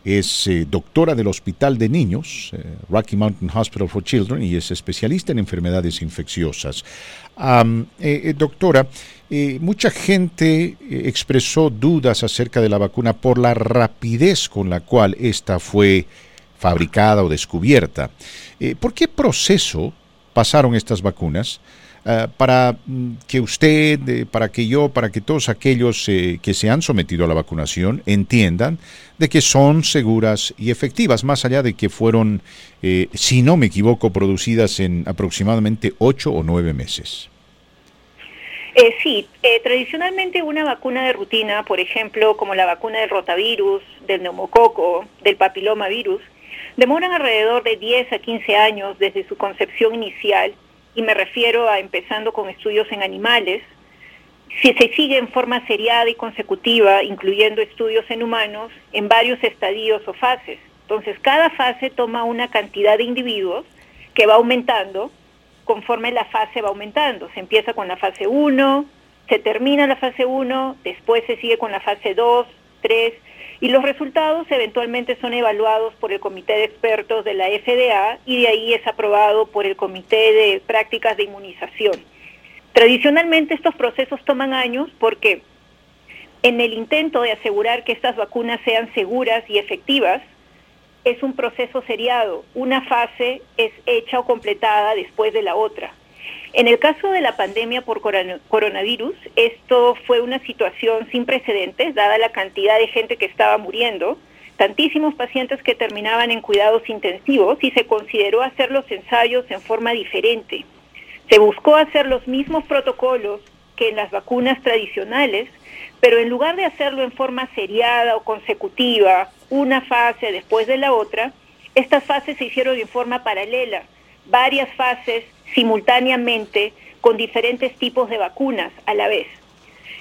es doctora del Hospital de Niños, Rocky Mountain Hospital for Children, y es especialista en enfermedades infecciosas. Doctora, mucha gente expresó dudas acerca de la vacuna por la rapidez con la cual esta fue fabricada o descubierta. ¿Por qué proceso pasaron estas vacunas? Para que usted, para que yo, para que todos aquellos que se han sometido a la vacunación entiendan de que son seguras y efectivas, más allá de que fueron, si no me equivoco, producidas en aproximadamente 8 o 9 meses. Sí, tradicionalmente una vacuna de rutina, por ejemplo, como la vacuna del rotavirus, del neumococo, del papilomavirus, demoran alrededor de 10 a 15 años desde su concepción inicial, y me refiero a empezando con estudios en animales. Si se sigue en forma seriada y consecutiva, incluyendo estudios en humanos, en varios estadios o fases. Entonces, cada fase toma una cantidad de individuos que va aumentando conforme la fase va aumentando. Se empieza con la fase 1, se termina la fase 1, después se sigue con la fase 2, 3, y los resultados eventualmente son evaluados por el Comité de Expertos de la FDA y de ahí es aprobado por el Comité de Prácticas de Inmunización. Tradicionalmente estos procesos toman años porque en el intento de asegurar que estas vacunas sean seguras y efectivas, es un proceso seriado. Una fase es hecha o completada después de la otra. En el caso de la pandemia por coronavirus, esto fue una situación sin precedentes, dada la cantidad de gente que estaba muriendo, tantísimos pacientes que terminaban en cuidados intensivos y se consideró hacer los ensayos en forma diferente. Se buscó hacer los mismos protocolos que en las vacunas tradicionales, pero en lugar de hacerlo en forma seriada o consecutiva, una fase después de la otra, estas fases se hicieron en forma paralela, varias fases simultáneamente con diferentes tipos de vacunas a la vez.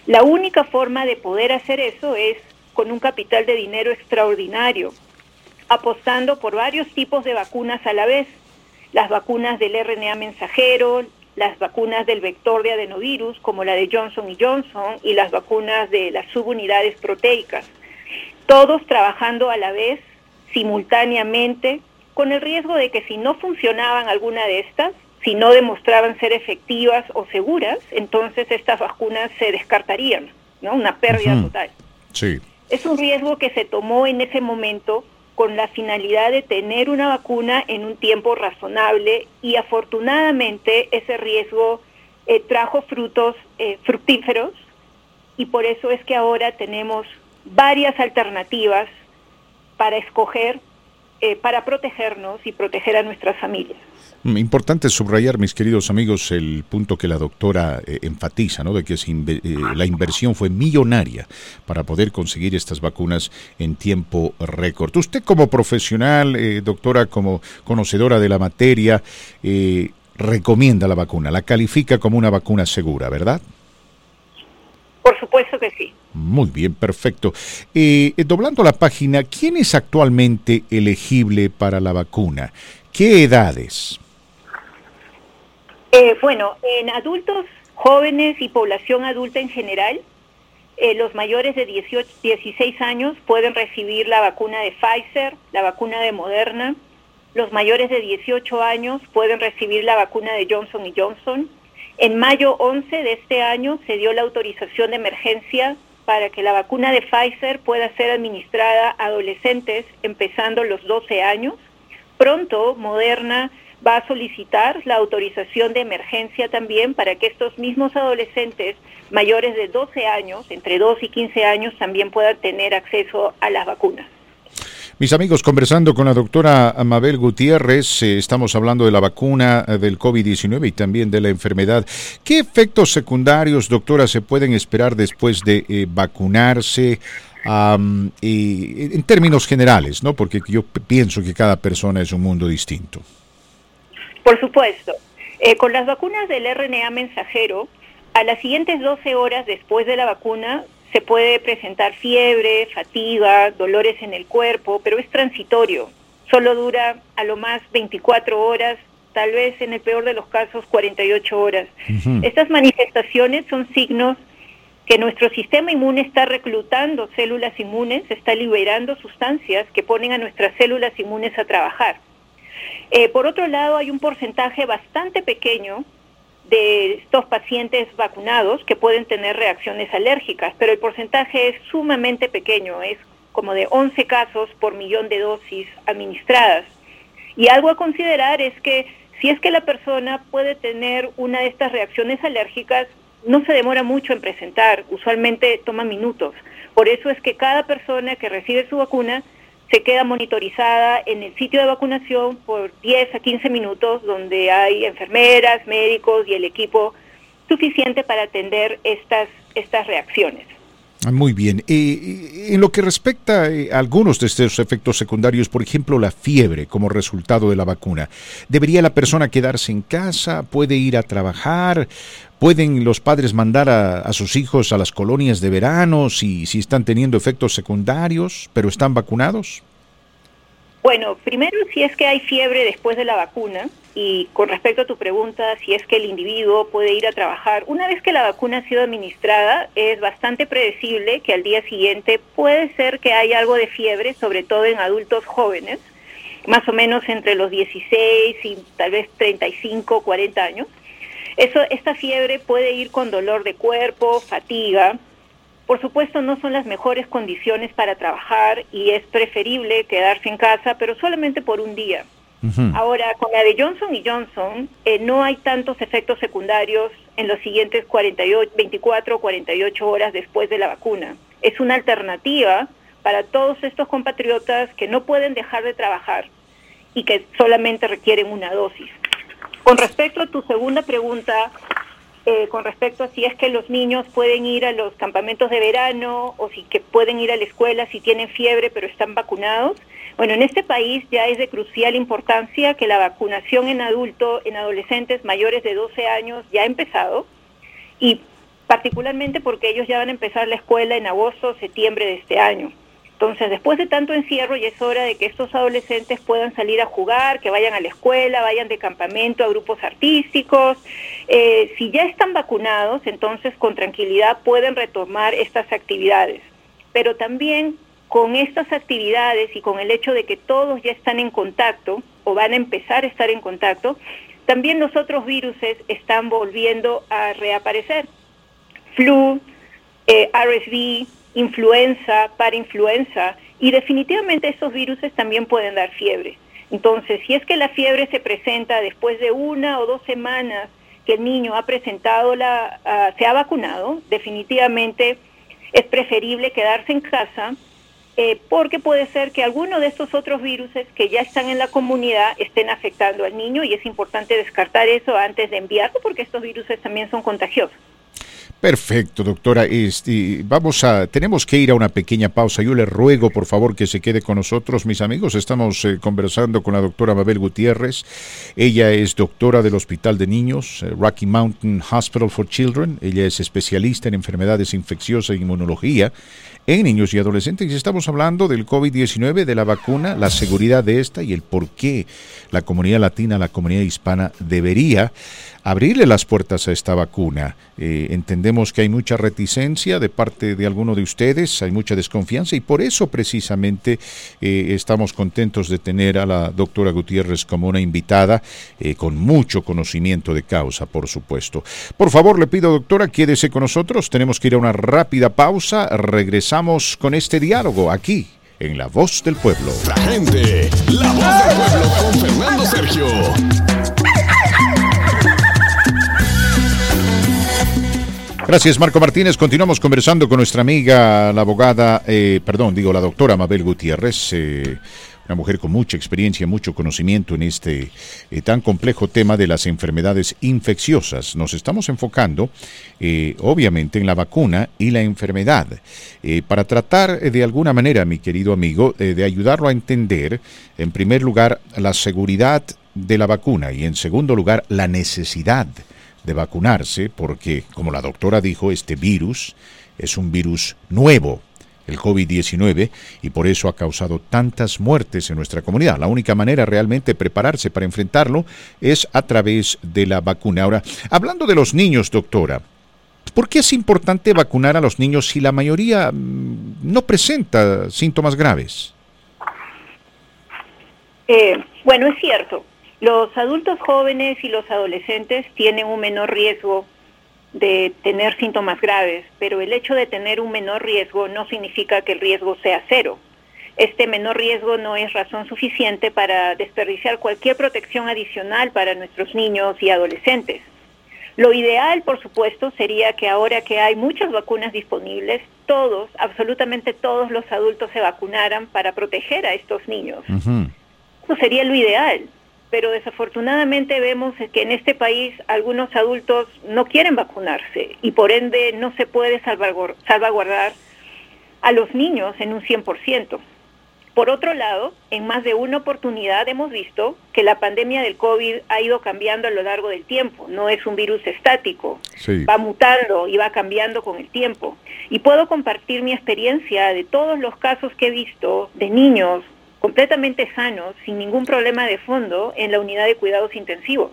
La única forma de poder hacer eso es con un capital de dinero extraordinario, apostando por varios tipos de vacunas a la vez, las vacunas del RNA mensajero, las vacunas del vector de adenovirus, como la de Johnson & Johnson, y las vacunas de las subunidades proteicas, todos trabajando a la vez, simultáneamente, con el riesgo de que si no funcionaban alguna de estas, si no demostraban ser efectivas o seguras, entonces estas vacunas se descartarían, ¿no? Una pérdida total. Sí. Es un riesgo que se tomó en ese momento con la finalidad de tener una vacuna en un tiempo razonable y afortunadamente ese riesgo trajo frutos fructíferos y por eso es que ahora tenemos varias alternativas para escoger para protegernos y proteger a nuestras familias. Importante subrayar, mis queridos amigos, el punto que la doctora enfatiza, ¿no? De que la inversión fue millonaria para poder conseguir estas vacunas en tiempo récord. Usted como profesional, doctora, como conocedora de la materia, recomienda la vacuna, la califica como una vacuna segura, ¿verdad? Por supuesto que sí. Muy bien, perfecto. Doblando la página, ¿quién es actualmente elegible para la vacuna? ¿Qué edades? Bueno, en adultos, jóvenes y población adulta en general, los mayores de 16 años pueden recibir la vacuna de Pfizer, la vacuna de Moderna. Los mayores de 18 años pueden recibir la vacuna de Johnson & Johnson. En mayo 11 de este año se dio la autorización de emergencia para que la vacuna de Pfizer pueda ser administrada a adolescentes empezando los 12 años. Pronto, Moderna va a solicitar la autorización de emergencia también para que estos mismos adolescentes mayores de 12 años, entre 2 y 15 años, también puedan tener acceso a las vacunas. Mis amigos, conversando con la doctora Mabel Gutiérrez, estamos hablando de la vacuna del COVID-19 y también de la enfermedad. ¿Qué efectos secundarios, doctora, se pueden esperar después de vacunarse? Y en términos generales, ¿no? Porque yo pienso que cada persona es un mundo distinto. Por supuesto. Con las vacunas del RNA mensajero, a las siguientes 12 horas después de la vacuna se puede presentar fiebre, fatiga, dolores en el cuerpo, pero es transitorio. Solo dura a lo más 24 horas, tal vez en el peor de los casos 48 horas. Uh-huh. Estas manifestaciones son signos que nuestro sistema inmune está reclutando células inmunes, está liberando sustancias que ponen a nuestras células inmunes a trabajar. Por otro lado, hay un porcentaje bastante pequeño de estos pacientes vacunados que pueden tener reacciones alérgicas, pero el porcentaje es sumamente pequeño, es como de 11 casos por millón de dosis administradas. Y algo a considerar es que si es que la persona puede tener una de estas reacciones alérgicas, no se demora mucho en presentar, usualmente toma minutos. Por eso es que cada persona que recibe su vacuna se queda monitorizada en el sitio de vacunación por 10 a 15 minutos, donde hay enfermeras, médicos y el equipo suficiente para atender estas reacciones. Muy bien. En lo que respecta a algunos de estos efectos secundarios, por ejemplo, la fiebre como resultado de la vacuna, ¿debería la persona quedarse en casa? ¿Puede ir a trabajar? ¿Pueden los padres mandar a sus hijos a las colonias de verano si están teniendo efectos secundarios, pero están vacunados? Bueno, primero, si es que hay fiebre después de la vacuna, y con respecto a tu pregunta, si es que el individuo puede ir a trabajar, una vez que la vacuna ha sido administrada, es bastante predecible que al día siguiente puede ser que haya algo de fiebre, sobre todo en adultos jóvenes, más o menos entre los 16 y tal vez 35, 40 años. Esta fiebre puede ir con dolor de cuerpo, fatiga. Por supuesto, no son las mejores condiciones para trabajar y es preferible quedarse en casa, pero solamente por un día. Uh-huh. Ahora, con la de Johnson & Johnson, no hay tantos efectos secundarios en los siguientes 24 o 48 horas después de la vacuna. Es una alternativa para todos estos compatriotas que no pueden dejar de trabajar y que solamente requieren una dosis. Con respecto a tu segunda pregunta, con respecto a si es que los niños pueden ir a los campamentos de verano o si que pueden ir a la escuela si tienen fiebre pero están vacunados. Bueno, en este país ya es de crucial importancia que la vacunación en adolescentes mayores de 12 años ya ha empezado, y particularmente porque ellos ya van a empezar la escuela en agosto o septiembre de este año. Entonces, después de tanto encierro, ya es hora de que estos adolescentes puedan salir a jugar, que vayan a la escuela, vayan de campamento a grupos artísticos. Si ya están vacunados, entonces con tranquilidad pueden retomar estas actividades. Pero también con estas actividades y con el hecho de que todos ya están en contacto o van a empezar a estar en contacto, también los otros virus están volviendo a reaparecer. Flu, RSV, influenza, parainfluenza, y definitivamente estos virus también pueden dar fiebre. Entonces, si es que la fiebre se presenta después de 1 o 2 semanas que el niño ha presentado se ha vacunado, definitivamente es preferible quedarse en casa porque puede ser que alguno de estos otros virus que ya están en la comunidad estén afectando al niño, y es importante descartar eso antes de enviarlo, porque estos virus también son contagiosos. Perfecto, doctora. Tenemos que ir a una pequeña pausa. Yo le ruego, por favor, que se quede con nosotros, mis amigos. Estamos conversando con la doctora Mabel Gutiérrez. Ella es doctora del Hospital de Niños, Rocky Mountain Hospital for Children. Ella es especialista en enfermedades infecciosas e inmunología en niños y adolescentes. Y estamos hablando del COVID-19, de la vacuna, la seguridad de esta y el por qué la comunidad latina, la comunidad hispana debería abrirle las puertas a esta vacuna. Entendemos que hay mucha reticencia de parte de alguno de ustedes, hay mucha desconfianza, y por eso precisamente estamos contentos de tener a la doctora Gutiérrez como una invitada con mucho conocimiento de causa, por supuesto. Por favor, le pido, doctora, quédese con nosotros. Tenemos que ir a una rápida pausa. Regresamos con este diálogo aquí en La Voz del Pueblo. La gente, La Voz del Pueblo con Fernando Sergio. Gracias, Marco Martínez. Continuamos conversando con nuestra amiga, la doctora Mabel Gutiérrez, una mujer con mucha experiencia, mucho conocimiento en este tan complejo tema de las enfermedades infecciosas. Nos estamos enfocando, obviamente, en la vacuna y la enfermedad, para tratar de alguna manera, mi querido amigo, de ayudarlo a entender, en primer lugar, la seguridad de la vacuna y, en segundo lugar, la necesidad de vacunarse, porque, como la doctora dijo, este virus es un virus nuevo, el COVID-19, y por eso ha causado tantas muertes en nuestra comunidad. La única manera realmente de prepararse para enfrentarlo es a través de la vacuna. Ahora, hablando de los niños, doctora, ¿por qué es importante vacunar a los niños si la mayoría no presenta síntomas graves? Bueno, es cierto. Los adultos jóvenes y los adolescentes tienen un menor riesgo de tener síntomas graves, pero el hecho de tener un menor riesgo no significa que el riesgo sea cero. Este menor riesgo no es razón suficiente para desperdiciar cualquier protección adicional para nuestros niños y adolescentes. Lo ideal, por supuesto, sería que ahora que hay muchas vacunas disponibles, todos, absolutamente todos los adultos se vacunaran para proteger a estos niños. Uh-huh. Eso sería lo ideal. Pero desafortunadamente vemos que en este país algunos adultos no quieren vacunarse y por ende no se puede salvaguardar a los niños en un 100%. Por otro lado, en más de una oportunidad hemos visto que la pandemia del COVID ha ido cambiando a lo largo del tiempo. No es un virus estático, sí. Va mutando y va cambiando con el tiempo. Y puedo compartir mi experiencia de todos los casos que he visto de niños completamente sanos, sin ningún problema de fondo, en la unidad de cuidados intensivos.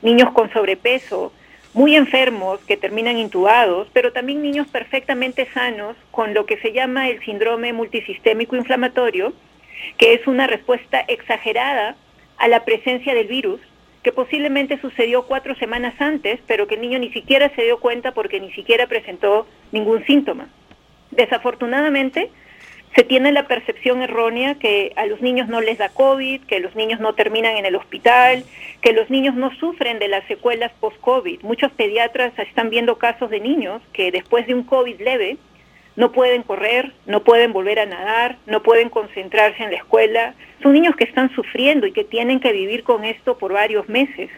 Niños con sobrepeso, muy enfermos, que terminan intubados, pero también niños perfectamente sanos con lo que se llama el síndrome multisistémico inflamatorio, que es una respuesta exagerada a la presencia del virus, que posiblemente sucedió 4 semanas antes, pero que el niño ni siquiera se dio cuenta porque ni siquiera presentó ningún síntoma. Desafortunadamente, se tiene la percepción errónea que a los niños no les da COVID, que los niños no terminan en el hospital, que los niños no sufren de las secuelas post-COVID. Muchos pediatras están viendo casos de niños que después de un COVID leve no pueden correr, no pueden volver a nadar, no pueden concentrarse en la escuela. Son niños que están sufriendo y que tienen que vivir con esto por varios meses.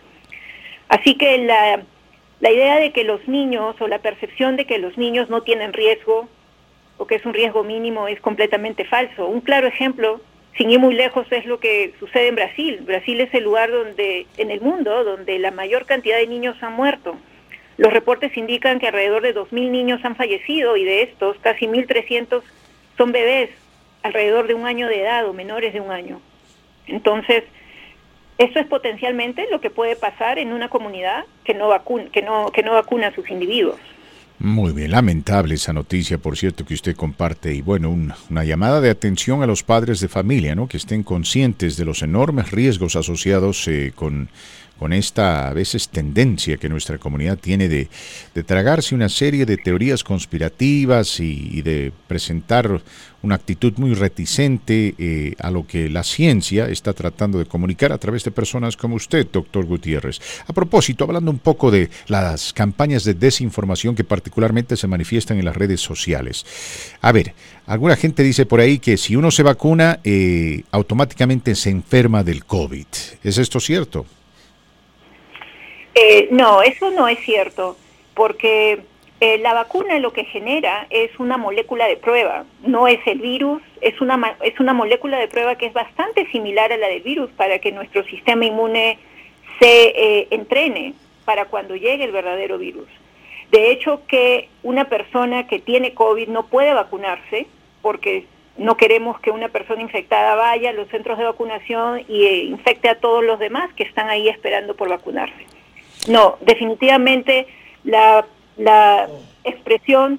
Así que la idea de que los niños, o la percepción de que los niños no tienen riesgo, o que es un riesgo mínimo, es completamente falso. Un claro ejemplo, sin ir muy lejos, es lo que sucede en Brasil. Brasil es el lugar en el mundo donde la mayor cantidad de niños han muerto. Los reportes indican que alrededor de 2.000 niños han fallecido, y de estos, casi 1.300 son bebés, alrededor de 1 año de edad o menores de 1 año. Entonces, eso es potencialmente lo que puede pasar en una comunidad que no vacuna a sus individuos. Muy bien, lamentable esa noticia, por cierto, que usted comparte. Y bueno, una llamada de atención a los padres de familia, ¿no? Que estén conscientes de los enormes riesgos asociados con con esta a veces tendencia que nuestra comunidad tiene de tragarse una serie de teorías conspirativas y de presentar una actitud muy reticente a lo que la ciencia está tratando de comunicar a través de personas como usted, doctor Gutiérrez. A propósito, hablando un poco de las campañas de desinformación que particularmente se manifiestan en las redes sociales. A ver, alguna gente dice por ahí que si uno se vacuna, automáticamente se enferma del COVID. ¿Es esto cierto? No, eso no es cierto, porque la vacuna lo que genera es una molécula de prueba, no es el virus, es una molécula de prueba que es bastante similar a la del virus para que nuestro sistema inmune se entrene para cuando llegue el verdadero virus. De hecho, que una persona que tiene COVID no puede vacunarse porque no queremos que una persona infectada vaya a los centros de vacunación y infecte a todos los demás que están ahí esperando por vacunarse. No, definitivamente la expresión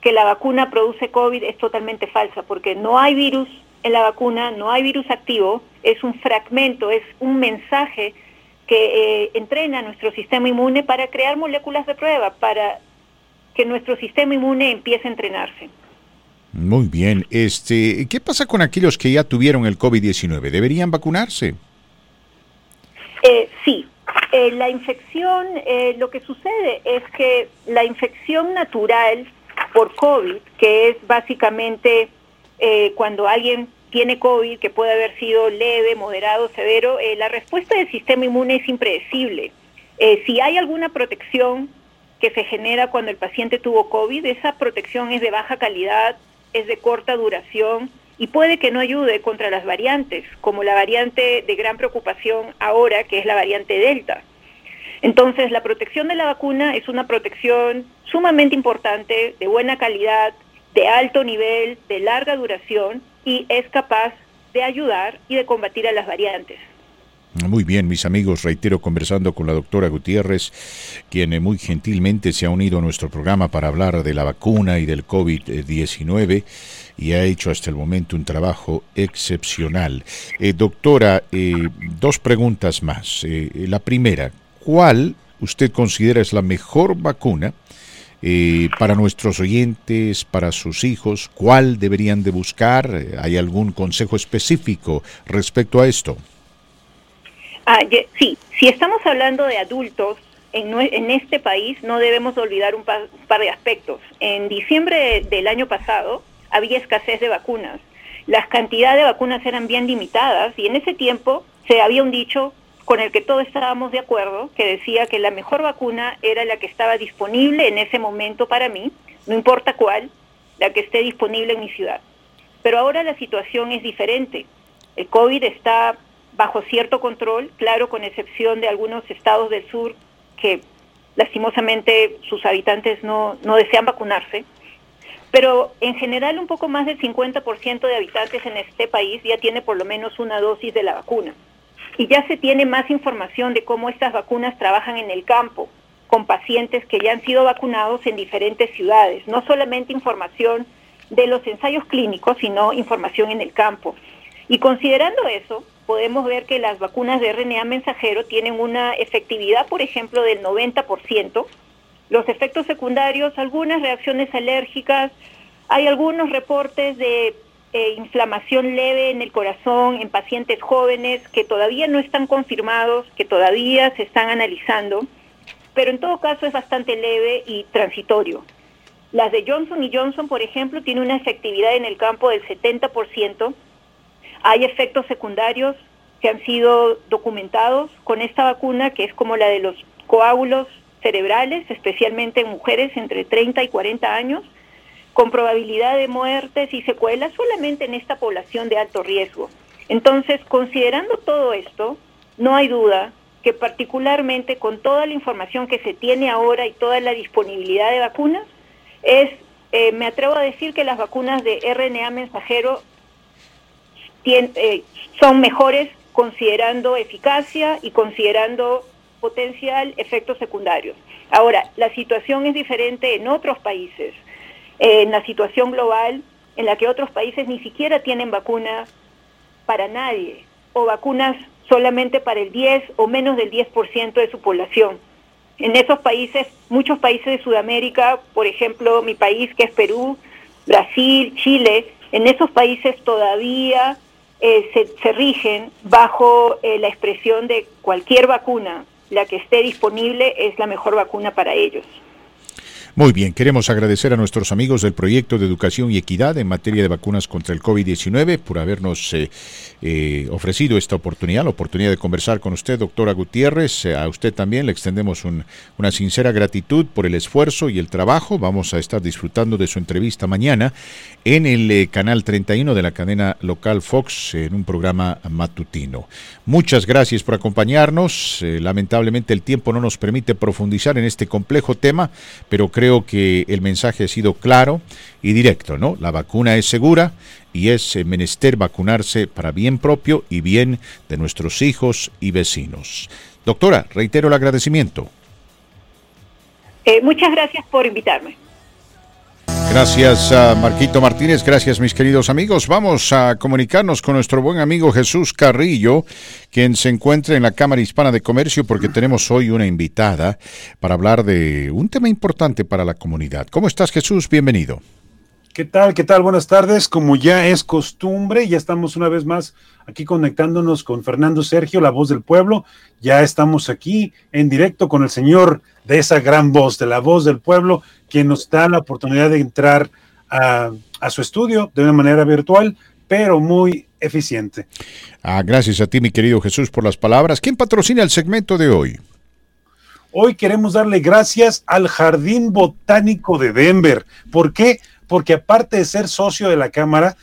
que la vacuna produce COVID es totalmente falsa, porque no hay virus en la vacuna, no hay virus activo, es un fragmento, es un mensaje que entrena nuestro sistema inmune para crear moléculas de prueba, para que nuestro sistema inmune empiece a entrenarse. Muy bien. ¿Qué pasa con aquellos que ya tuvieron el COVID-19? ¿Deberían vacunarse? Sí. La infección, lo que sucede es que la infección natural por COVID, que es básicamente cuando alguien tiene COVID, que puede haber sido leve, moderado, severo, la respuesta del sistema inmune es impredecible. Si hay alguna protección que se genera cuando el paciente tuvo COVID, esa protección es de baja calidad, es de corta duración y puede que no ayude contra las variantes, como la variante de gran preocupación ahora, que es la variante Delta. Entonces, la protección de la vacuna es una protección sumamente importante, de buena calidad, de alto nivel, de larga duración, y es capaz de ayudar y de combatir a las variantes. Muy bien, mis amigos, reitero, conversando con la doctora Gutiérrez, quien muy gentilmente se ha unido a nuestro programa para hablar de la vacuna y del COVID-19, y ha hecho hasta el momento un trabajo excepcional. Doctora, dos preguntas más. La primera, ¿cuál usted considera es la mejor vacuna para nuestros oyentes, para sus hijos? ¿Cuál deberían de buscar? ¿Hay algún consejo específico respecto a esto? Sí, si estamos hablando de adultos en este país, no debemos olvidar un par de aspectos. En diciembre del año pasado había escasez de vacunas. Las cantidades de vacunas eran bien limitadas y en ese tiempo se había un dicho con el que todos estábamos de acuerdo, que decía que la mejor vacuna era la que estaba disponible en ese momento para mí, no importa cuál, la que esté disponible en mi ciudad. Pero ahora la situación es diferente. El COVID está bajo cierto control, claro, con excepción de algunos estados del sur que lastimosamente sus habitantes no desean vacunarse, pero en general un poco más del 50% de habitantes en este país ya tiene por lo menos una dosis de la vacuna y ya se tiene más información de cómo estas vacunas trabajan en el campo con pacientes que ya han sido vacunados en diferentes ciudades, no solamente información de los ensayos clínicos, sino información en el campo. Y considerando eso, podemos ver que las vacunas de RNA mensajero tienen una efectividad, por ejemplo, del 90%. Los efectos secundarios, algunas reacciones alérgicas, hay algunos reportes de inflamación leve en el corazón en pacientes jóvenes que todavía no están confirmados, que todavía se están analizando, pero en todo caso es bastante leve y transitorio. Las de Johnson & Johnson, por ejemplo, tienen una efectividad en el campo del 70%. Hay efectos secundarios que han sido documentados con esta vacuna, que es como la de los coágulos cerebrales, especialmente en mujeres entre 30 y 40 años, con probabilidad de muertes y secuelas solamente en esta población de alto riesgo. Entonces, considerando todo esto, no hay duda que particularmente con toda la información que se tiene ahora y toda la disponibilidad de vacunas, me atrevo a decir que las vacunas de RNA mensajero son mejores considerando eficacia y considerando potencial efectos secundarios. Ahora, la situación es diferente en otros países, en la situación global en la que otros países ni siquiera tienen vacuna para nadie o vacunas solamente para el 10 o menos del 10% de su población. En esos países, muchos países de Sudamérica, por ejemplo, mi país que es Perú, Brasil, Chile, en esos países todavía se rigen bajo la expresión de cualquier vacuna. La que esté disponible es la mejor vacuna para ellos. Muy bien, queremos agradecer a nuestros amigos del Proyecto de Educación y Equidad en materia de vacunas contra el COVID-19 por habernos ofrecido esta oportunidad de conversar con usted, doctora Gutiérrez. A usted también le extendemos una sincera gratitud por el esfuerzo y el trabajo. Vamos a estar disfrutando de su entrevista mañana en el canal 31 de la cadena local Fox en un programa matutino. Muchas gracias por acompañarnos. Lamentablemente el tiempo no nos permite profundizar en este complejo tema, pero creo que el mensaje ha sido claro y directo, ¿no? La vacuna es segura y es menester vacunarse para bien propio y bien de nuestros hijos y vecinos. Doctora, reitero el agradecimiento. Muchas gracias por invitarme. Gracias a Marquito Martínez, gracias mis queridos amigos. Vamos a comunicarnos con nuestro buen amigo Jesús Carrillo, quien se encuentra en la Cámara Hispana de Comercio, porque tenemos hoy una invitada para hablar de un tema importante para la comunidad. ¿Cómo estás, Jesús? Bienvenido. ¿Qué tal? Buenas tardes. Como ya es costumbre, ya estamos una vez más aquí conectándonos con Fernando Sergio, la voz del pueblo. Ya estamos aquí en directo con el señor de esa gran voz, de la voz del pueblo, quien nos da la oportunidad de entrar a su estudio de una manera virtual, pero muy eficiente. Gracias a ti, mi querido Jesús, por las palabras. ¿Quién patrocina el segmento de hoy? Hoy queremos darle gracias al Jardín Botánico de Denver. ¿Por qué? Porque aparte de ser socio de la Cámara,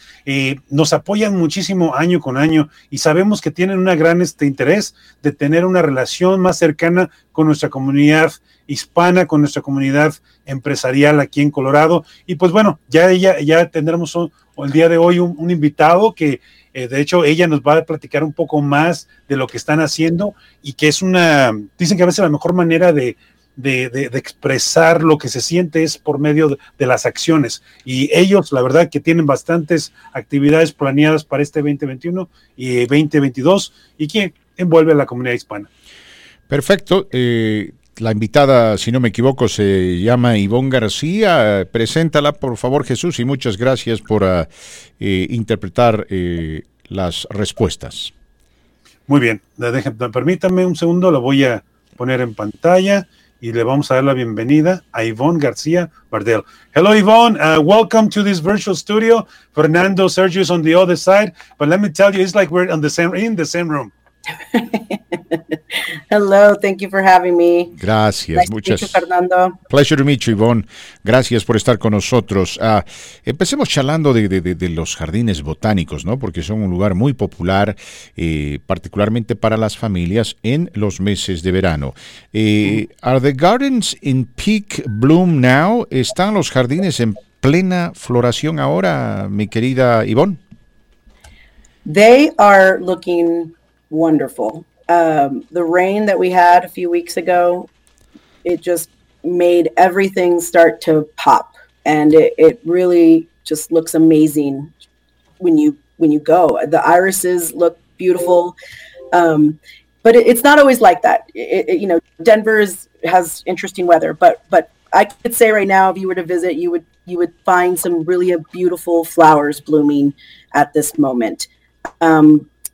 nos apoyan muchísimo año con año y sabemos que tienen una gran interés de tener una relación más cercana con nuestra comunidad hispana, con nuestra comunidad empresarial aquí en Colorado. Y pues bueno, ya tendremos el día de hoy un invitado que de hecho ella nos va a platicar un poco más de lo que están haciendo y que es dicen que a veces la mejor manera de expresar lo que se siente es por medio de las acciones, y ellos la verdad que tienen bastantes actividades planeadas para este 2021 y 2022 y que envuelve a la comunidad hispana. Perfecto. La invitada, si no me equivoco, se llama Ivonne García. Preséntala por favor, Jesús, y muchas gracias por interpretar las respuestas. Muy bien, permítanme un segundo, la voy a poner en pantalla. Y le vamos a dar la bienvenida a Ivonne García Bardell. Hello, Ivonne. Welcome to this virtual studio. Fernando, Sergio is on the other side, but let me tell you, it's like we're in the same room. Hello, thank you for having me. Gracias, nice muchas gracias, Fernando. Pleasure to meet you, Ivonne. Gracias por estar con nosotros. Empecemos charlando de los jardines botánicos, ¿no? Porque son un lugar muy popular, particularmente para las familias en los meses de verano. Are the gardens in peak bloom now? ¿Están los jardines en plena floración ahora, mi querida Ivonne? They are looking wonderful. The rain that we had a few weeks ago, it just made everything start to pop, and it really just looks amazing when you go. The irises look beautiful, but it's not always like that. Denver has interesting weather, but I could say right now, if you were to visit, you would find some really beautiful flowers blooming at this moment.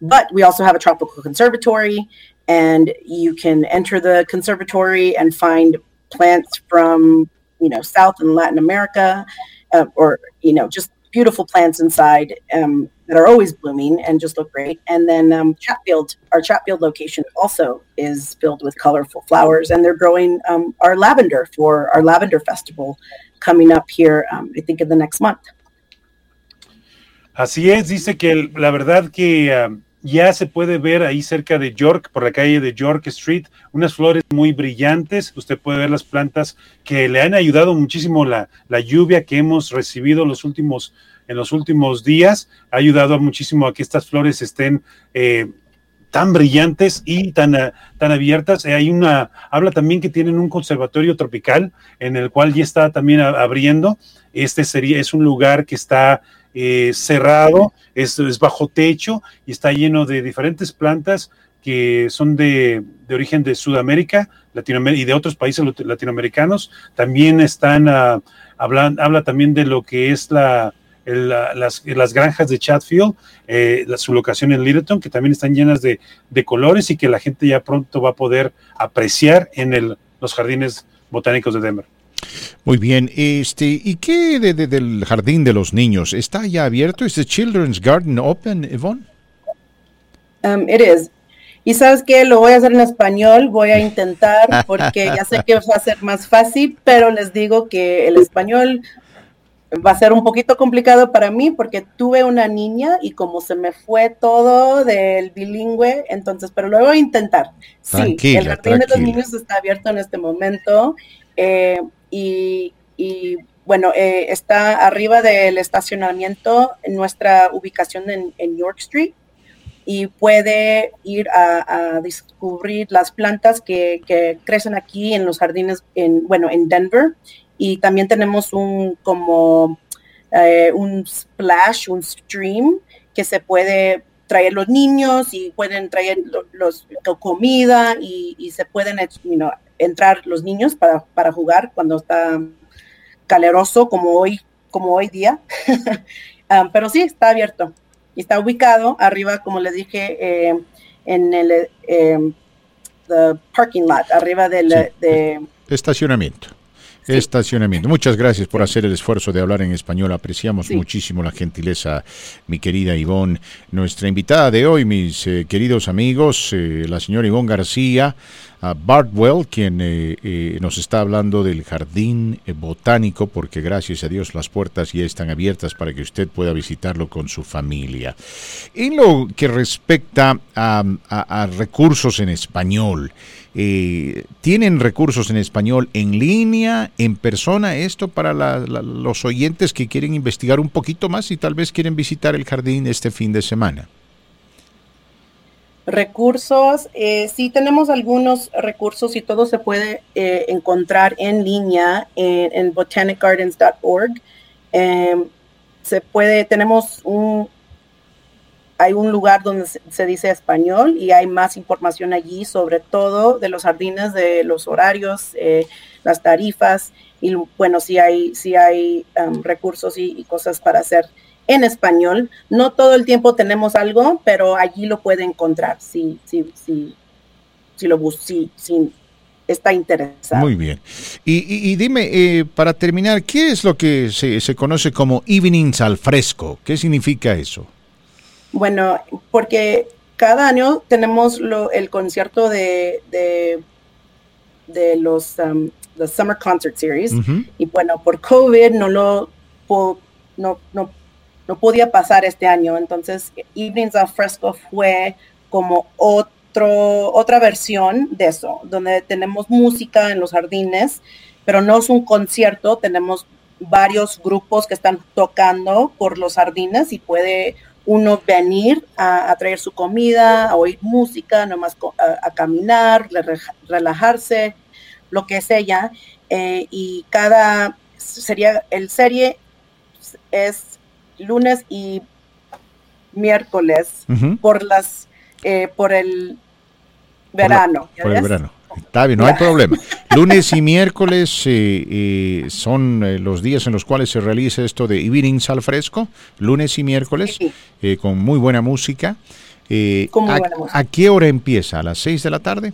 But we also have a tropical conservatory, and you can enter the conservatory and find plants from, South and Latin America, or just beautiful plants inside that are always blooming and just look great. And then our Chatfield location also is filled with colorful flowers, and they're growing our lavender for our lavender festival coming up here, I think in the next month. Así es, dice que la verdad que... ya se puede ver ahí cerca de York, por la calle de York Street, unas flores muy brillantes. Usted puede ver las plantas que le han ayudado muchísimo la lluvia que hemos recibido en los últimos días. Ha ayudado muchísimo a que estas flores estén tan brillantes y tan abiertas. Habla también que tienen un conservatorio tropical en el cual ya está también abriendo. Es un lugar que está cerrado, es bajo techo y está lleno de diferentes plantas que son de origen de Sudamérica, Latinoamérica y de otros países latinoamericanos. También están habla también de lo que es las granjas de Chatfield, su locación en Littleton, que también están llenas de colores y que la gente ya pronto va a poder apreciar en los jardines botánicos de Denver. Muy bien, ¿y qué del jardín de los niños? ¿Está ya abierto? ¿Es el Children's Garden open, Yvonne? It is. Y ¿sabes qué? Lo voy a hacer en español, voy a intentar, porque ya sé que va a ser más fácil, pero les digo que el español va a ser un poquito complicado para mí, porque tuve una niña y como se me fue todo del bilingüe, entonces, pero lo voy a intentar. Sí, el jardín de los niños está abierto en este momento, y bueno, está arriba del estacionamiento en nuestra ubicación en York Street, y puede ir a descubrir las plantas que crecen aquí en los jardines, en Denver. Y también tenemos un splash, un stream, que se puede traer los niños y pueden traer la comida y se pueden entrar los niños para jugar cuando está caluroso como hoy día. Pero sí, está abierto. Y está ubicado arriba, como les dije, en el the parking lot, arriba de estacionamiento. Sí. Estacionamiento. Muchas gracias por hacer el esfuerzo de hablar en español. Apreciamos muchísimo la gentileza, mi querida Ivonne. Nuestra invitada de hoy, mis queridos amigos, la señora Ivonne García Bardwell, quien nos está hablando del jardín botánico, porque gracias a Dios las puertas ya están abiertas para que usted pueda visitarlo con su familia. En lo que respecta a recursos en español, ¿tienen recursos en español en línea, en persona? Esto para los oyentes que quieren investigar un poquito más y tal vez quieren visitar el jardín este fin de semana. Recursos, sí tenemos algunos recursos y todo se puede encontrar en línea en botanicgardens.org. Hay un lugar donde se dice español y hay más información allí, sobre todo de los jardines, de los horarios, las tarifas, y bueno, sí hay recursos y cosas para hacer en español. No todo el tiempo tenemos algo, pero allí lo puede encontrar si está interesado. Muy bien. Y dime, para terminar, ¿qué es lo que se conoce como evenings al fresco? ¿Qué significa eso? Bueno, porque cada año tenemos el concierto de los the Summer Concert Series. Uh-huh. Y bueno, por COVID no podía pasar este año, entonces Evenings al Fresco fue como otra versión de eso, donde tenemos música en los jardines, pero no es un concierto, tenemos varios grupos que están tocando por los jardines y puede uno venir a traer su comida, a oír música, nomás a caminar, relajarse, lo que sea ya, y cada serie es lunes y miércoles. Uh-huh. por el verano. Está bien, no hay problema. Lunes y miércoles son los días en los cuales se realiza esto de Evenings al Fresco, lunes y miércoles, con muy buena música. ¿A qué hora empieza? ¿A las 6 de la tarde?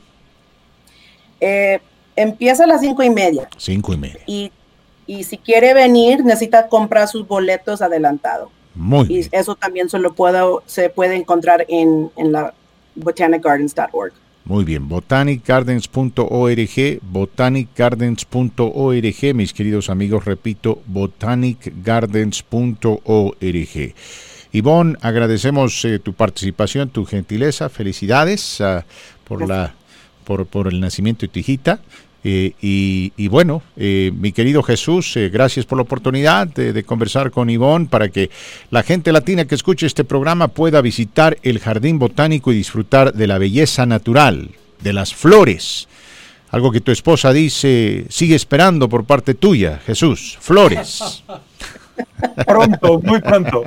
Empieza a las 5:30. 5:30. Y si quiere venir, necesita comprar sus boletos adelantado. Muy bien. Y eso también se puede encontrar en la botanicgardens.org. Muy bien, botanicgardens.org, mis queridos amigos, repito, botanicgardens.org. Ivonne, agradecemos tu participación, tu gentileza, felicidades por el nacimiento de tu hijita. Y bueno, mi querido Jesús, gracias por la oportunidad de conversar con Ivonne para que la gente latina que escuche este programa pueda visitar el Jardín Botánico y disfrutar de la belleza natural, de las flores. Algo que tu esposa dice, sigue esperando por parte tuya, Jesús, flores. Pronto, muy pronto.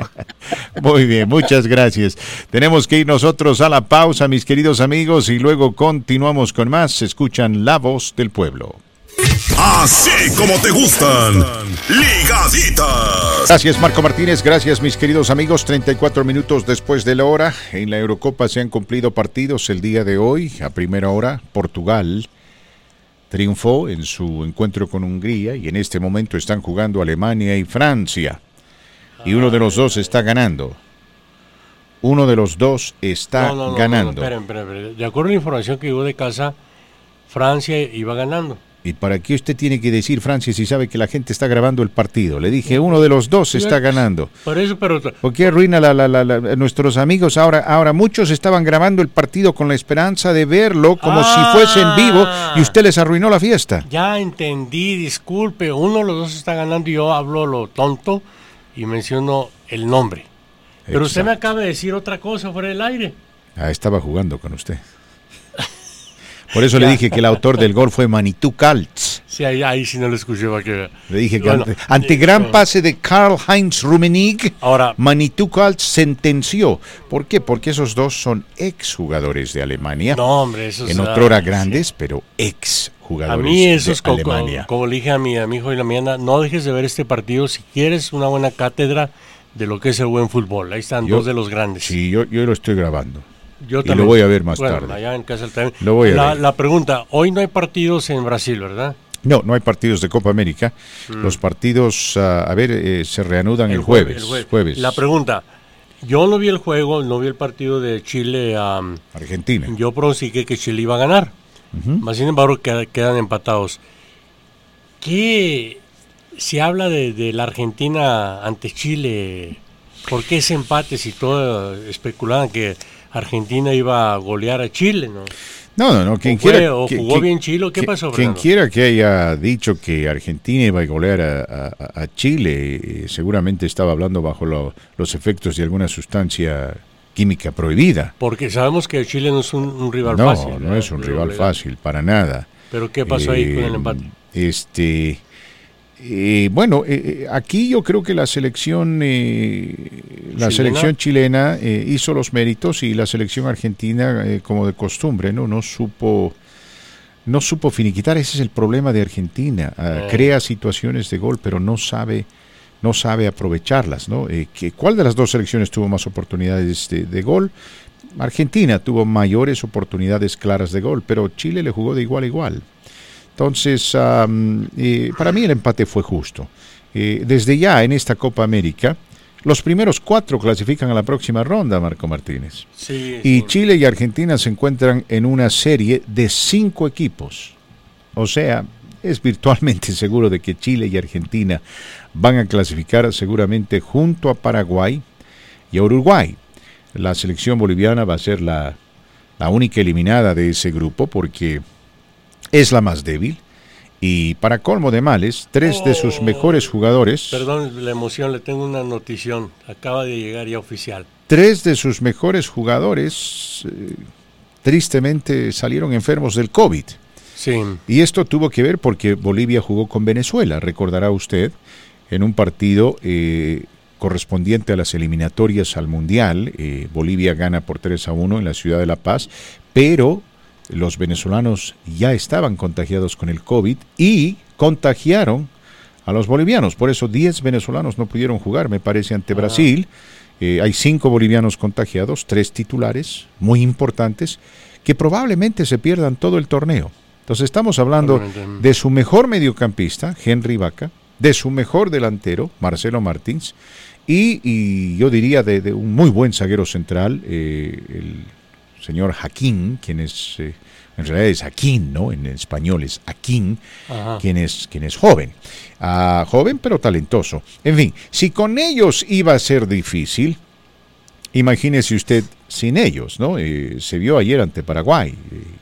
Muy bien, muchas gracias. Tenemos que ir nosotros a la pausa, mis queridos amigos, y luego continuamos con más. Escuchan La Voz del Pueblo. Así como te gustan, ligaditas. Gracias, Marco Martínez, gracias, mis queridos amigos. 34 minutos después de la hora, en la Eurocopa se han cumplido partidos el día de hoy. A primera hora, Portugal triunfó en su encuentro con Hungría y en este momento están jugando Alemania y Francia. Y uno de los dos está ganando. Ganando. No, esperen. De acuerdo a la información que llegó de casa, Francia iba ganando. ¿Y para qué usted tiene que decir Francia si sabe que la gente está grabando el partido? Le dije, uno de los dos está ganando. Por eso, pero... ¿Por qué arruina nuestros amigos? Ahora muchos estaban grabando el partido con la esperanza de verlo como si fuese en vivo y usted les arruinó la fiesta. Ya entendí, disculpe, uno de los dos está ganando y yo hablo lo tonto y menciono el nombre. Exacto. Pero usted me acaba de decir otra cosa fuera del aire. Estaba jugando con usted. Por eso le dije que el autor del gol fue Manitou Kaltz. Sí, ahí sí no lo escuché. Le dije que ante gran pase de Karl-Heinz Rummenigge, Manitou Kaltz sentenció. ¿Por qué? Porque esos dos son exjugadores de Alemania. No, hombre, esos... En otrora grandes, sí, pero exjugadores de Alemania. A mí eso es como le dije a mi hijo y la mañana, no dejes de ver este partido si quieres una buena cátedra de lo que es el buen fútbol. Ahí están dos de los grandes. Sí, yo lo estoy grabando. Yo también. Y lo voy a ver más tarde. Allá en casa también. Lo voy a ver. La pregunta, hoy no hay partidos en Brasil, ¿verdad? No hay partidos de Copa América. Los partidos, se reanudan el jueves. La pregunta, yo no vi el juego, no vi el partido de Chile a Argentina. Yo pronostiqué que Chile iba a ganar. Más sin embargo, quedan empatados. ¿Qué se habla de la Argentina ante Chile? ¿Por qué ese empate si todos especulaban que Argentina iba a golear a Chile, ¿no? No, quien quiera... ¿O jugó bien Chile? ¿Qué pasó, Fernando? Quien quiera que haya dicho que Argentina iba a golear a Chile, seguramente estaba hablando bajo los efectos de alguna sustancia química prohibida. Porque sabemos que Chile no es un rival fácil. No es un rival fácil, para nada. ¿Pero qué pasó ahí con el empate? Aquí yo creo que la selección chilena hizo los méritos y la selección argentina, como de costumbre, no supo finiquitar. Ese es el problema de Argentina. Crea situaciones de gol, pero no sabe aprovecharlas, ¿no? ¿Cuál de las dos selecciones tuvo más oportunidades de gol? Argentina tuvo mayores oportunidades claras de gol, pero Chile le jugó de igual a igual. Entonces, para mí el empate fue justo. Desde ya en esta Copa América, los primeros 4 clasifican a la próxima ronda, Marco Martínez. Sí, y sí. Chile y Argentina se encuentran en una serie de 5 equipos. O sea, es virtualmente seguro de que Chile y Argentina van a clasificar seguramente junto a Paraguay y a Uruguay. La selección boliviana va a ser la única eliminada de ese grupo porque... es la más débil y para colmo de males, 3 de sus mejores jugadores... Perdón la emoción, le tengo una notición, acaba de llegar ya oficial. 3 de sus mejores jugadores tristemente salieron enfermos del COVID. Sí. Y esto tuvo que ver porque Bolivia jugó con Venezuela, recordará usted, en un partido correspondiente a las eliminatorias al Mundial. Bolivia gana por 3-1 en la ciudad de La Paz, pero... los venezolanos ya estaban contagiados con el COVID y contagiaron a los bolivianos. Por eso 10 venezolanos no pudieron jugar, me parece, ante Brasil. Hay 5 bolivianos contagiados, 3 titulares muy importantes, que probablemente se pierdan todo el torneo. Entonces estamos hablando de su mejor mediocampista, Henry Vaca, de su mejor delantero, Marcelo Martins, y yo diría de un muy buen zaguero central, el señor Jaquín, quien es, en realidad es Jaquín, ¿no? En español es Jaquín, quien es joven. Joven pero talentoso. En fin, si con ellos iba a ser difícil, imagínese usted sin ellos, ¿no? Se vio ayer ante Paraguay.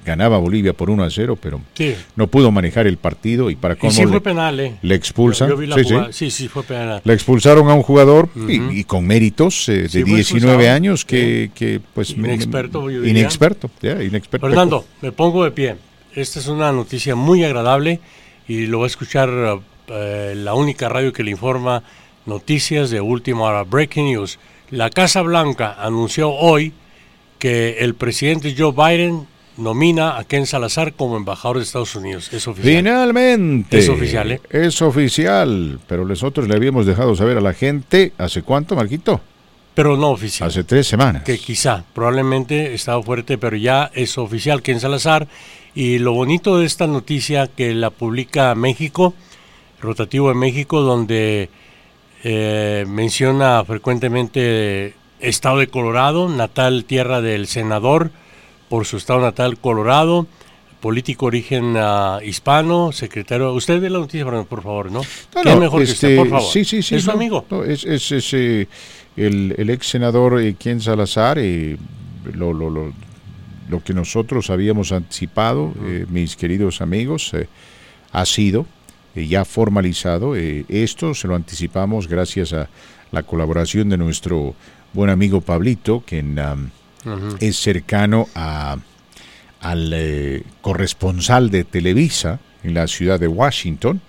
Ganaba Bolivia por 1-0, pero sí, no pudo manejar el partido. Y para cómo sí fue penal, le expulsan. Yo vi la jugada. Sí, fue penal. Le expulsaron a un jugador y con méritos de 19 años que pues... Inexperto. Fernando, me pongo de pie. Esta es una noticia muy agradable y lo va a escuchar la única radio que le informa Noticias de última hora, breaking news. La Casa Blanca anunció hoy que el presidente Joe Biden nomina a Ken Salazar como embajador de Estados Unidos. Es oficial. Finalmente. Es oficial, ¿eh? Es oficial. Pero nosotros le habíamos dejado saber a la gente, ¿hace cuánto, Marquito? Pero no oficial. Hace 3 semanas. Que quizá, probablemente estaba fuerte, pero ya es oficial Ken Salazar. Y lo bonito de esta noticia que la publica México, Rotativo de México, donde... menciona frecuentemente estado de Colorado, natal tierra del senador por su estado natal Colorado, político origen hispano, secretario. Usted ve la noticia, por favor, ¿no? ¿Qué es mejor que usted, por favor? Sí, es su amigo. No, es el ex senador Ken Salazar, lo que nosotros habíamos anticipado, mis queridos amigos, ha sido ya formalizado. Esto se lo anticipamos gracias a la colaboración de nuestro buen amigo Pablito, quien es cercano al corresponsal de Televisa en la ciudad de Washington,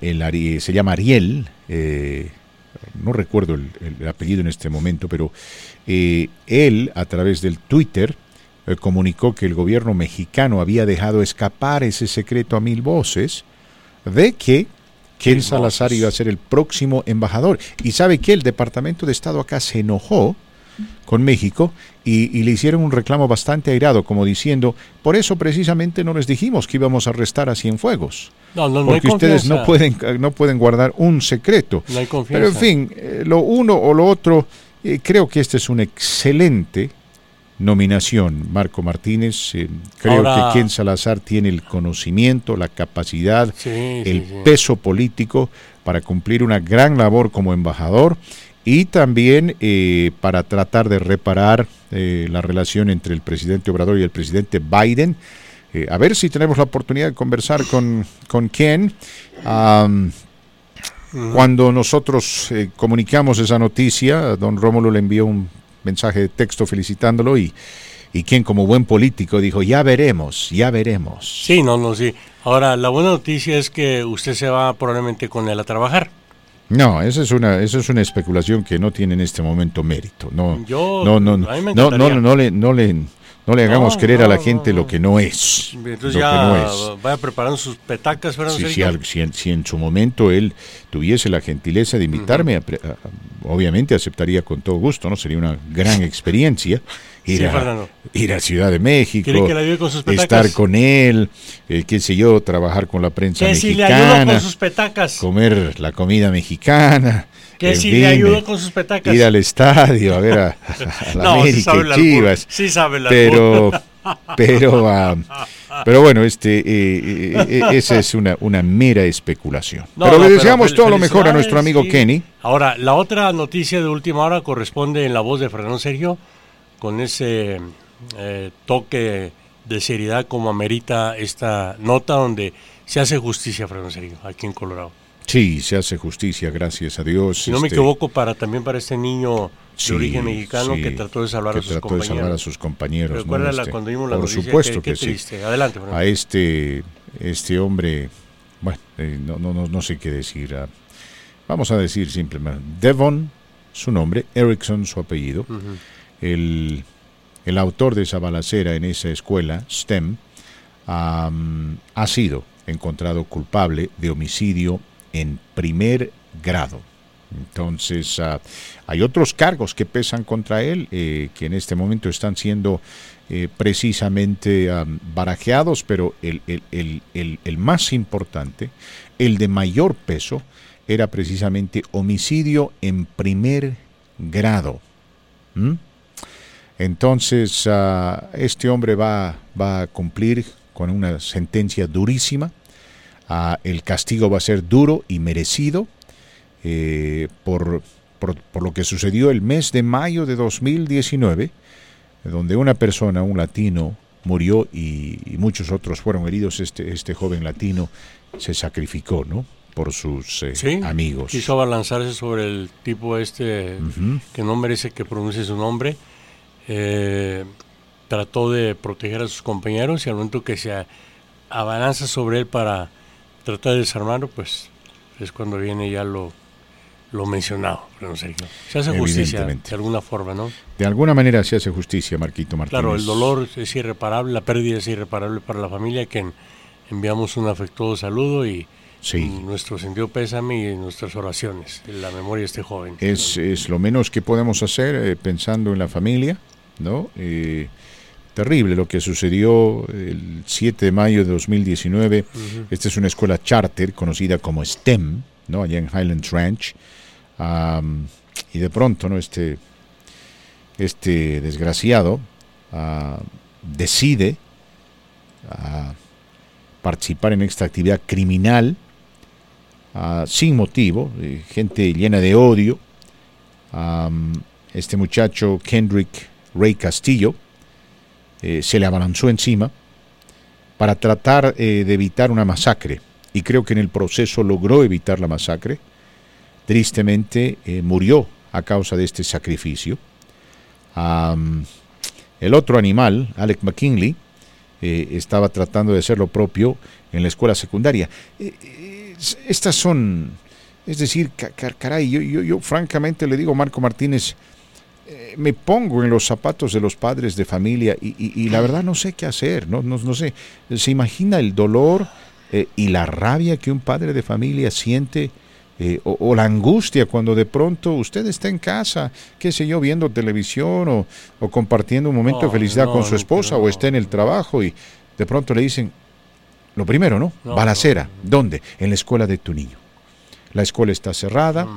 se llama Ariel, no recuerdo el apellido en este momento, pero él, a través del Twitter, comunicó que el gobierno mexicano había dejado escapar ese secreto a 1000 voces, de que Ken Salazar iba a ser el próximo embajador. Y sabe que el Departamento de Estado acá se enojó con México y le hicieron un reclamo bastante airado, como diciendo, por eso precisamente no les dijimos que íbamos a arrestar a Cienfuegos. No, porque hay ustedes no pueden guardar un secreto. No hay confianza. Pero en fin, lo uno o lo otro, creo que este es un excelente nominación, Marco Martínez. Creo que Ken Salazar tiene el conocimiento, la capacidad, peso político para cumplir una gran labor como embajador y también para tratar de reparar la relación entre el presidente Obrador y el presidente Biden. A ver si tenemos la oportunidad de conversar con Ken. Cuando nosotros comunicamos esa noticia, don Rómulo le envió un mensaje de texto felicitándolo y quien como buen político dijo, ya veremos. Sí. Ahora, la buena noticia es que usted se va probablemente con él a trabajar. No, esa es una especulación que no tiene en este momento mérito. No le hagamos creer a la gente lo que no es. Entonces vaya preparando sus petacas. Si en su momento él tuviese la gentileza de invitarme, obviamente aceptaría con todo gusto, ¿no? Sería una gran experiencia ir a Ciudad de México, estar con él, trabajar con la prensa mexicana, comer la comida mexicana. Le ayudó con sus petacas. Ir al estadio a ver a la América y Chivas. Sí sabe la burla. Pero bueno, esa es una mera especulación. Pero deseamos todo lo mejor a nuestro amigo Kenny. Ahora, la otra noticia de última hora corresponde en la voz de Fernando Sergio, con ese toque de seriedad como amerita esta nota, donde se hace justicia, Fernando Sergio, aquí en Colorado. Sí, se hace justicia, gracias a Dios. Si no me equivoco, para este niño de origen mexicano que trató de salvar a sus compañeros. Recuerda cuando vimos la noticia. Por supuesto que sí. Adelante. Bueno. A este hombre, bueno, no sé qué decir. Vamos a decir simplemente Devon, su nombre, Erickson, su apellido. El autor de esa balacera en esa escuela, STEM, ha sido encontrado culpable de homicidio en primer grado. Entonces, hay otros cargos que pesan contra él, que en este momento están siendo precisamente barajeados, pero el más importante, el de mayor peso, era precisamente homicidio en primer grado. Entonces, este hombre va a cumplir con una sentencia durísima. El castigo va a ser duro y merecido por lo que sucedió el mes de mayo de 2019, donde una persona, un latino, murió y muchos otros fueron heridos. Este joven latino se sacrificó, ¿no?, por sus amigos. Quiso abalanzarse sobre el tipo que no merece que pronuncie su nombre. Trató de proteger a sus compañeros y al momento que se abalanza sobre él para tratar de desarmarlo, pues es cuando viene ya lo mencionado, don Sergio. Se hace justicia de alguna forma, ¿no? De alguna manera se hace justicia, Marquito Martínez. Claro, el dolor es irreparable, la pérdida es irreparable para la familia, que enviamos un afectuoso saludo y nuestro sentido pésame y nuestras oraciones en la memoria de este joven. Es lo menos que podemos hacer pensando en la familia, ¿no? Terrible lo que sucedió el 7 de mayo de 2019. Uh-huh. Esta es una escuela charter conocida como STEM, ¿no? Allá en Highland Ranch. Y de pronto, ¿no? Este desgraciado decide participar en esta actividad criminal sin motivo, gente llena de odio. Este muchacho, Kendrick Rey Castillo, se le abalanzó encima para tratar de evitar una masacre. Y creo que en el proceso logró evitar la masacre. Tristemente murió a causa de este sacrificio. El otro animal, Alec McKinley, estaba tratando de hacer lo propio en la escuela secundaria. Estas son, es decir, caray, yo francamente le digo, Marco Martínez, me pongo en los zapatos de los padres de familia y la verdad no sé qué hacer, no sé. ¿Se imagina el dolor y la rabia que un padre de familia siente o la angustia cuando de pronto usted está en casa, qué sé yo, viendo televisión o compartiendo un momento de felicidad con su esposa o está en el trabajo y de pronto le dicen, lo primero, ¿no? Balacera. ¿Dónde? En la escuela de tu niño. La escuela está cerrada,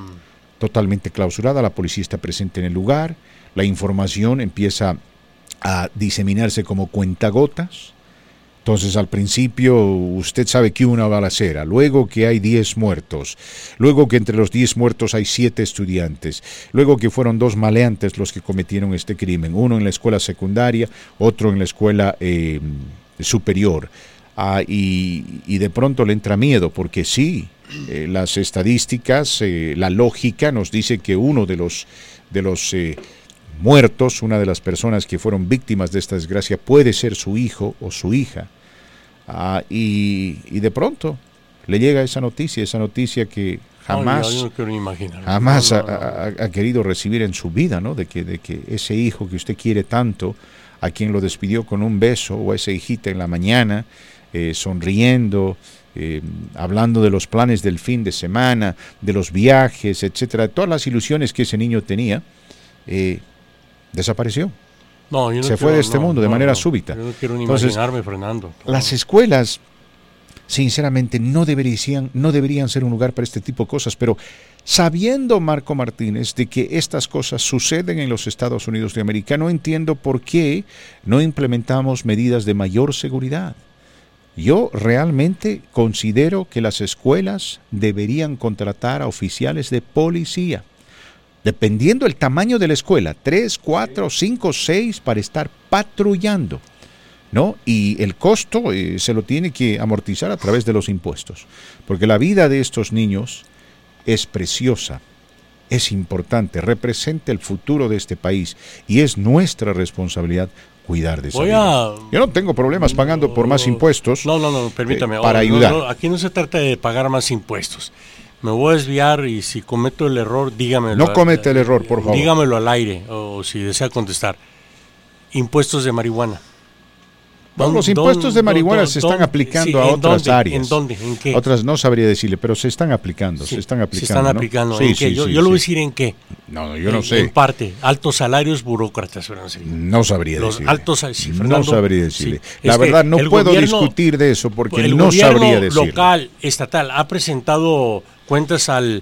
totalmente clausurada, la policía está presente en el lugar, la información empieza a diseminarse como cuentagotas. Entonces, al principio, usted sabe que hubo una balacera, luego que hay 10 muertos, luego que entre los 10 muertos hay 7 estudiantes, luego que fueron 2 maleantes los que cometieron este crimen, uno en la escuela secundaria, otro en la escuela superior. Y de pronto le entra miedo, porque sí, las estadísticas, la lógica nos dice que uno de los muertos, una de las personas que fueron víctimas de esta desgracia, puede ser su hijo o su hija. Y de pronto le llega esa noticia que jamás ha querido recibir en su vida, ¿no? De que ese hijo que usted quiere tanto, a quien lo despidió con un beso, o a esa hijita en la mañana, sonriendo, hablando de los planes del fin de semana, de los viajes, etcétera, de todas las ilusiones que ese niño tenía, desapareció. Se fue de este mundo de manera súbita. Yo no quiero ni imaginarme, Fernando. Las escuelas, sinceramente, no deberían ser un lugar para este tipo de cosas, pero sabiendo, Marco Martínez, de que estas cosas suceden en los Estados Unidos de América, no entiendo por qué no implementamos medidas de mayor seguridad. Yo realmente considero que las escuelas deberían contratar a oficiales de policía, dependiendo el tamaño de la escuela, 3, 4, 5, 6, para estar patrullando, ¿no? Y el costo se lo tiene que amortizar a través de los impuestos, porque la vida de estos niños es preciosa, es importante, representa el futuro de este país y es nuestra responsabilidad cuidar de esa vida. Yo no tengo problemas pagando por más impuestos. No, permítame. Para ayudar. Aquí no se trata de pagar más impuestos. Me voy a desviar y si cometo el error, dígamelo. No comete el error, por favor. Dígamelo al aire o si desea contestar. Impuestos de marihuana. Los impuestos de marihuana se están aplicando a otras áreas. ¿En dónde? ¿En qué? Otras no sabría decirle, pero se están aplicando. Sí, se están aplicando. Sí, ¿en qué? Yo lo voy a decir en qué. No, yo no sé. En parte, altos salarios burócratas. No sabría decirle. Fernando, no sabría decirle. Sí. La verdad, no puedo discutir de eso porque no sabría decirle. El gobierno local, estatal, ha presentado cuentas a la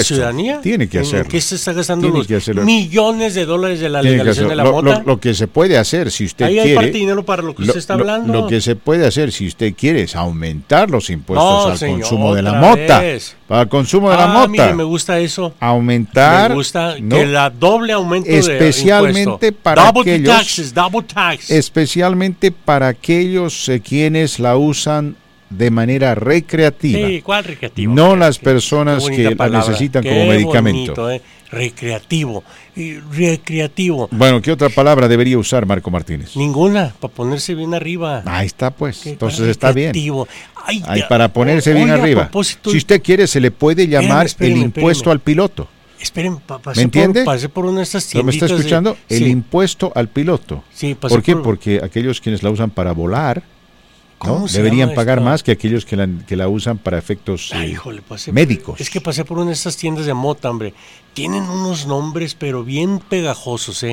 ciudadadanía. Tiene que hacerlo. ¿Qué se está gastando los millones de dólares de la legalización de la mota? Lo que se puede hacer, si usted quiere. Ahí hay parte de dinero para lo que usted está hablando. Lo que se puede hacer, si usted quiere, es aumentar los impuestos consumo de la mota. Para el consumo de la mota. Mire, me gusta eso. Aumentar. Me gusta que la doble aumento de impuestos. Especialmente para aquellos. Double taxes. Especialmente para aquellos quienes la usan de manera recreativa. Sí, ¿cuál recreativo? No las personas que la necesitan como medicamento. Bonito, recreativo. Recreativo. Bueno, ¿qué otra palabra debería usar Marco Martínez? Ninguna, para ponerse bien arriba. Ahí está, pues. Entonces está bien. Ay, ay, para ponerse bien arriba. Propósito... Si usted quiere, se le puede llamar impuesto al piloto. Esperen, ¿me entiende? Pasé por una de estas tienditas. ¿Me está escuchando? De... El impuesto al piloto. Sí, pasé. ¿Por qué? Porque aquellos quienes la usan para volar, ¿no? Deberían pagar más que aquellos que la usan para efectos médicos. Es que pasé por una de estas tiendas de mota, hombre. Tienen unos nombres, pero bien pegajosos,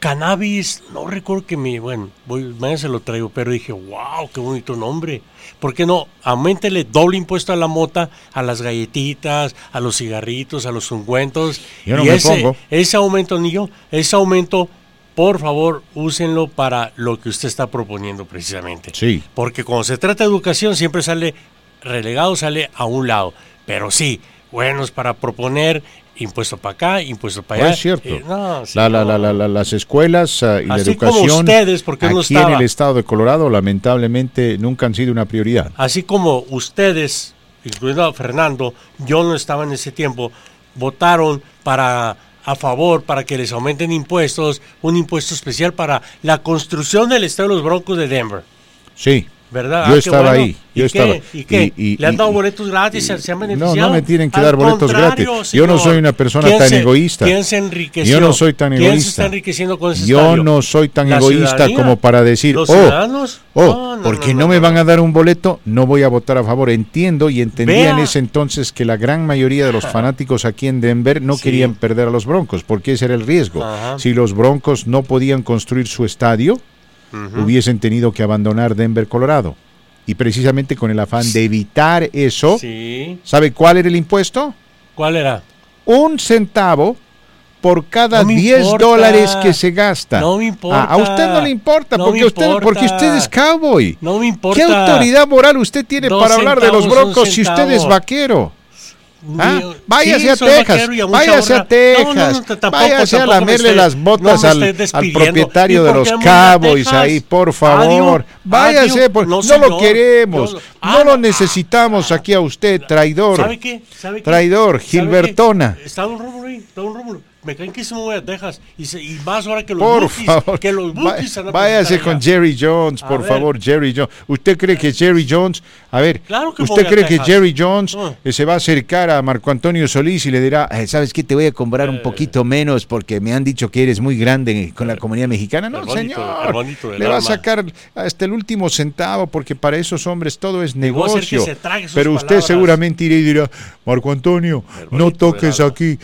Cannabis, no recuerdo que mañana se lo traigo, pero dije, wow, qué bonito nombre. ¿Por qué no? Auméntele doble impuesto a la mota, a las galletitas, a los cigarritos, a los ungüentos. Yo no me pongo. Ese aumento, por favor, úsenlo para lo que usted está proponiendo precisamente. Sí. Porque cuando se trata de educación siempre sale relegado, sale a un lado. Pero sí, buenos para proponer... Impuesto para acá, impuesto para allá. Es cierto. Las escuelas y la educación como ustedes, en el estado de Colorado lamentablemente nunca han sido una prioridad. Así como ustedes, incluido a Fernando, yo no estaba en ese tiempo, votaron a favor para que les aumenten impuestos, un impuesto especial para la construcción del estadio de los Broncos de Denver. Sí. ¿Verdad? Yo estaba ahí. ¿Y le han dado boletos gratis? ¿Se han beneficiado? No me tienen que dar boletos gratis. Yo no soy una persona tan egoísta. ¿Quién se enriqueció? Yo no soy tan egoísta. ¿Quién se está enriqueciendo con ese estadio? Yo no soy tan egoísta como para decir, ¿los ciudadanos? No me van a dar un boleto, no voy a votar a favor. Entiendo y entendía en ese entonces que la gran mayoría de los fanáticos aquí en Denver no querían perder a los Broncos, porque ese era el riesgo. Ajá. Si los Broncos no podían construir su estadio, hubiesen tenido que abandonar Denver, Colorado. Y precisamente con el afán de evitar eso, ¿sabe cuál era el impuesto? ¿Cuál era? 1 centavo por cada 10 dólares que se gasta. No me importa. A usted no le importa, porque usted es cowboy. No me importa. ¿Qué autoridad moral usted tiene para hablar de los Broncos si usted es vaquero? Váyase a Texas, váyase a lamerle las botas al propietario de los Cowboys ahí, por favor. Váyase, no lo queremos, no lo necesitamos aquí a usted, traidor. ¿Sabe qué? Traidor, Gilbertona. Está un rumor. Me creen que se me voy a Texas y más ahora que los Bookies. Váyase con Jerry Jones, por favor, Jerry Jones. ¿Usted cree que Jerry Jones, se va a acercar a Marco Antonio Solís y le dirá, ¿sabes qué? Te voy a comprar un poquito menos porque me han dicho que eres muy grande con la comunidad mexicana. No, señor, le va a sacar hasta el último centavo porque para esos hombres todo es negocio. Pero usted seguramente irá y dirá, Marco Antonio, no toques aquí.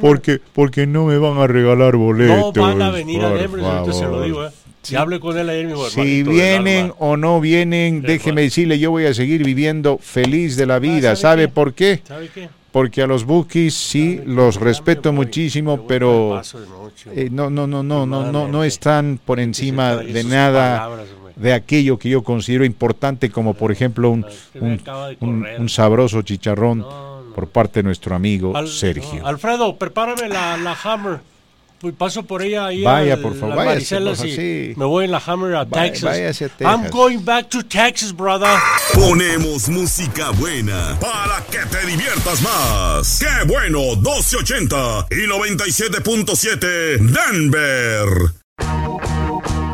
Porque no me van a regalar boletos. No van a venir a Denver, entonces se lo digo. Si hable con él ayer, mi hermanito. Si vienen o no vienen, déjeme decirle, yo voy a seguir viviendo feliz de la vida. ¿Sabe por qué? Porque a los Bookies los respeto muchísimo, pero no están por encima de nada de aquello que yo considero importante, como por ejemplo un sabroso chicharrón por parte de nuestro amigo Sergio. Alfredo, prepárame la Hammer. Paso por ella ahí. Vaya, por favor, váyase. Me voy en la Hammer a Texas. Váyase a Texas. I'm going back to Texas, brother. Ponemos música buena para que te diviertas más. ¡Qué bueno! 1280 y 97.7 Denver.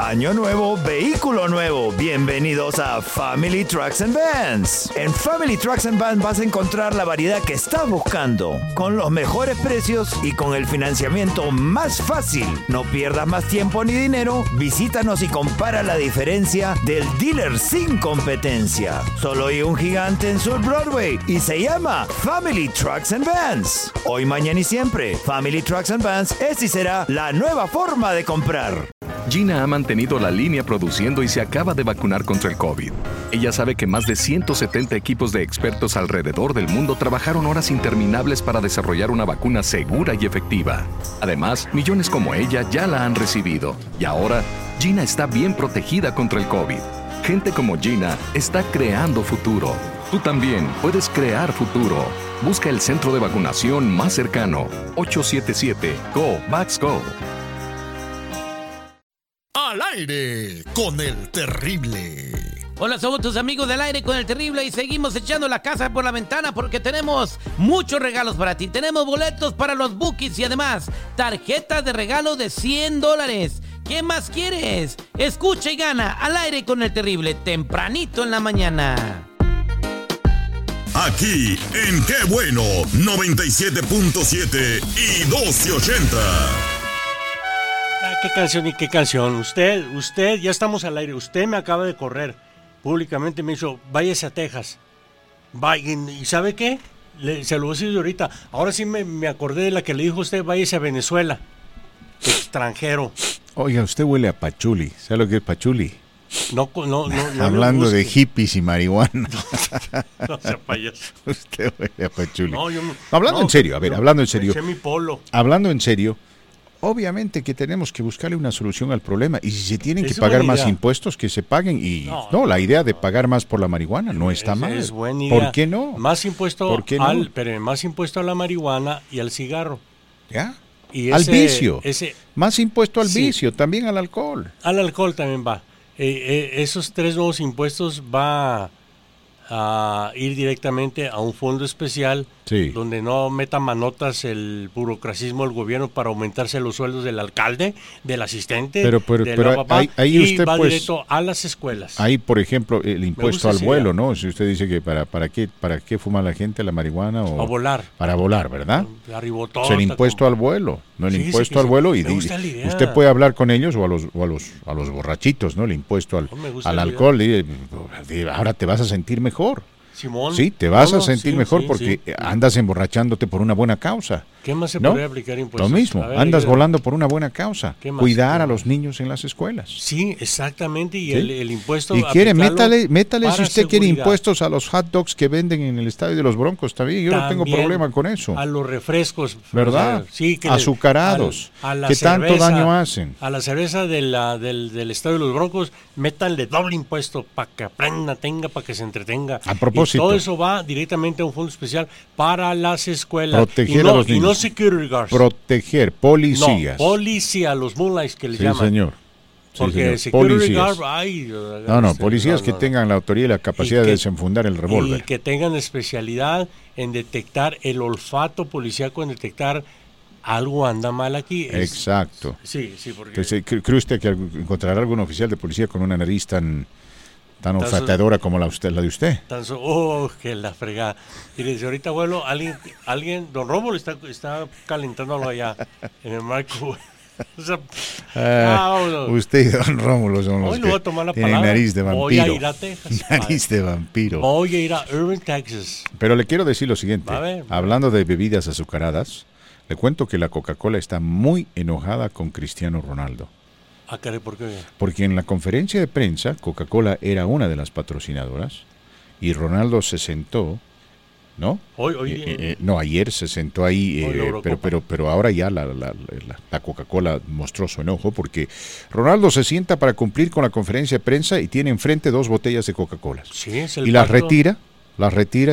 Año nuevo, vehículo nuevo. Bienvenidos a Family Trucks and Vans. En Family Trucks and Vans vas a encontrar la variedad que estás buscando, con los mejores precios y con el financiamiento más fácil. No pierdas más tiempo ni dinero. Visítanos y compara la diferencia del dealer sin competencia. Solo hay un gigante en Sur Broadway y se llama Family Trucks and Vans. Hoy, mañana y siempre, Family Trucks and Vans es y será la nueva forma de comprar. Gina ha mantenido la línea produciendo y se acaba de vacunar contra el COVID. Ella sabe que más de 170 equipos de expertos alrededor del mundo trabajaron horas interminables para desarrollar una vacuna segura y efectiva. Además, millones como ella ya la han recibido. Y ahora, Gina está bien protegida contra el COVID. Gente como Gina está creando futuro. Tú también puedes crear futuro. Busca el centro de vacunación más cercano. 877-GO-VAX-GO. Al aire con el terrible. Hola, somos tus amigos del aire con el terrible y seguimos echando la casa por la ventana porque tenemos muchos regalos para ti. Tenemos boletos para los Bookies y además tarjetas de regalo de $100. ¿Qué más quieres? Escucha y gana al aire con el terrible tempranito en la mañana. Aquí en Qué Bueno, 97.7 y 1280. ¿Qué canción y qué canción? Usted, ya estamos al aire. Usted me acaba de correr. Públicamente me hizo, váyase a Texas. ¿Y sabe qué? Se lo voy a decir ahorita. Ahora sí me acordé de la que le dijo usted, váyase a Venezuela. Extranjero. Oiga, usted huele a pachuli. ¿Sabe lo que es pachuli? No. Hablando de hippies y marihuana. No sea payaso. Usted huele a pachuli. Hablando en serio. Eché mi polo. Hablando en serio. Obviamente que tenemos que buscarle una solución al problema y si se tienen que pagar más impuestos que se paguen y la idea de pagar más por la marihuana no está mal. Es buena idea. ¿Por qué no? Más impuesto más impuesto a la marihuana y al cigarro. ¿Ya? Y al vicio. Más impuesto al vicio, también al alcohol. Al alcohol también va. Esos tres nuevos impuestos va a ir directamente a un fondo especial donde no meta manotas el burocracismo del gobierno para aumentarse los sueldos del alcalde, del asistente, del papá, ahí usted, y va directo a las escuelas. Ahí, por ejemplo, el impuesto al vuelo, ¿no? Si usted dice que para qué fuma la gente la marihuana o... Para volar, ¿verdad? Arribotón, es el impuesto al vuelo, no el impuesto al vuelo. Y usted puede hablar con ellos o a los borrachitos, ¿no? El impuesto al alcohol. Y ahora te vas a sentir mejor. Simón, sí, te vas a sentir mejor porque andas emborrachándote por una buena causa. ¿Qué más se puede aplicar impuestos? Lo mismo, andas volando por una buena causa. Cuidar a los niños en las escuelas. Sí, exactamente, y el impuesto... Y quiere, métale si usted quiere impuestos a los hot dogs que venden en el estadio de los Broncos también, yo no tengo problema con eso. A los refrescos. ¿Verdad? O sea, azucarados, a la que cerveza, tanto daño hacen. A la cerveza del estadio de los Broncos, métanle doble impuesto para que aprenda, para que se entretenga. A propósito. Y todo eso va directamente a un fondo especial para las escuelas. Proteger a los niños. No security guards. Proteger, policías. No, policía, los moonlights que le llaman. Señor. Porque security guard, policías que tengan la autoridad y la capacidad de desenfundar el revólver. Y que tengan especialidad en detectar el olfato policíaco, en detectar algo anda mal aquí. Exacto. Sí, porque... Entonces, ¿cree usted que encontrará algún oficial de policía con una nariz tan olfateadora como la de usted? Que la fregada. Y le dice, ahorita abuelo, alguien don Rómulo está calentándolo allá en el marco. O sea, usted y don Rómulo son los que tienen nariz de vampiro. Voy a ir a Texas. Nariz de vampiro. Voy a ir a Irving, Texas. Pero le quiero decir lo siguiente. Hablando de bebidas azucaradas, le cuento que la Coca-Cola está muy enojada con Cristiano Ronaldo. ¿Por qué? Porque en la conferencia de prensa, Coca-Cola era una de las patrocinadoras y Ronaldo se sentó, ¿no? Ayer se sentó ahí, pero ahora ya la Coca-Cola mostró su enojo porque Ronaldo se sienta para cumplir con la conferencia de prensa y tiene enfrente dos botellas de Coca-Cola. Sí, y las retira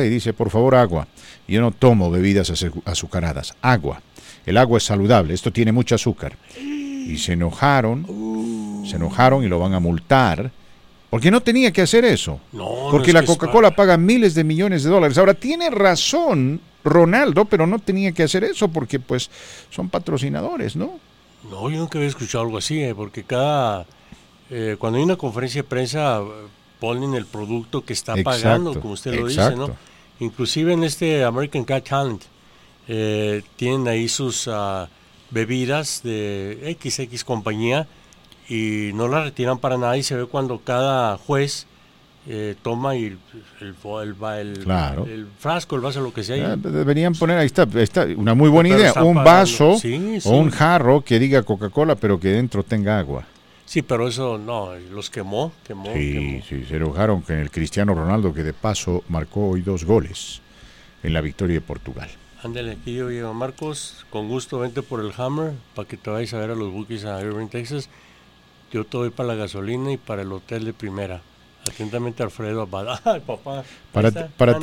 y dice, por favor, agua. Yo no tomo bebidas azucaradas, agua. El agua es saludable, esto tiene mucho azúcar. Y se enojaron y lo van a multar, porque no tenía que hacer eso, porque la Coca-Cola paga miles de millones de dólares. Ahora, tiene razón Ronaldo, pero no tenía que hacer eso, porque pues son patrocinadores, ¿no? No, yo nunca había escuchado algo así, porque cuando hay una conferencia de prensa ponen el producto que está pagando, como usted lo dice, ¿no? Inclusive en este American Got Talent tienen ahí sus... bebidas de XX compañía y no las retiran para nada y se ve cuando cada juez toma y el frasco, el vaso, lo que sea. Deberían poner, ahí está una muy buena idea, un vaso o un jarro que diga Coca-Cola pero que dentro tenga agua. Sí, pero eso no, los quemó. Sí, se enojaron con el Cristiano Ronaldo, que de paso marcó hoy 2 goles en la victoria de Portugal. Ándale, aquí yo llego, Marcos, con gusto vente por el Hammer, para que te vayas a ver a los Bookies a Irving, Texas. Yo te doy para la gasolina y para el hotel de primera. Atentamente, Alfredo Arvada. Ay, papá. Para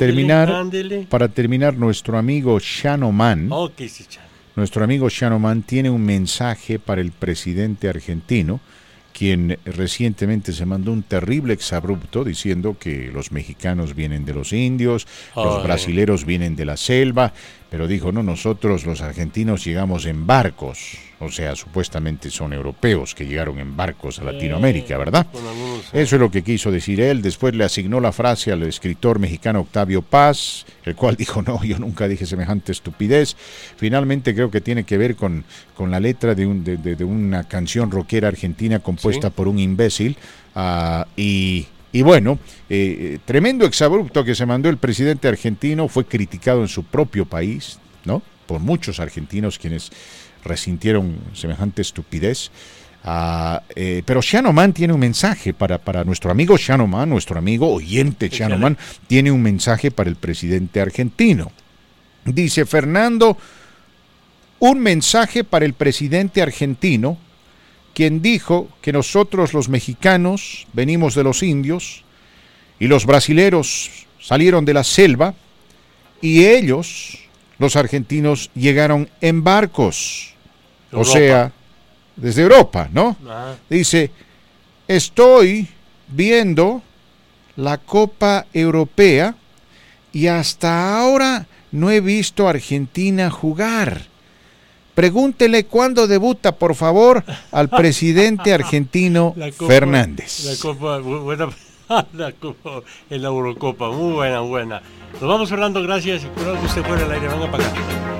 terminar, nuestro amigo Shanoman. Nuestro amigo Shanoman tiene un mensaje para el presidente argentino quien recientemente se mandó un terrible exabrupto diciendo que los mexicanos vienen de los indios, los brasileros vienen de la selva, pero dijo, no, nosotros los argentinos llegamos en barcos, o sea, supuestamente son europeos que llegaron en barcos a Latinoamérica, ¿verdad? Eso es lo que quiso decir él. Después le asignó la frase al escritor mexicano Octavio Paz, el cual dijo, no, yo nunca dije semejante estupidez. Finalmente creo que tiene que ver con la letra de una canción rockera argentina compuesta por un imbécil, y bueno, tremendo exabrupto que se mandó el presidente argentino. Fue criticado en su propio país, ¿no?, por muchos argentinos quienes resintieron semejante estupidez. Pero Shanoman tiene un mensaje para nuestro amigo Shanoman, nuestro amigo oyente Shanoman, tiene un mensaje para el presidente argentino. Dice Fernando, un mensaje para el presidente argentino, quien dijo que nosotros los mexicanos venimos de los indios y los brasileros salieron de la selva y ellos, los argentinos, llegaron en barcos, o sea, desde Europa, ¿no? Ajá. Dice, estoy viendo la Copa Europea y hasta ahora no he visto a Argentina jugar. Pregúntele cuándo debuta, por favor, al presidente argentino la Copa, Fernández. La Copa, buena, la Copa, en la Eurocopa, muy buena, buena. Nos vamos, Fernando, gracias. Usted fuera al aire, venga para acá.